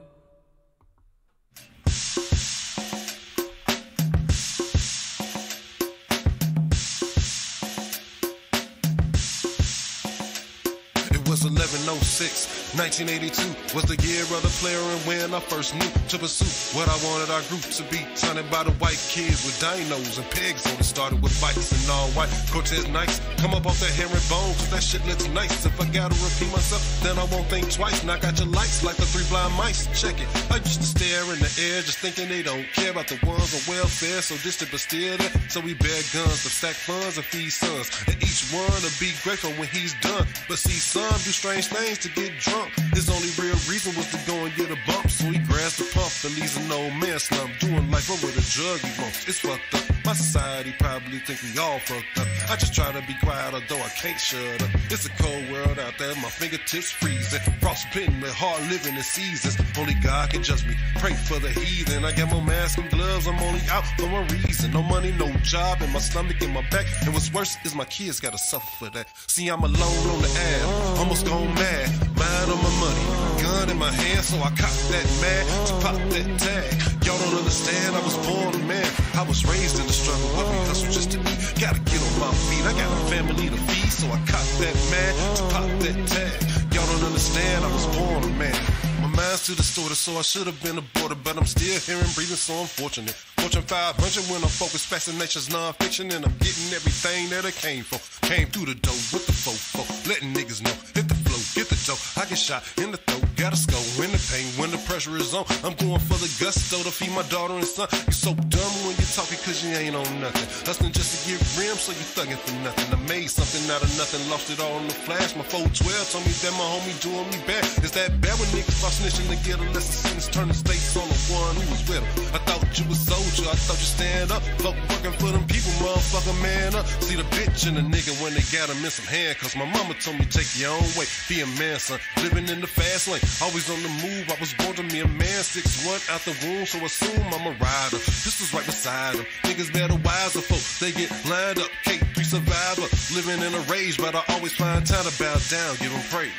eleven oh six. nineteen eighty-two was the year of the player and when I first knew to pursue what I wanted our group to be. Turned by the white kids with dinos and pegs on it. Started with bikes and all white Cortez Nikes. Come up off that herringbone cause that shit looks nice. If I gotta repeat myself then I won't think twice. Knock out your lights like the three blind mice. Check it, I used to stare in the air just thinking they don't care about the ones on welfare. So distant but still there. So we bear guns to stack funds and feed sons. And each one will be grateful when he's done. But see some do strange things to get drunk. His only real reason was to go and get a bump. So he grasped the pump and leaves an old man slump. Doing life over the drug he wants. It's fucked up. My society probably think we all fucked up. I just try to be quiet although I can't shut up. It's a cold world out there. My fingertips freezing. Frostbitten and hard living in seasons. Only God can judge me. Pray for the heathen. I got my mask and gloves. I'm only out for one reason. No money, no job. And my stomach and my back. And what's worse is my kids gotta suffer for that. See, I'm alone on the app. Almost gone mad. Mind on my money. Gun in my hand. So I cocked that mag to pop that tag. Y'all don't understand. I was born a man. I was raised in the struggle. But we hustle just to eat. Gotta get on my feet. I got a family to feed. So I cocked that mag to pop that tag. Y'all don't understand. I was born a man. My mind's to the store, so I should have been aborted, but I'm still here and breathing, so I'm fortunate. Fortune five hundred when I'm focused, fascination's non-fiction, and I'm getting everything that I came for. Came through the door with the fofo, letting niggas know, hit the flow, get the dough. I get shot in the throat, gotta score in the pain when the pressure is on. I'm going for the gusto to feed my daughter and son. You're so dumb when you're talking cause you ain't on nothing. Hustling just to get rim, so you thugging for nothing. I made something out of nothing, lost it all in the flash. My four twelve told me that my homie doing me bad. It's that bad when niggas start snitching to get a lesson sentence, turning states on the one who was with him. I thought you was so. I thought you stand up, fuck working for them people, motherfucker, man up. See the bitch and the nigga when they got him in some hand. Cause my mama told me take your own way, be a man, son. Living in the fast lane, always on the move. I was born to me a man, six one out the womb. So assume I'm a rider, this is right beside him. Niggas better wiser folks, they get lined up. K three survivor, living in a rage. But I always find time to bow down, give them praise.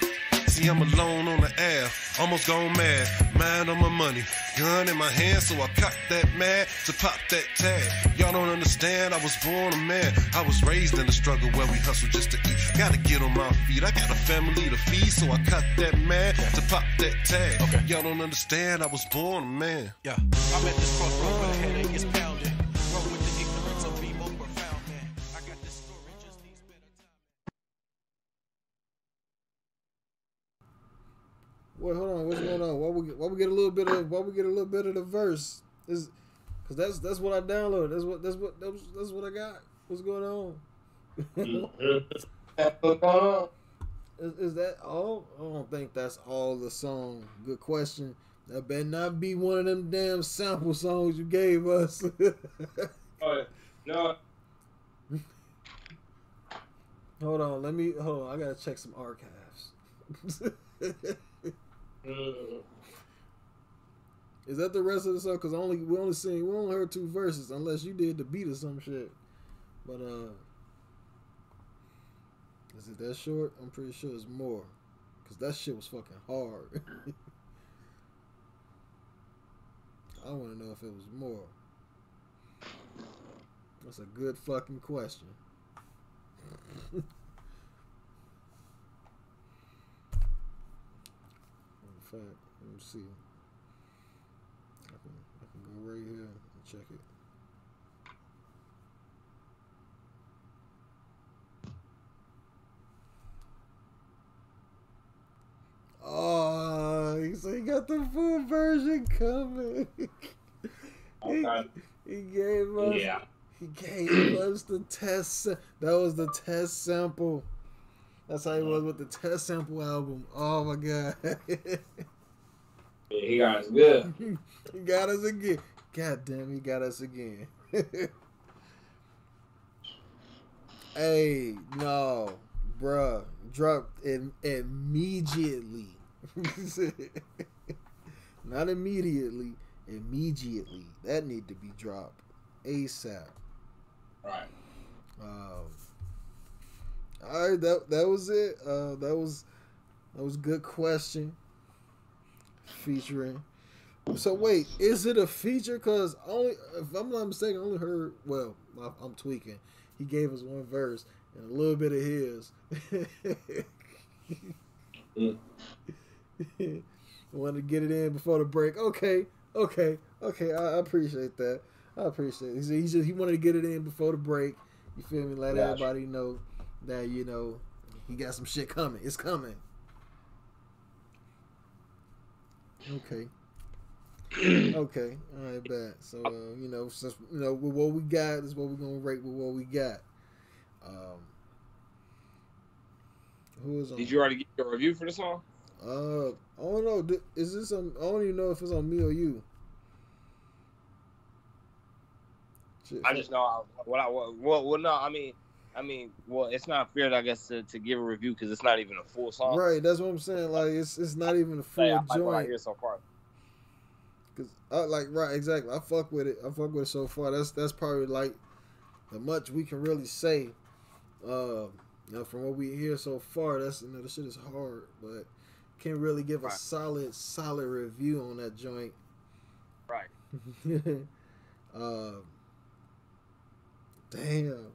See, I'm alone on the air, almost gone mad. Mind on my money, gun in my hand, so I cocked that mag to pop that tag. Y'all don't understand, I was born a man. I was raised in the struggle where we hustle just to eat. Gotta get on my feet, I got a family to feed, so I cocked that mag to pop that tag. Okay. Y'all don't understand, I was born a man. Yeah, I'm at this crossroad where the headache is pounding. Run with the ignorance of being more profound, man. I got this story, just needs better time. Wait, hold on. What's going on? Why we why we get a little bit of why we get a little bit of the verse is because that's that's what I downloaded. That's what that's what that's, that's what I got. What's going on? is, is that all? I don't think that's all the song. Good question. That better not be one of them damn sample songs you gave us. Oh, no. Hold on. Let me hold on. I gotta check some archives. Is that the rest of the song? Because only we only seen we only heard two verses, unless you did the beat or some shit. But uh, is it that short? I'm pretty sure it's more, because that shit was fucking hard. I want to know if it was more. That's a good fucking question. Let me see. I can, I can go right here and check it. Oh, he said he got the full version coming. Okay. he, he gave us. Yeah. He gave us the test. That was the test sample. That's how he was with the test sample album. Oh my god. He got us good. He got us again. God damn, he got us again. Hey, no, bruh. Dropped it immediately. Not immediately, immediately. That need to be dropped ASAP. Right. Um. All right, that that was it. Uh, that was that was Good Question featuring. So wait, is it a feature? Cause only if I'm not mistaken, I only heard. Well, I'm tweaking. He gave us one verse and a little bit of his. Mm. Wanted to get it in before the break. Okay, okay, okay. I, I appreciate that. I appreciate it. He just he wanted to get it in before the break. You feel me? Let gotcha. everybody know that you know he got some shit coming. It's coming. Okay. Okay. All right, bad. So uh, you know, since you know with what we got is what we're gonna rate with what we got. Um. Who is on? Did you already get your review for the song? Uh, I don't know. Is this on? I don't even know if it's on me or you. Shit. I just know I, what I what well, well no I mean I mean well it's not fair I guess to, to give a review because it's not even a full song. Right, that's what I'm saying. Like it's it's not even a full yeah, I, joint. I hear so far. Cause I like right exactly I fuck with it I fuck with it so far. That's that's probably like the much we can really say. Um, you know, from what we hear so far, that's you know the shit is hard, but can't really give right. a solid solid review on that joint. Right. um. Damn.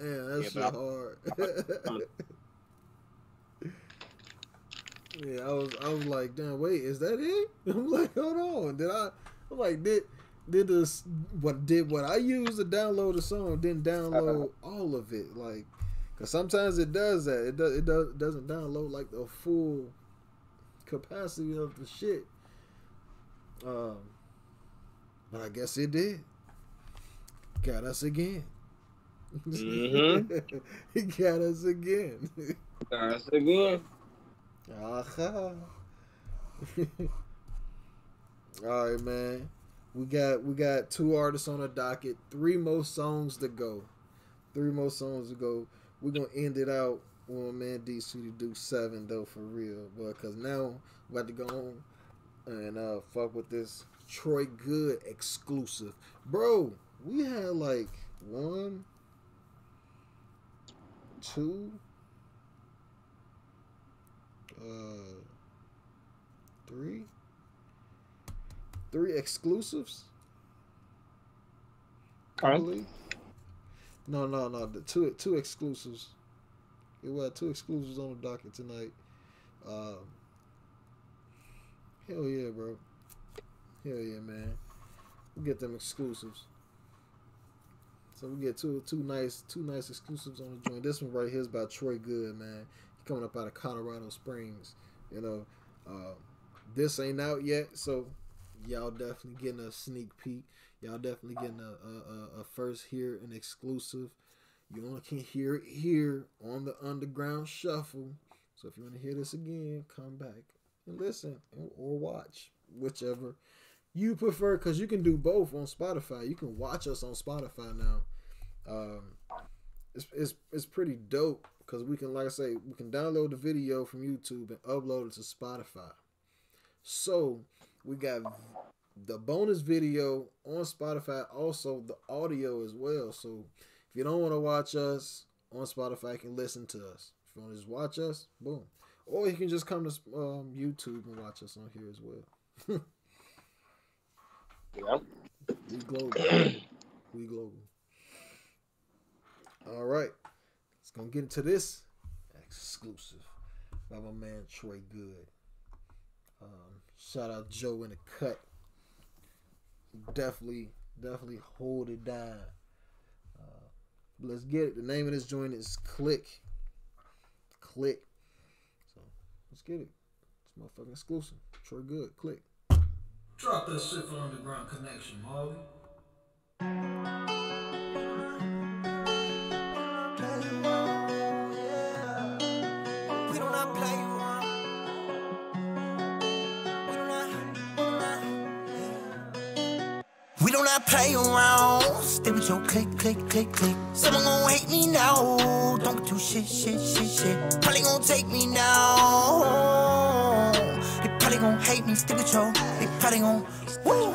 Damn, that's yeah, so hard. yeah, I was I was like, damn, wait, is that it? I'm like, hold on. Did I I'm like did did this what did what I used to download the song didn't download all of it. Like cause sometimes it does that. It does it does it doesn't download like the full capacity of the shit. Um but I guess it did. Got us again. Mm-hmm. He got us again. Got us again. Aha. All right, man. We got we got two artists on the docket. Three more songs to go. Three more songs to go. We're gonna end it out with man D C to Duke seven though for real, but cause now we're about to go on and uh fuck with this Troy Good exclusive, bro. We had like one, two, uh, three, three exclusives. Currently? No, no, no. The two, two exclusives. It was two exclusives on the docket tonight. Um, hell yeah, bro. Hell yeah, man. We get them exclusives. So we get two two nice two nice exclusives on the joint. This one right here is by Troy Good, man. He's coming up out of Colorado Springs. You know, uh, this ain't out yet, so y'all definitely getting a sneak peek. Y'all definitely getting a, a, a first here, an exclusive. You only can hear it here on the Underground Shuffle. So if you want to hear this again, come back and listen or watch, whichever you prefer, because you can do both on Spotify. You can watch us on Spotify now. Um, it's, it's, it's pretty dope because we can, like I say, we can download the video from YouTube and upload it to Spotify. So we got the bonus video on Spotify, also the audio as well. So if you don't want to watch us on Spotify, you can listen to us. If you want to just watch us, boom. Or you can just come to um, YouTube and watch us on here as well. Yeah. We global. We global. All right. Let's gonna get into this exclusive by my man Troy Good. Um, shout out Joe in the cut. Definitely, definitely hold it down. Uh, let's get it. The name of this joint is Click. Click. So let's get it. It's motherfucking exclusive. Troy Good. Click. Drop that shit for Underground Connection, Marley. We do not play you on. We do not. We do not play around. Stay with your click, click, click, click. Someone gon' hate me now. Don't do shit, shit, shit, shit. Probably gon' take me now. They probably gon' hate me. Stay with your. Probably gon' woo,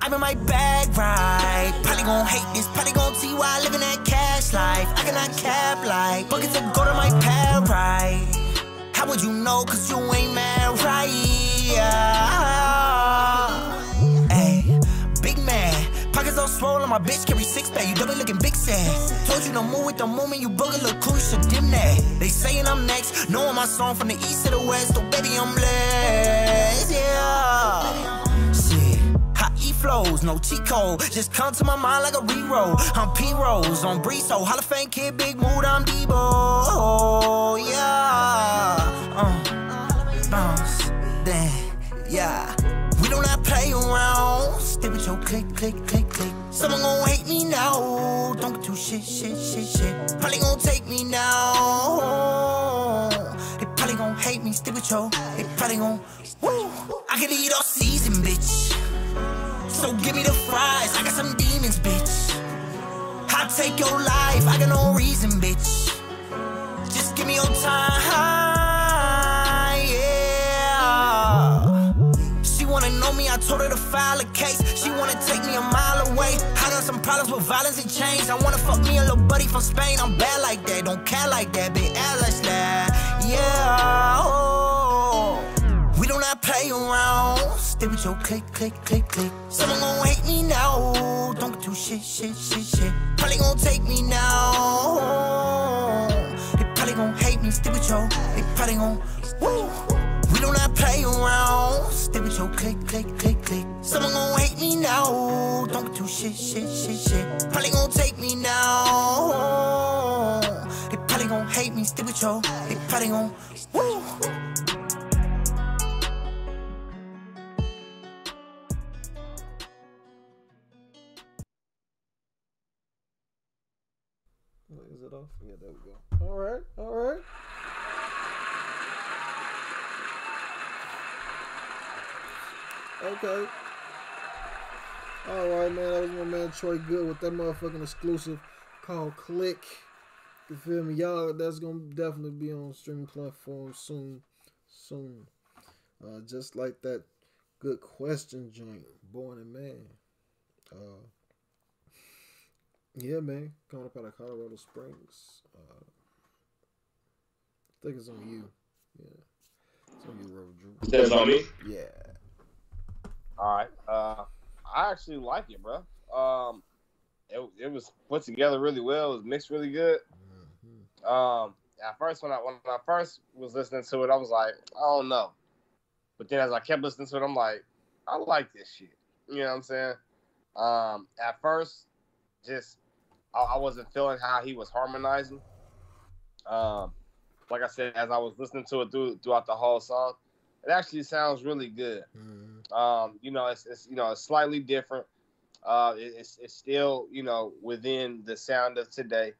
I'm in my bag, right? Probably gon' hate this, probably gon' see why I live in that cash life. I cannot cap like buckets of gold on my pad, right? How would you know? Cause you ain't mad, right? Yeah. Hey, big man, pockets all swag. roll on my bitch, carry six pack. You double looking big sad. Told you no move with the moment, you bugger look cool, you should dim that. They saying I'm next, knowing my song from the east to the west. Oh baby, I'm blessed, yeah. Shit, I eat flows, no cheat code. Just come to my mind like a re-roll. I'm P-Rose on Breezo, Hall of Fame kid, big mood, I'm Debo. Oh, yeah. Uh, bounce, then, yeah. We don't not play around. Stay with your click, click, click, click. Someone gon' hate me now. Don't do shit, shit, shit, shit. Probably gon' take me now. They probably gon' hate me. Stay with your. They probably gon'. Woo! I can eat all season, bitch. So give me the fries. I got some demons, bitch. I'll take your life. I got no reason, bitch. Just give me your time. Wanna know me, I told her to file a case. She wanna take me a mile away. I got some problems with violence and change. I wanna fuck me a little buddy from Spain. I'm bad like that, don't care like that, big ass like that. Yeah, oh. We do not play around. Stay with your click, click, click, click. Someone gon' hate me now. Don't do shit, shit, shit, shit. Probably gon' take me now. They probably gon' hate me, stay with your. They probably gon', woo. We do not play around. Stay with your click, click, click, click. Someone gon' hate me now. Don't do shit, shit, shit, shit. Probably gon' take me now. They probably gon' hate me. Stay with your. They probably gon'. Woo. Is it off? Yeah, there we go. All right, all right. Okay. Alright, man. That was my man Troy Good with that motherfucking exclusive called Click. You feel me? Y'all, that's going to definitely be on streaming platforms soon. Soon. Uh, just like that Good Question joint. Born and Man. Uh, yeah, man. Coming up out of Colorado Springs. Uh, I think it's on you. Yeah. It's on you, Roger. That's on me? Yeah. All right, uh, I actually like it, bro. Um, it it was put together really well. It was mixed really good. Mm-hmm. Um, at first when I when I first was listening to it, I was like, I don't know. But then as I kept listening to it, I'm like, I like this shit. You know what I'm saying? Um, at first, just I, I wasn't feeling how he was harmonizing. Um, like I said, as I was listening to it through throughout the whole song, it actually sounds really good. Mm-hmm. Um, you know, it's, it's, you know, it's slightly different. Uh, it, it's, it's still, you know, within the sound of today.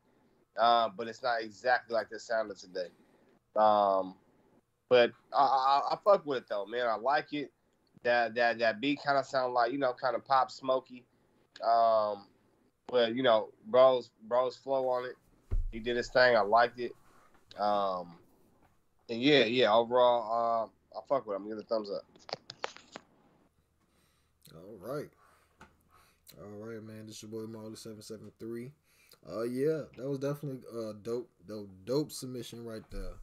Uh, but it's not exactly like the sound of today. Um, but I, I, I fuck with it though, man. I like it. That, that, that beat kind of sound like, you know, kind of Pop Smokey. Um, but you know, bro's, bro's flow on it. He did his thing. I liked it. Um, and yeah, yeah, overall, uh, I fuck with him. Give it a thumbs up. All right. All right, man. This is your boy Marley seven seven three. Uh, yeah, that was definitely a dope, dope, dope submission right there.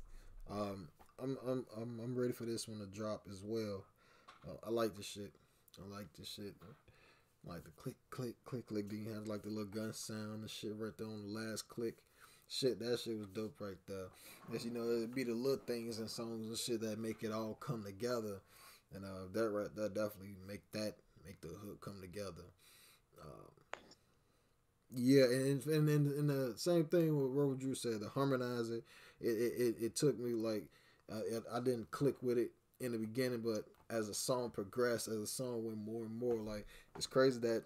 Um, I'm, I'm, I'm, I'm ready for this one to drop as well. Uh, I like this shit. I like this shit. I like the click, click, click, click. Then you have like the little gun sound and shit right there on the last click. Shit, that shit was dope right there. As you know, it'd be the little things and songs and shit that make it all come together. And uh, that right, that definitely make that. Make the hook come together. Um, yeah, and and, and and the same thing with what Drew said, the harmonize it. It, it, it took me like, uh, it, I didn't click with it in the beginning, but as the song progressed, as the song went more and more, like, it's crazy that,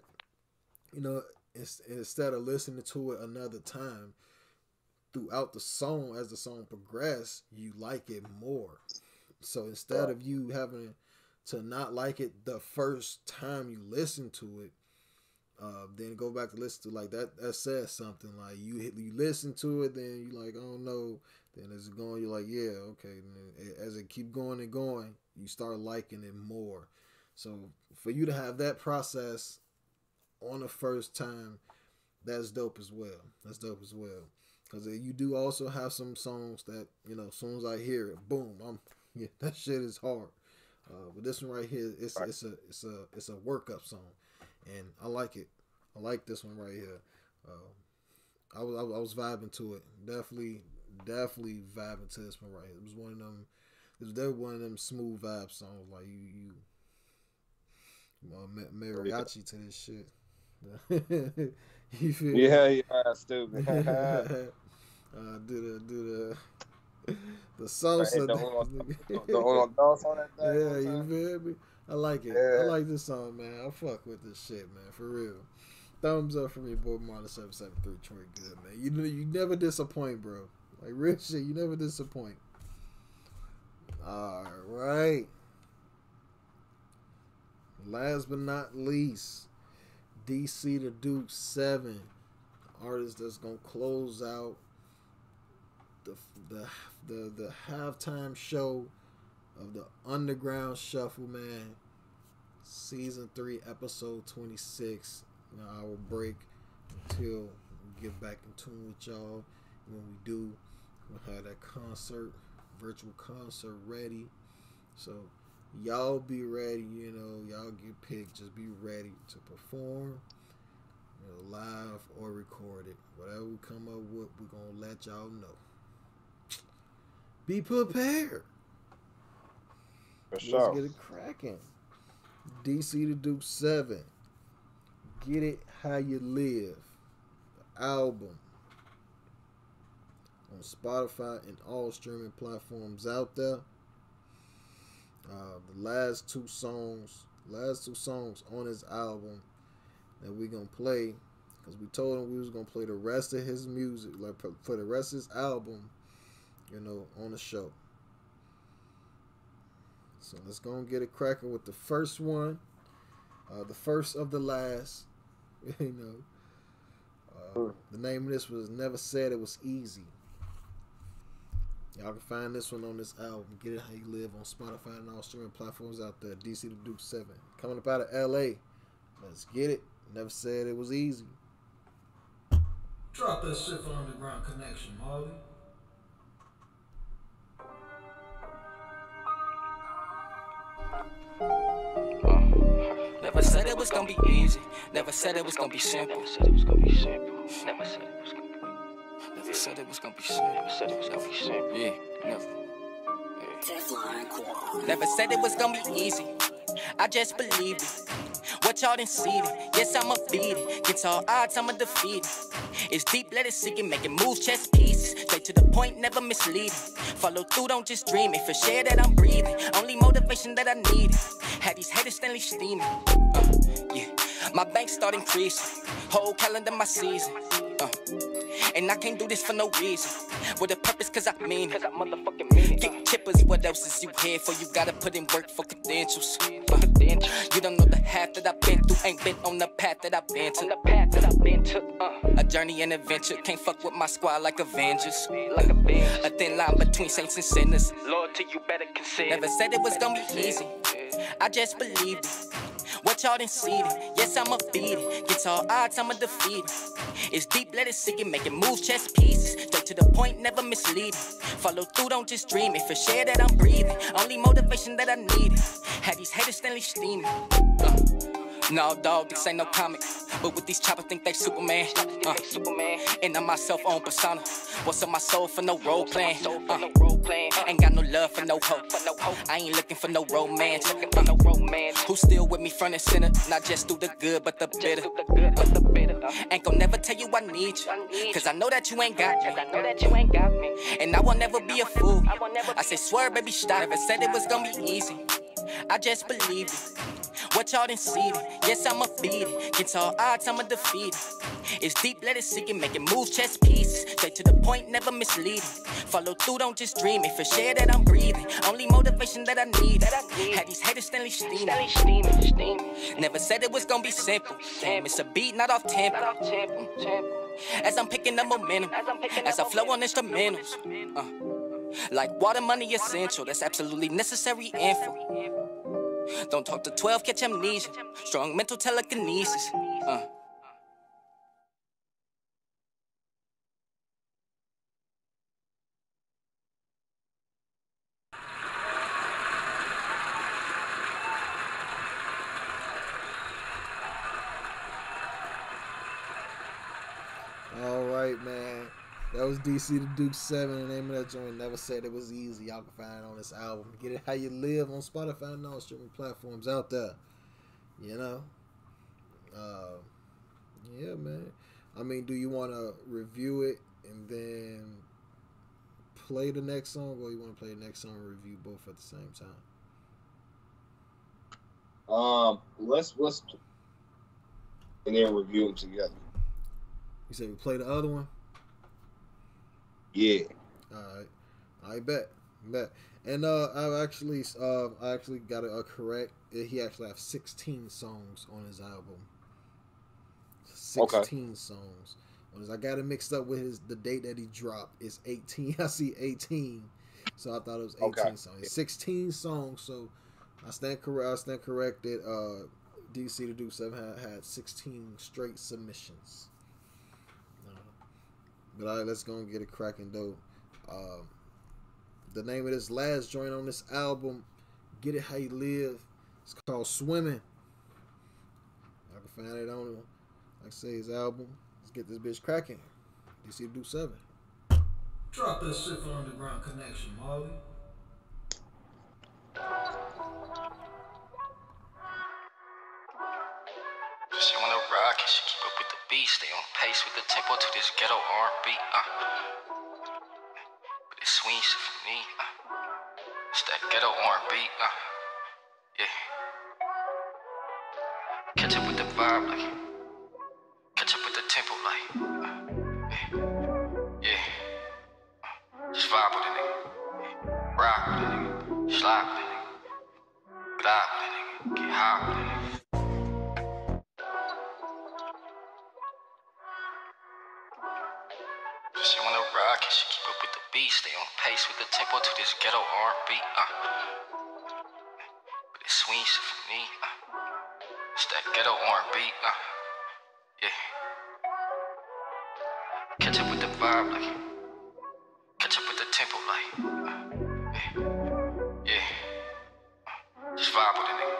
you know, it's, instead of listening to it another time, throughout the song, as the song progressed, you like it more. So instead of you having to not like it the first time you listen to it, uh, then go back to listen to like that. That says something. Like you hit, you listen to it, then you like, oh no. Then as it going, you're like, yeah, okay. And as it keep going and going, you start liking it more. So for you to have that process on the first time, that's dope as well. That's dope as well. Cause you do also have some songs that, you know, as soon as I hear it, boom, I'm yeah, that shit is hard. Uh, but this one right here, it's right. it's a it's a it's a workup song, and I like it. I like this one right here. Um, I was I was vibing to it. Definitely, definitely vibing to this one right here. It was one of them. It was definitely one of them smooth vibe songs. Like you, you, you mariachi to this shit. You feel me? Yeah, you are stupid. uh, do the do the the salsa. The oil dance on that thing. Yeah, you feel me? I like it. Yeah. I like this song, man. I fuck with this shit, man. For real. Thumbs up from your boy Marley seven seven three. Troy Good, man. You you never disappoint, bro. Like real shit, you never disappoint. All right. Last but not least, D C to Duke seven, artist that's gonna close out the the the the halftime show of the Underground Shuffle, man. Season three, episode twenty-six. You know, our break until we get back in tune with y'all. When we do, we'll have that concert, virtual concert ready. So y'all be ready, you know, y'all get picked. Just be ready to perform, you know, live or recorded. Whatever we come up with, we're going to let y'all know. Be prepared. For sure. Let's get it cracking. D C to Duke seven. Get It How You Live. The album. On Spotify and all streaming platforms out there. Uh, the last two songs, last two songs on his album that we gonna play, because we told him we was gonna play the rest of his music, like for the rest of his album, you know, on the show. So let's go and get it cracking with the first one, uh, the first of the last. You know, uh, the name of this was Never Said It Was Easy. Y'all can find this one on this album. Get It How You Live on Spotify and all streaming platforms out there. D C to Duke seven. Coming up out of L A. Let's get it. Never said it was easy. Drop that shit for Underground Connection, Marley. Never said it was gonna be easy. Never said it was gonna be simple. Never said it was gonna be simple. Never said it was gonna be simple. Never said it was gonna be simple. Never said it was gonna be simple. Yeah, never. Yeah. Never said it was gonna be easy. I just believed it. What y'all didn't see it. Yes, I'ma beat it. Against all odds, I'ma defeat it. It's deep, let it sink and make it move, chess pieces. Straight to the point, never misleading. Follow through, don't just dream it. For sure that I'm breathing. Only motivation that I needed. Had these haters standing steaming. Uh, yeah. My bank start increasing. Whole calendar, my season. Uh, and I can't do this for no reason. With a purpose, cause I mean it. Get chippers, what else is you here for? You gotta put in work for credentials. uh, You don't know the half that I've been through. Ain't been on the path that I've been to. uh, A journey and adventure. Can't fuck with my squad like Avengers. Like uh, a thin line between saints and sinners. Lord, till you better consider. Never said it was gonna be easy. I just believed it. What y'all didn't see it. Yes, I'ma beat it. Gets all odds, I'ma defeat it. It's deep, let it sink and make it move, chess pieces. Straight to the point, never misleading. Follow through, don't just dream it. For sure that I'm breathing. Only motivation that I needed. Had these haters standing steaming. Uh, no, dog, this ain't no comic. But with these choppers, think they Superman. Uh, and I'm myself on persona. What's on my soul for no role playing? Uh, ain't got no love for no hope. I ain't looking for no romance. Uh, who's still with me front and center? Not just through the good, but the bitter. Uh, ain't gon' never tell you I need you. Cause I know that you ain't got me. And I will never be a fool. I say, swear, baby, stop. Never said it was gonna be easy. I just believed it. What y'all didn't see it. Yes, I'ma beat it. Against all odds, I'ma defeat it. It's deep, let it sink and make it move, chess pieces. Straight to the point, never misleading. Follow through, don't just dream it. For sure that I'm breathing. Only motivation that I need. Had these haters steadily steaming. Never said it was gonna be simple. Damn, it's a beat, not off tempo. As I'm picking up momentum. As I flow on instrumentals. Uh, like water, money, essential. That's absolutely necessary info. Don't talk to twelve, catch amnesia. Strong mental telekinesis. Uh. right, man. That was D C to Duke seven. The name of that joint. Never said it was easy. Y'all can find it on this album. Get it how you live on Spotify and all streaming platforms out there. You know? Uh, yeah, man. I mean, do you want to review it and then play the next song? Or you want to play the next song and review both at the same time? Um, let's, let's, and then review them together. You said we play the other one? Yeah. Alright. I bet. Bet. And uh I've actually uh I actually got it uh, correct. He actually has sixteen songs on his album. Sixteen okay. songs. I got it mixed up with his the date that he dropped. It's eighteen. I see eighteen. So I thought it was eighteen okay. songs. It's sixteen songs, so I stand correct I stand corrected. Uh D C to Duke seven had, had sixteen straight submissions. But all right, let's go and get it cracking, though. Um, the name of this last joint on this album, Get It How You Live, it's called Swimming. I can find it on, like I say, his album. Let's get this bitch cracking. D C to Duke seven. Drop that shit for Underground Connection, Marley. She wanna rock and she keep up with the beat, stay on pace with the tempo to this ghetto R and B, uh. But it's sweet shit for me, uh. It's that ghetto R and B, uh. Yeah. Catch up with the vibe, like. Catch up with the tempo, like. Uh. Yeah. Yeah. Uh. Just vibe with the nigga. Yeah. Rock with the nigga. Slide with the nigga. Glide with the nigga. Get high with the nigga. Stay on pace with the tempo to this ghetto R and B, uh. But it's sweet shit for me, uh. It's that ghetto R and B, uh. Yeah. Catch up with the vibe, like. Catch up with the tempo, like. Uh. Yeah. Yeah. Uh. Just vibe with the nigga.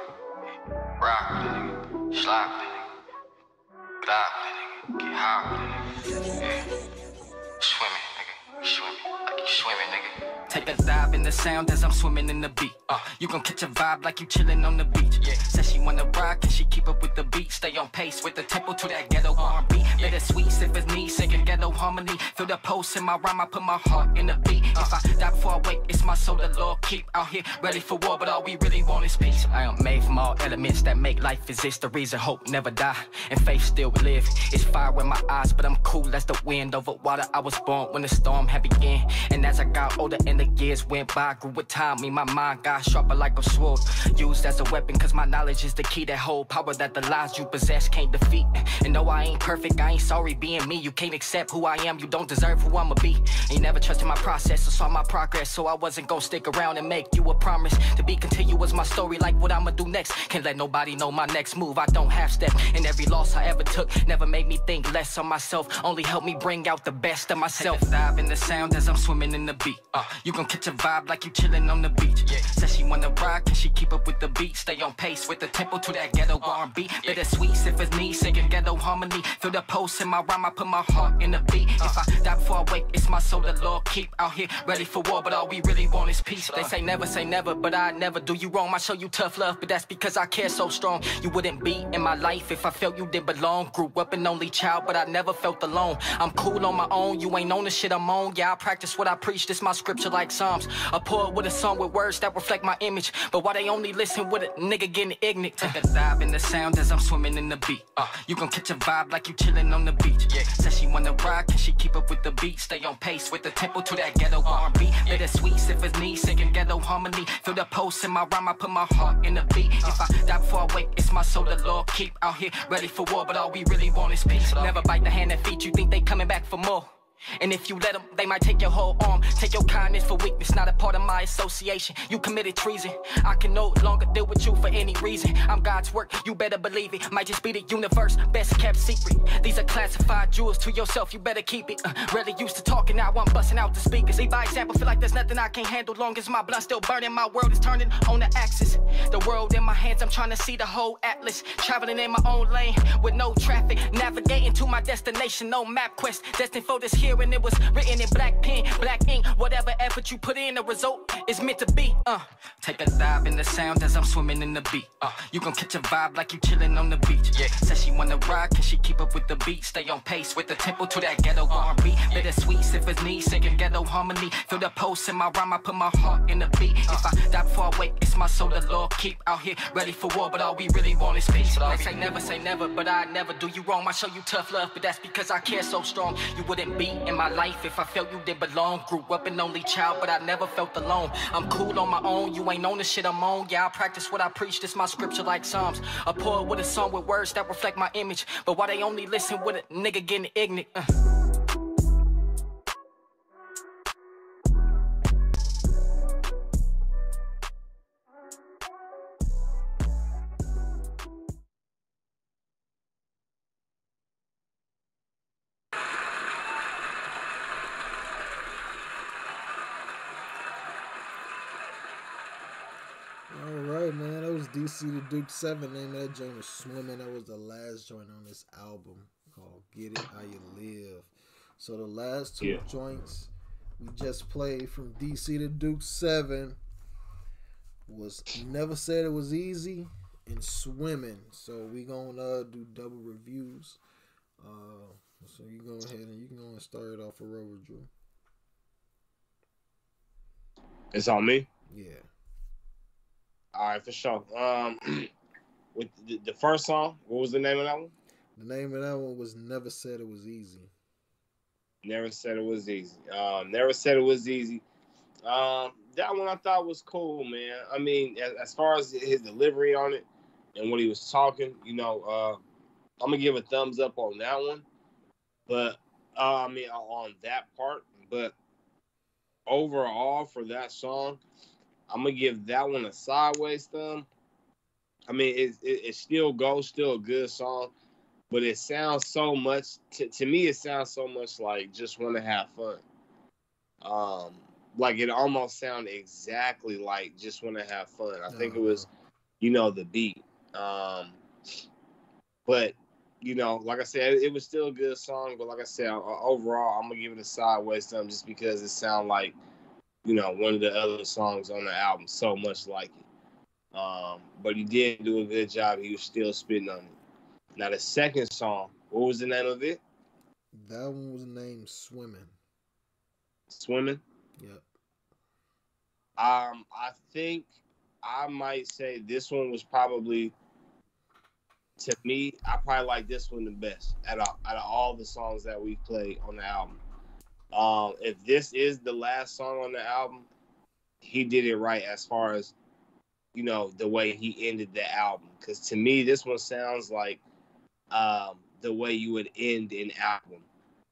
Yeah. Rock with the nigga. Slide with the nigga. Glide with the nigga. Get high with the nigga. Yeah. Swimming, nigga. Swimming. Swimming, nigga. Take a dive in the sound as I'm swimming in the beat. Uh, you gon' catch a vibe like you chillin' on the beach. Yeah. Says she wanna rock and she keep up with the beat. Stay on pace with the tempo to that ghetto R and B. Yeah. Let it sweet, sip his knee, sing a ghetto harmony. Feel the pulse in my rhyme, I put my heart in the beat. Uh, if I die before I wake, it's my soul the Lord keep. Out here ready for war, but all we really want is peace. I am made from all elements that make life exist. The reason hope never die and faith still live. It's fire in my eyes, but I'm cool as the wind over water. I was born when the storm had begun. And as I got older and the years went by, grew with time, me, my mind got sharper like a sword. Used as a weapon, cause my knowledge is the key. That whole power that the lies you possess can't defeat. And no, I ain't perfect, I ain't sorry being me. You can't accept who I am, you don't deserve who I'ma be. Ain't never trusted my process or saw my progress, so I wasn't gon' stick around and make you a promise. To be continuous, my story like what I'ma do next. Can't let nobody know my next move, I don't half step. And every loss I ever took never made me think less of myself. Only helped me bring out the best of myself. Vibe in the sound as I'm swimming in the beat, uh, you gon' catch a vibe like you chillin' on the beach. Yeah. Says she wanna rock, can she keep up with the beat? Stay on pace with the tempo to that ghetto uh, R and B. Yeah. Let it sweet, sip his knee, sing a ghetto harmony. Feel the pulse in my rhyme, I put my heart in the beat. Uh, if I die before I wake, it's my soul the Lord keep. Out here ready for war, but all we really want is peace. They say never, say never, but I never do you wrong. I show you tough love, but that's because I care so strong. You wouldn't be in my life if I felt you didn't belong. Grew up an only child, but I never felt alone. I'm cool on my own, you ain't on the shit I'm on. Yeah, I practice what I preach, this my scripture like Psalms. A poet with a song with words that reflect my image. But why they only listen with a nigga getting ignorant? Take a dive in the sound as I'm swimming in the beat. Uh, you gon' catch a vibe like you chillin' on the beach. Yeah. Says she wanna rock, can she keep up with the beat? Stay on pace with the tempo to that ghetto uh, R and B. Yeah. Let it sweet, sip his knee, singin' ghetto harmony. Feel the pulse in my rhyme, I put my heart in the beat. Uh, if I die before I wake, it's my soul the Lord keep. Out here ready for war, but all we really want is peace. Never bite the hand that feeds you, think they coming back for more. And if you let them, they might take your whole arm. Take your kindness for weakness, not a part of my association. You committed treason. I can no longer deal with you for any reason. I'm God's work, you better believe it. Might just be the universe, best kept secret. These are classified jewels to yourself, you better keep it. uh, Really used to talking, now I'm busting out the speakers. Lead by example, feel like there's nothing I can't handle. Long as my blood still burning, my world is turning on the axis. The world in my hands, I'm trying to see the whole atlas. Traveling in my own lane, with no traffic. Navigating to my destination, no map quest. Destined for this here, and it was written in black pen, black ink. Whatever effort you put in, the result is meant to be. Uh, take a dive in the sound as I'm swimming in the beat. Uh, you gon' catch a vibe like you chillin' on the beach. Yeah, says she wanna ride, can she keep up with the beat? Stay on pace with the tempo to that ghetto R and B. Yeah. Bittersweet, sip his knees, singing ghetto harmony. Feel the pulse in my rhyme, I put my heart in the beat. Uh, if I die before I wake, it's my soul the Lord keep. Out here ready for war, but all we really want is peace. They say never, say never, but I never do you wrong. I show you tough love, but that's because I care so strong. You wouldn't be in my life if I felt you did belong. Grew up an only child, but I never felt alone. I'm cool on my own, you ain't on the shit I'm on. Yeah, I practice what I preach, this my scripture like Psalms. A poet with a song with words that reflect my image. But why they only listen with a nigga getting ignorant? Uh. D C to Duke seven, name of that joint was Swimming. That was the last joint on this album called Get It How You Live. So the last two yeah. joints we just played from D C to Duke seven was Never Said It Was Easy and Swimming. So we gonna uh, do double reviews. Uh, so you go ahead and you can go and start it off with Rover Drew. It's on me? Yeah. All right, for sure. Um, with the, the first song, what was the name of that one? The name of that one was Never Said It Was Easy. Never Said It Was Easy. Uh, Never Said It Was Easy. Um, that one I thought was cool, man. I mean, as, as far as his delivery on it and what he was talking, you know, uh, I'm going to give a thumbs up on that one. But, uh, I mean, on that part. But overall, for that song, I'm going to give that one a sideways thumb. I mean, it, it, it still goes, still a good song, but it sounds so much, to, to me, it sounds so much like Just Want to Have Fun. Um, like, it almost sounded exactly like Just Want to Have Fun. I think it was, you know, the beat. Um, but, you know, like I said, it, it was still a good song, but like I said, overall, I'm going to give it a sideways thumb just because it sounded like, you know, one of the other songs on the album, so much like it. Um, but he did do a good job. He was still spitting on it. Now, the second song, what was the name of it? That one was named Swimming. Swimming? Yep. Um, I think I might say this one was probably, to me, I probably like this one the best out of, out of all the songs that we played on the album. Um, if this is the last song on the album, he did it right as far as, you know, the way he ended the album. Because to me, this one sounds like um, the way you would end an album.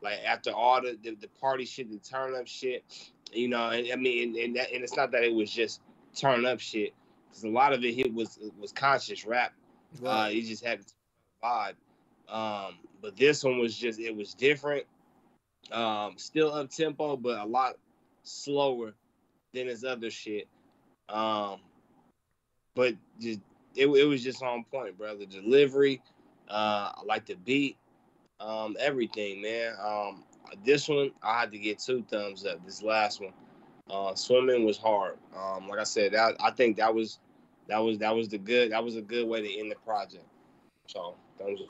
Like, after all the, the, the party shit, the turn-up shit, you know, and I mean, and, and, that, and it's not that it was just turn-up shit. Because a lot of it, it was was conscious rap. Right. Uh, it just had a vibe. Um, but this one was just, it was different. Um, still up tempo, but a lot slower than his other shit. Um, but just it, it was just on point, brother. The delivery, uh, I like the beat, um, everything, man. Um, this one I had to get two thumbs up. This last one, uh, Swimming was hard. Um, like I said, that, I think that was that was that was the good that was a good way to end the project. So thumbs up.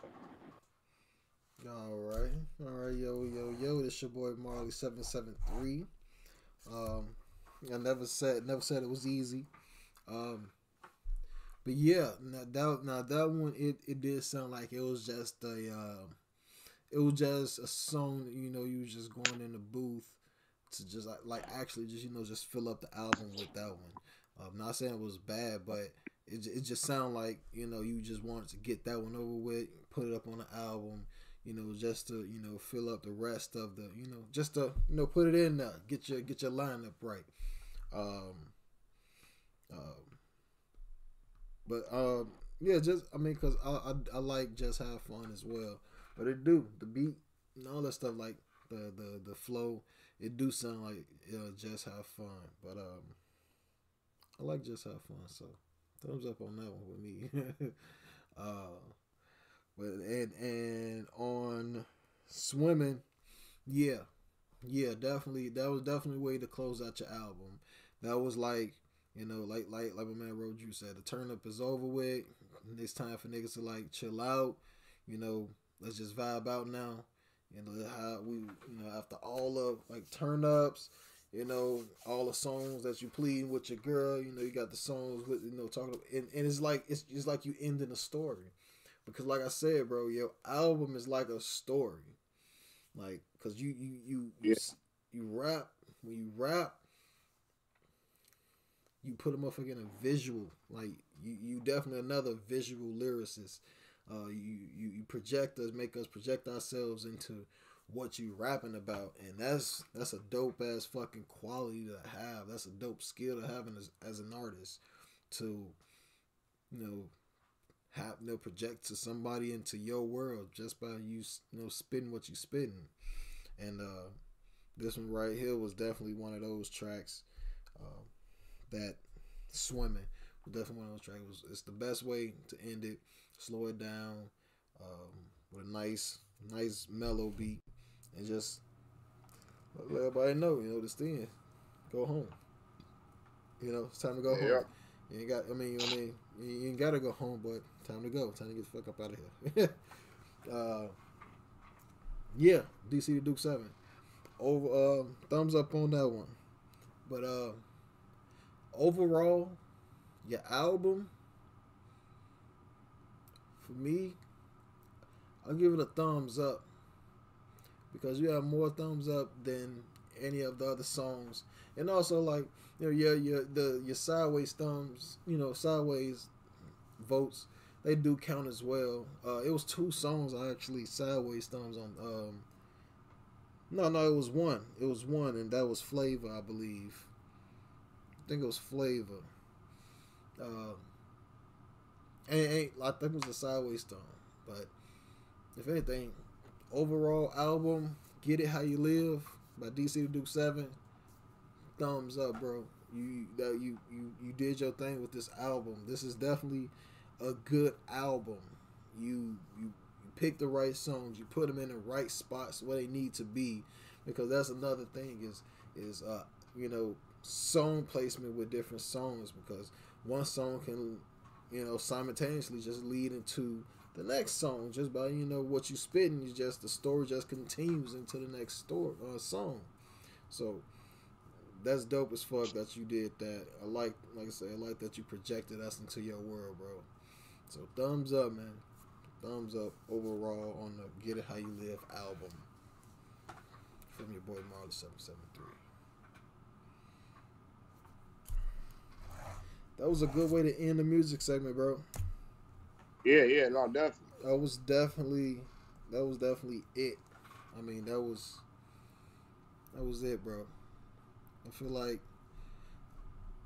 All right, all right, yo, yo, yo. This your boy Marley seven seven three. Um, I never said, never said it was easy. Um, but yeah, now that now that one, it, it did sound like it was just a, uh, it was just a song. You know, you was just going in the booth to just like, like actually just you know just fill up the album with that one. I'm not saying it was bad, but it it just sounded like you know you just wanted to get that one over with, put it up on the album. you know, just to, you know, fill up the rest of the, you know, just to, you know, put it in there, get your, get your lineup right. Um, um, but, um, yeah, just, I mean, cause I, I, I like just have fun as well, but it do the beat and all that stuff, like the, the, the flow, it do sound like, you know, just have fun, but, um, I like just have fun. So thumbs up on that one with me. uh, But and and on swimming, yeah, yeah, definitely. That was definitely a way to close out your album. That was like, you know, like like like my man Roger said, the turn up is over with. It's time for niggas to like chill out. You know, let's just vibe out now. You know how we, you know, after all of like turn ups, you know, all the songs that you pleading with your girl. You know, you got the songs with, you know, talking about, and and it's like it's just like you ending a story. Because like I said, bro, your album is like a story, like because you you you, yeah. you you rap when you rap, you put a motherfucker in a visual. Like you, you definitely another visual lyricist. Uh, you, you you project us, make us project ourselves into what you rapping about, and that's that's a dope ass fucking quality to have. That's a dope skill to have as as an artist, to, you know, have no project to somebody into your world just by you, you know, spitting what you spitting. And uh, this one right here was definitely one of those tracks uh, that swimming was definitely one of those tracks. It was, it's the best way to end it, slow it down um, with a nice, nice mellow beat, and just let everybody know, you know, this thing, go home. You know, it's time to go yeah. home. You ain't got, I mean, I mean, you ain't gotta go home, but time to go. Time to get the fuck up out of here. uh, yeah, D C to Duke seven. Over, uh, thumbs up on that one. But uh, overall, your album, for me, I'll give it a thumbs up, because you have more thumbs up than any of the other songs. And also, like, you know, your your the your sideways thumbs, you know, sideways votes, they do count as well. Uh, it was two songs I actually sideways thumbs on. Um, no, no, it was one. It was one, and that was Flavor, I believe. I think it was Flavor. Uh, and, and I think it was a sideways thumb. But if anything, overall album, Get It How You Live by D C to Duke seven. Thumbs up, bro. You that you, you you did your thing with this album. This is definitely a good album. You you, you pick the right songs. You put them in the right spots where they need to be, because that's another thing is is uh you know, song placement with different songs, because one song can, you know, simultaneously just lead into the next song just by, you know, what you spitting. You just the story just continues into the next story uh, song. So that's dope as fuck that you did that. I like, like I said, I like that you projected us into your world, bro. So thumbs up, man. Thumbs up overall on the Get It How You Live album from your boy Marley seven seven three. That was a good way to end the music segment, bro. Yeah, yeah, no, definitely. That was definitely, that was definitely it. I mean, that was, that was it, bro. I feel like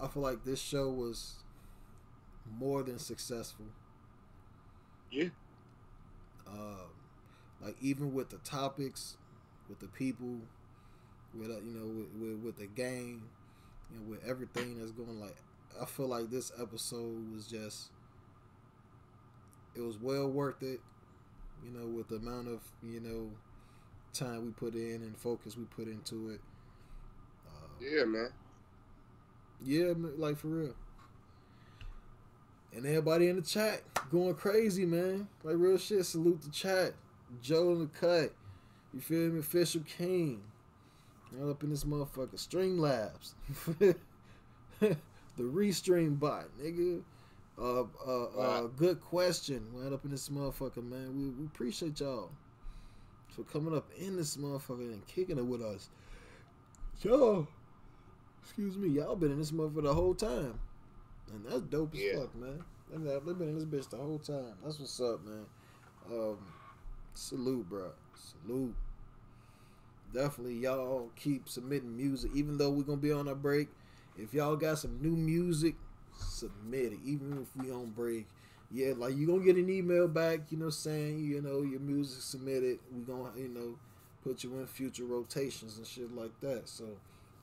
I feel like this show was more than successful. Yeah. Um, like even with the topics, with the people, with uh, you know, with, with with the game, you know, with everything that's going. Like I feel like this episode was just, it was well worth it. You know, with the amount of, you know, time we put in and focus we put into it. Yeah, man. Yeah, like for real. And everybody in the chat going crazy, man. Like real shit. Salute the chat. Joe in the cut. You feel me? Fisher King. All up in this motherfucker. Streamlabs. The Restream bot, nigga. Uh, uh, uh, Good Question. Right up in this motherfucker, man. We, we appreciate y'all for coming up in this motherfucker and kicking it with us. Yo. Excuse me, y'all been in this motherfucker the whole time, and that's dope as yeah. fuck, man. They've been in this bitch the whole time. That's what's up, man. Um, Salute, bro. Salute. Definitely, y'all keep submitting music. Even though we're going to be on a break, if y'all got some new music, submit it. Even if we on break. Yeah, like, you're going to get an email back, you know, saying, you know, your music submitted. We're going to, you know, put you in future rotations and shit like that. So,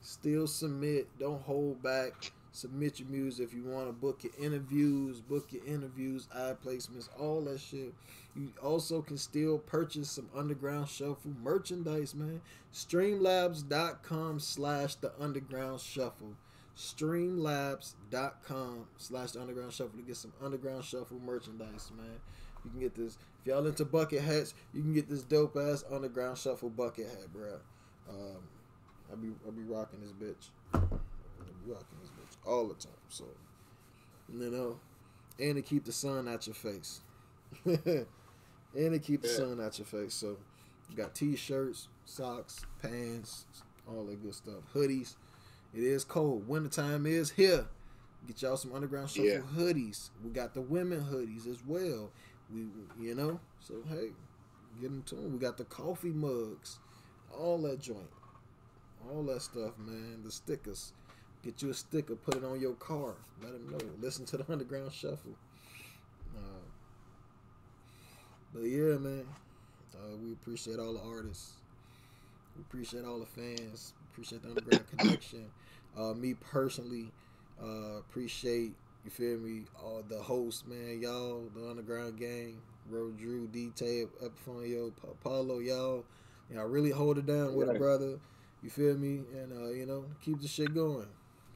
still submit. Don't hold back. Submit your music if you want to book your interviews, book your interviews, eye placements, all that shit. You also can still purchase some Underground Shuffle merchandise, man. Streamlabs.com slash The Underground Shuffle. Streamlabs.com slash The Underground Shuffle to get some Underground Shuffle merchandise, man. You can get this. If y'all into bucket hats, you can get this dope-ass Underground Shuffle bucket hat, bro. Um, I'll be, I'll be rocking this bitch. I'll be rocking this bitch. All the time, so you know, and to keep the sun out your face, and to keep the yeah. sun out your face. So you got t-shirts, socks, pants, all that good stuff, hoodies. It is cold. Wintertime is here. Get y'all some Underground Shuffle yeah. hoodies. We got the women hoodies as well. We, you know, so hey, get them to them. We got the coffee mugs, all that joint, all that stuff, man. The stickers. Get you a sticker, put it on your car. Let them know. Listen to the Underground Shuffle. Uh, but yeah, man, uh, we appreciate all the artists. We appreciate all the fans. Appreciate the Underground Connection. Uh, me personally, uh, appreciate, you feel me, all the hosts, man. Y'all, the Underground Gang, Roger, Drew, D T, Epiphone, Apollo, y'all. Y'all really hold it down with a brother. You feel me? And uh, you know, keep the shit going.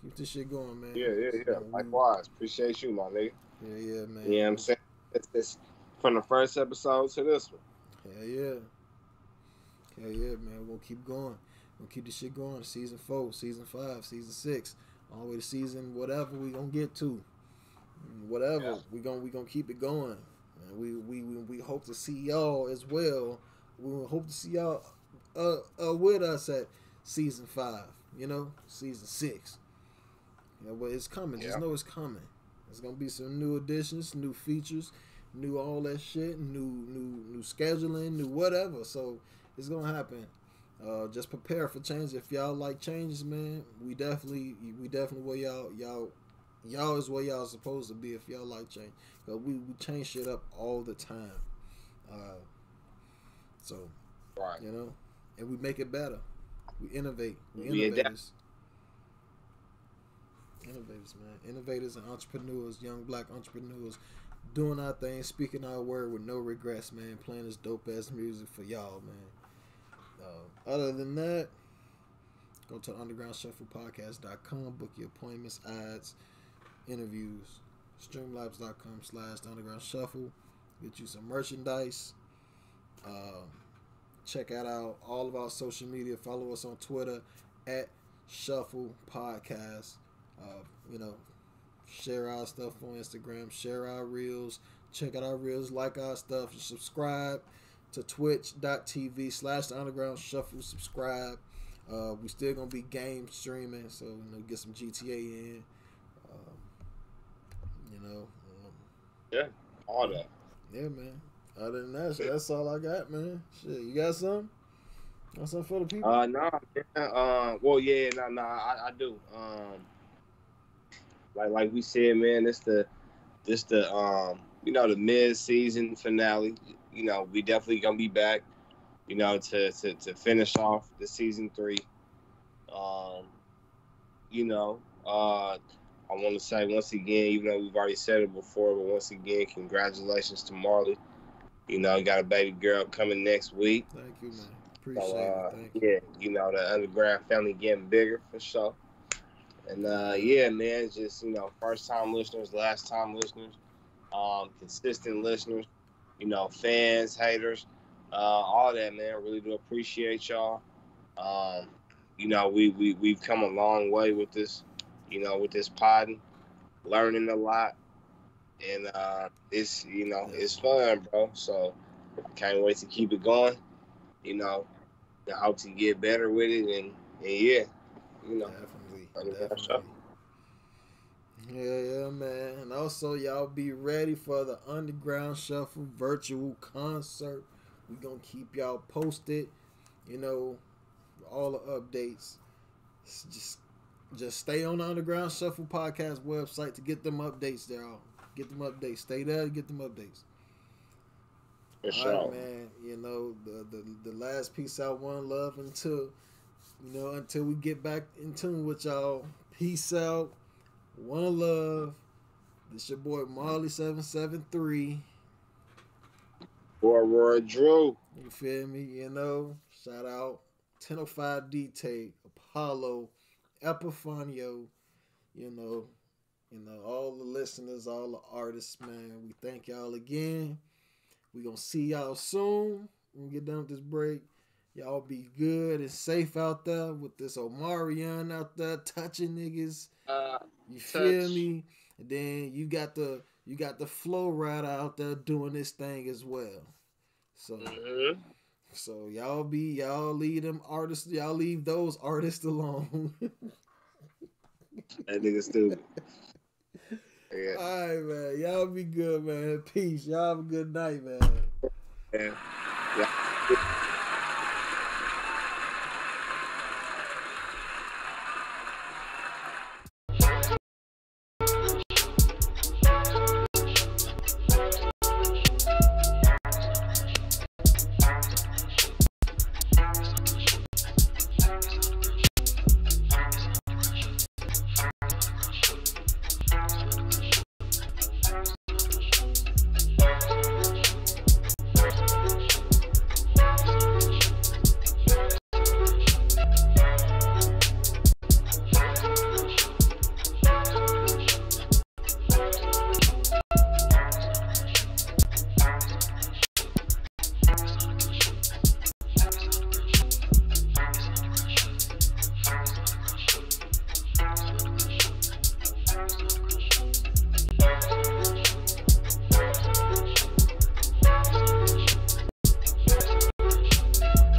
Keep this shit going, man. Yeah, yeah, yeah. Likewise. Appreciate you, my nigga. Yeah, yeah, man. You know what I'm saying? It's, it's from the first episode to this one. Hell yeah. Hell yeah, man. We'll keep going. We'll keep this shit going. Season four, season five, season six, all the way to season whatever we gonna get to. Whatever. Yeah. We gonna we gonna keep it going. And we, we we we hope to see y'all as well. We hope to see y'all uh, uh with us at season five, you know, season six. Yeah, well, it's coming. Yeah. Just know it's coming. There's gonna be some new additions, new features, new all that shit, new new new scheduling, new whatever. So it's gonna happen. Uh, just prepare for change. If y'all like changes, man, we definitely we definitely where y'all y'all y'all is where y'all supposed to be. If y'all like change, cause we we change shit up all the time. Uh, so right. you know, and we make it better. We innovate. We innovators. Innovators, man. Innovators and entrepreneurs, young black entrepreneurs, doing our thing, speaking our word with no regrets, man. Playing this dope ass music for y'all, man. Uh, other than that, go to underground shuffle podcast dot com, book your appointments, ads, interviews, streamlabs.com slash the underground shuffle. Get you some merchandise. Uh, check out our, all of our social media. Follow us on Twitter at Shuffle Podcast. Uh, you know, share our stuff on Instagram, share our reels, check out our reels, like our stuff, subscribe to twitch.tv slash the underground shuffle, subscribe. Uh, we still going to be game streaming, so, you know, get some G T A in, um, you know. Um, yeah, all that. Yeah, man. Other than that, shit, that's all I got, man. Shit, you got something? Got something for the people? Uh, nah, yeah, uh, well, yeah, nah, nah, I, I do. Um. Like like we said, man, it's the this the um you know the mid season finale. You know, we definitely gonna be back, you know, to, to, to finish off the season three. Um, you know, uh I wanna say once again, even though we've already said it before, but once again, congratulations to Marley. You know, you got a baby girl coming next week. Thank you, man. Appreciate so, uh, it. Thank yeah, you. you know, the Underground family getting bigger for sure. And, uh, yeah, man, just, you know, first-time listeners, last-time listeners, um, consistent listeners, you know, fans, haters, uh, all that, man. Really do appreciate y'all. Um, you know, we, we, we've come a long way with this, you know, with this podding, learning a lot. And uh, it's, you know, it's fun, bro. So I can't wait to keep it going, you know. I hope to get better with it and, and yeah, you know. Definitely. Yeah, yeah, man. And also, y'all be ready for the Underground Shuffle virtual concert We're going to keep y'all posted, you know, all the updates. Just just stay on the Underground Shuffle Podcast website to get them updates there. Get them updates. Stay there to get them updates. For sure. All right, man. You know, the, the, the last piece I want to love until, you know, until we get back in tune with y'all. Peace out. One love. This your boy Marley seven seven three. Or Aurora Drew. You feel me? You know, shout out ten oh five D T, Apollo, Epifanio, you know, you know, all the listeners, all the artists, man. We thank y'all again. We're going to see y'all soon when we get done with this break. Y'all be good and safe out there with this Omarion out there touching niggas. Uh, you touch. Feel me? And then you got the you got the Flow Rider out there doing this thing as well. So mm-hmm. so y'all be y'all leave them artists y'all leave those artists alone. That nigga stupid. Yeah. All right, man. Y'all be good, man. Peace. Y'all have a good night, man. Yeah. Yeah.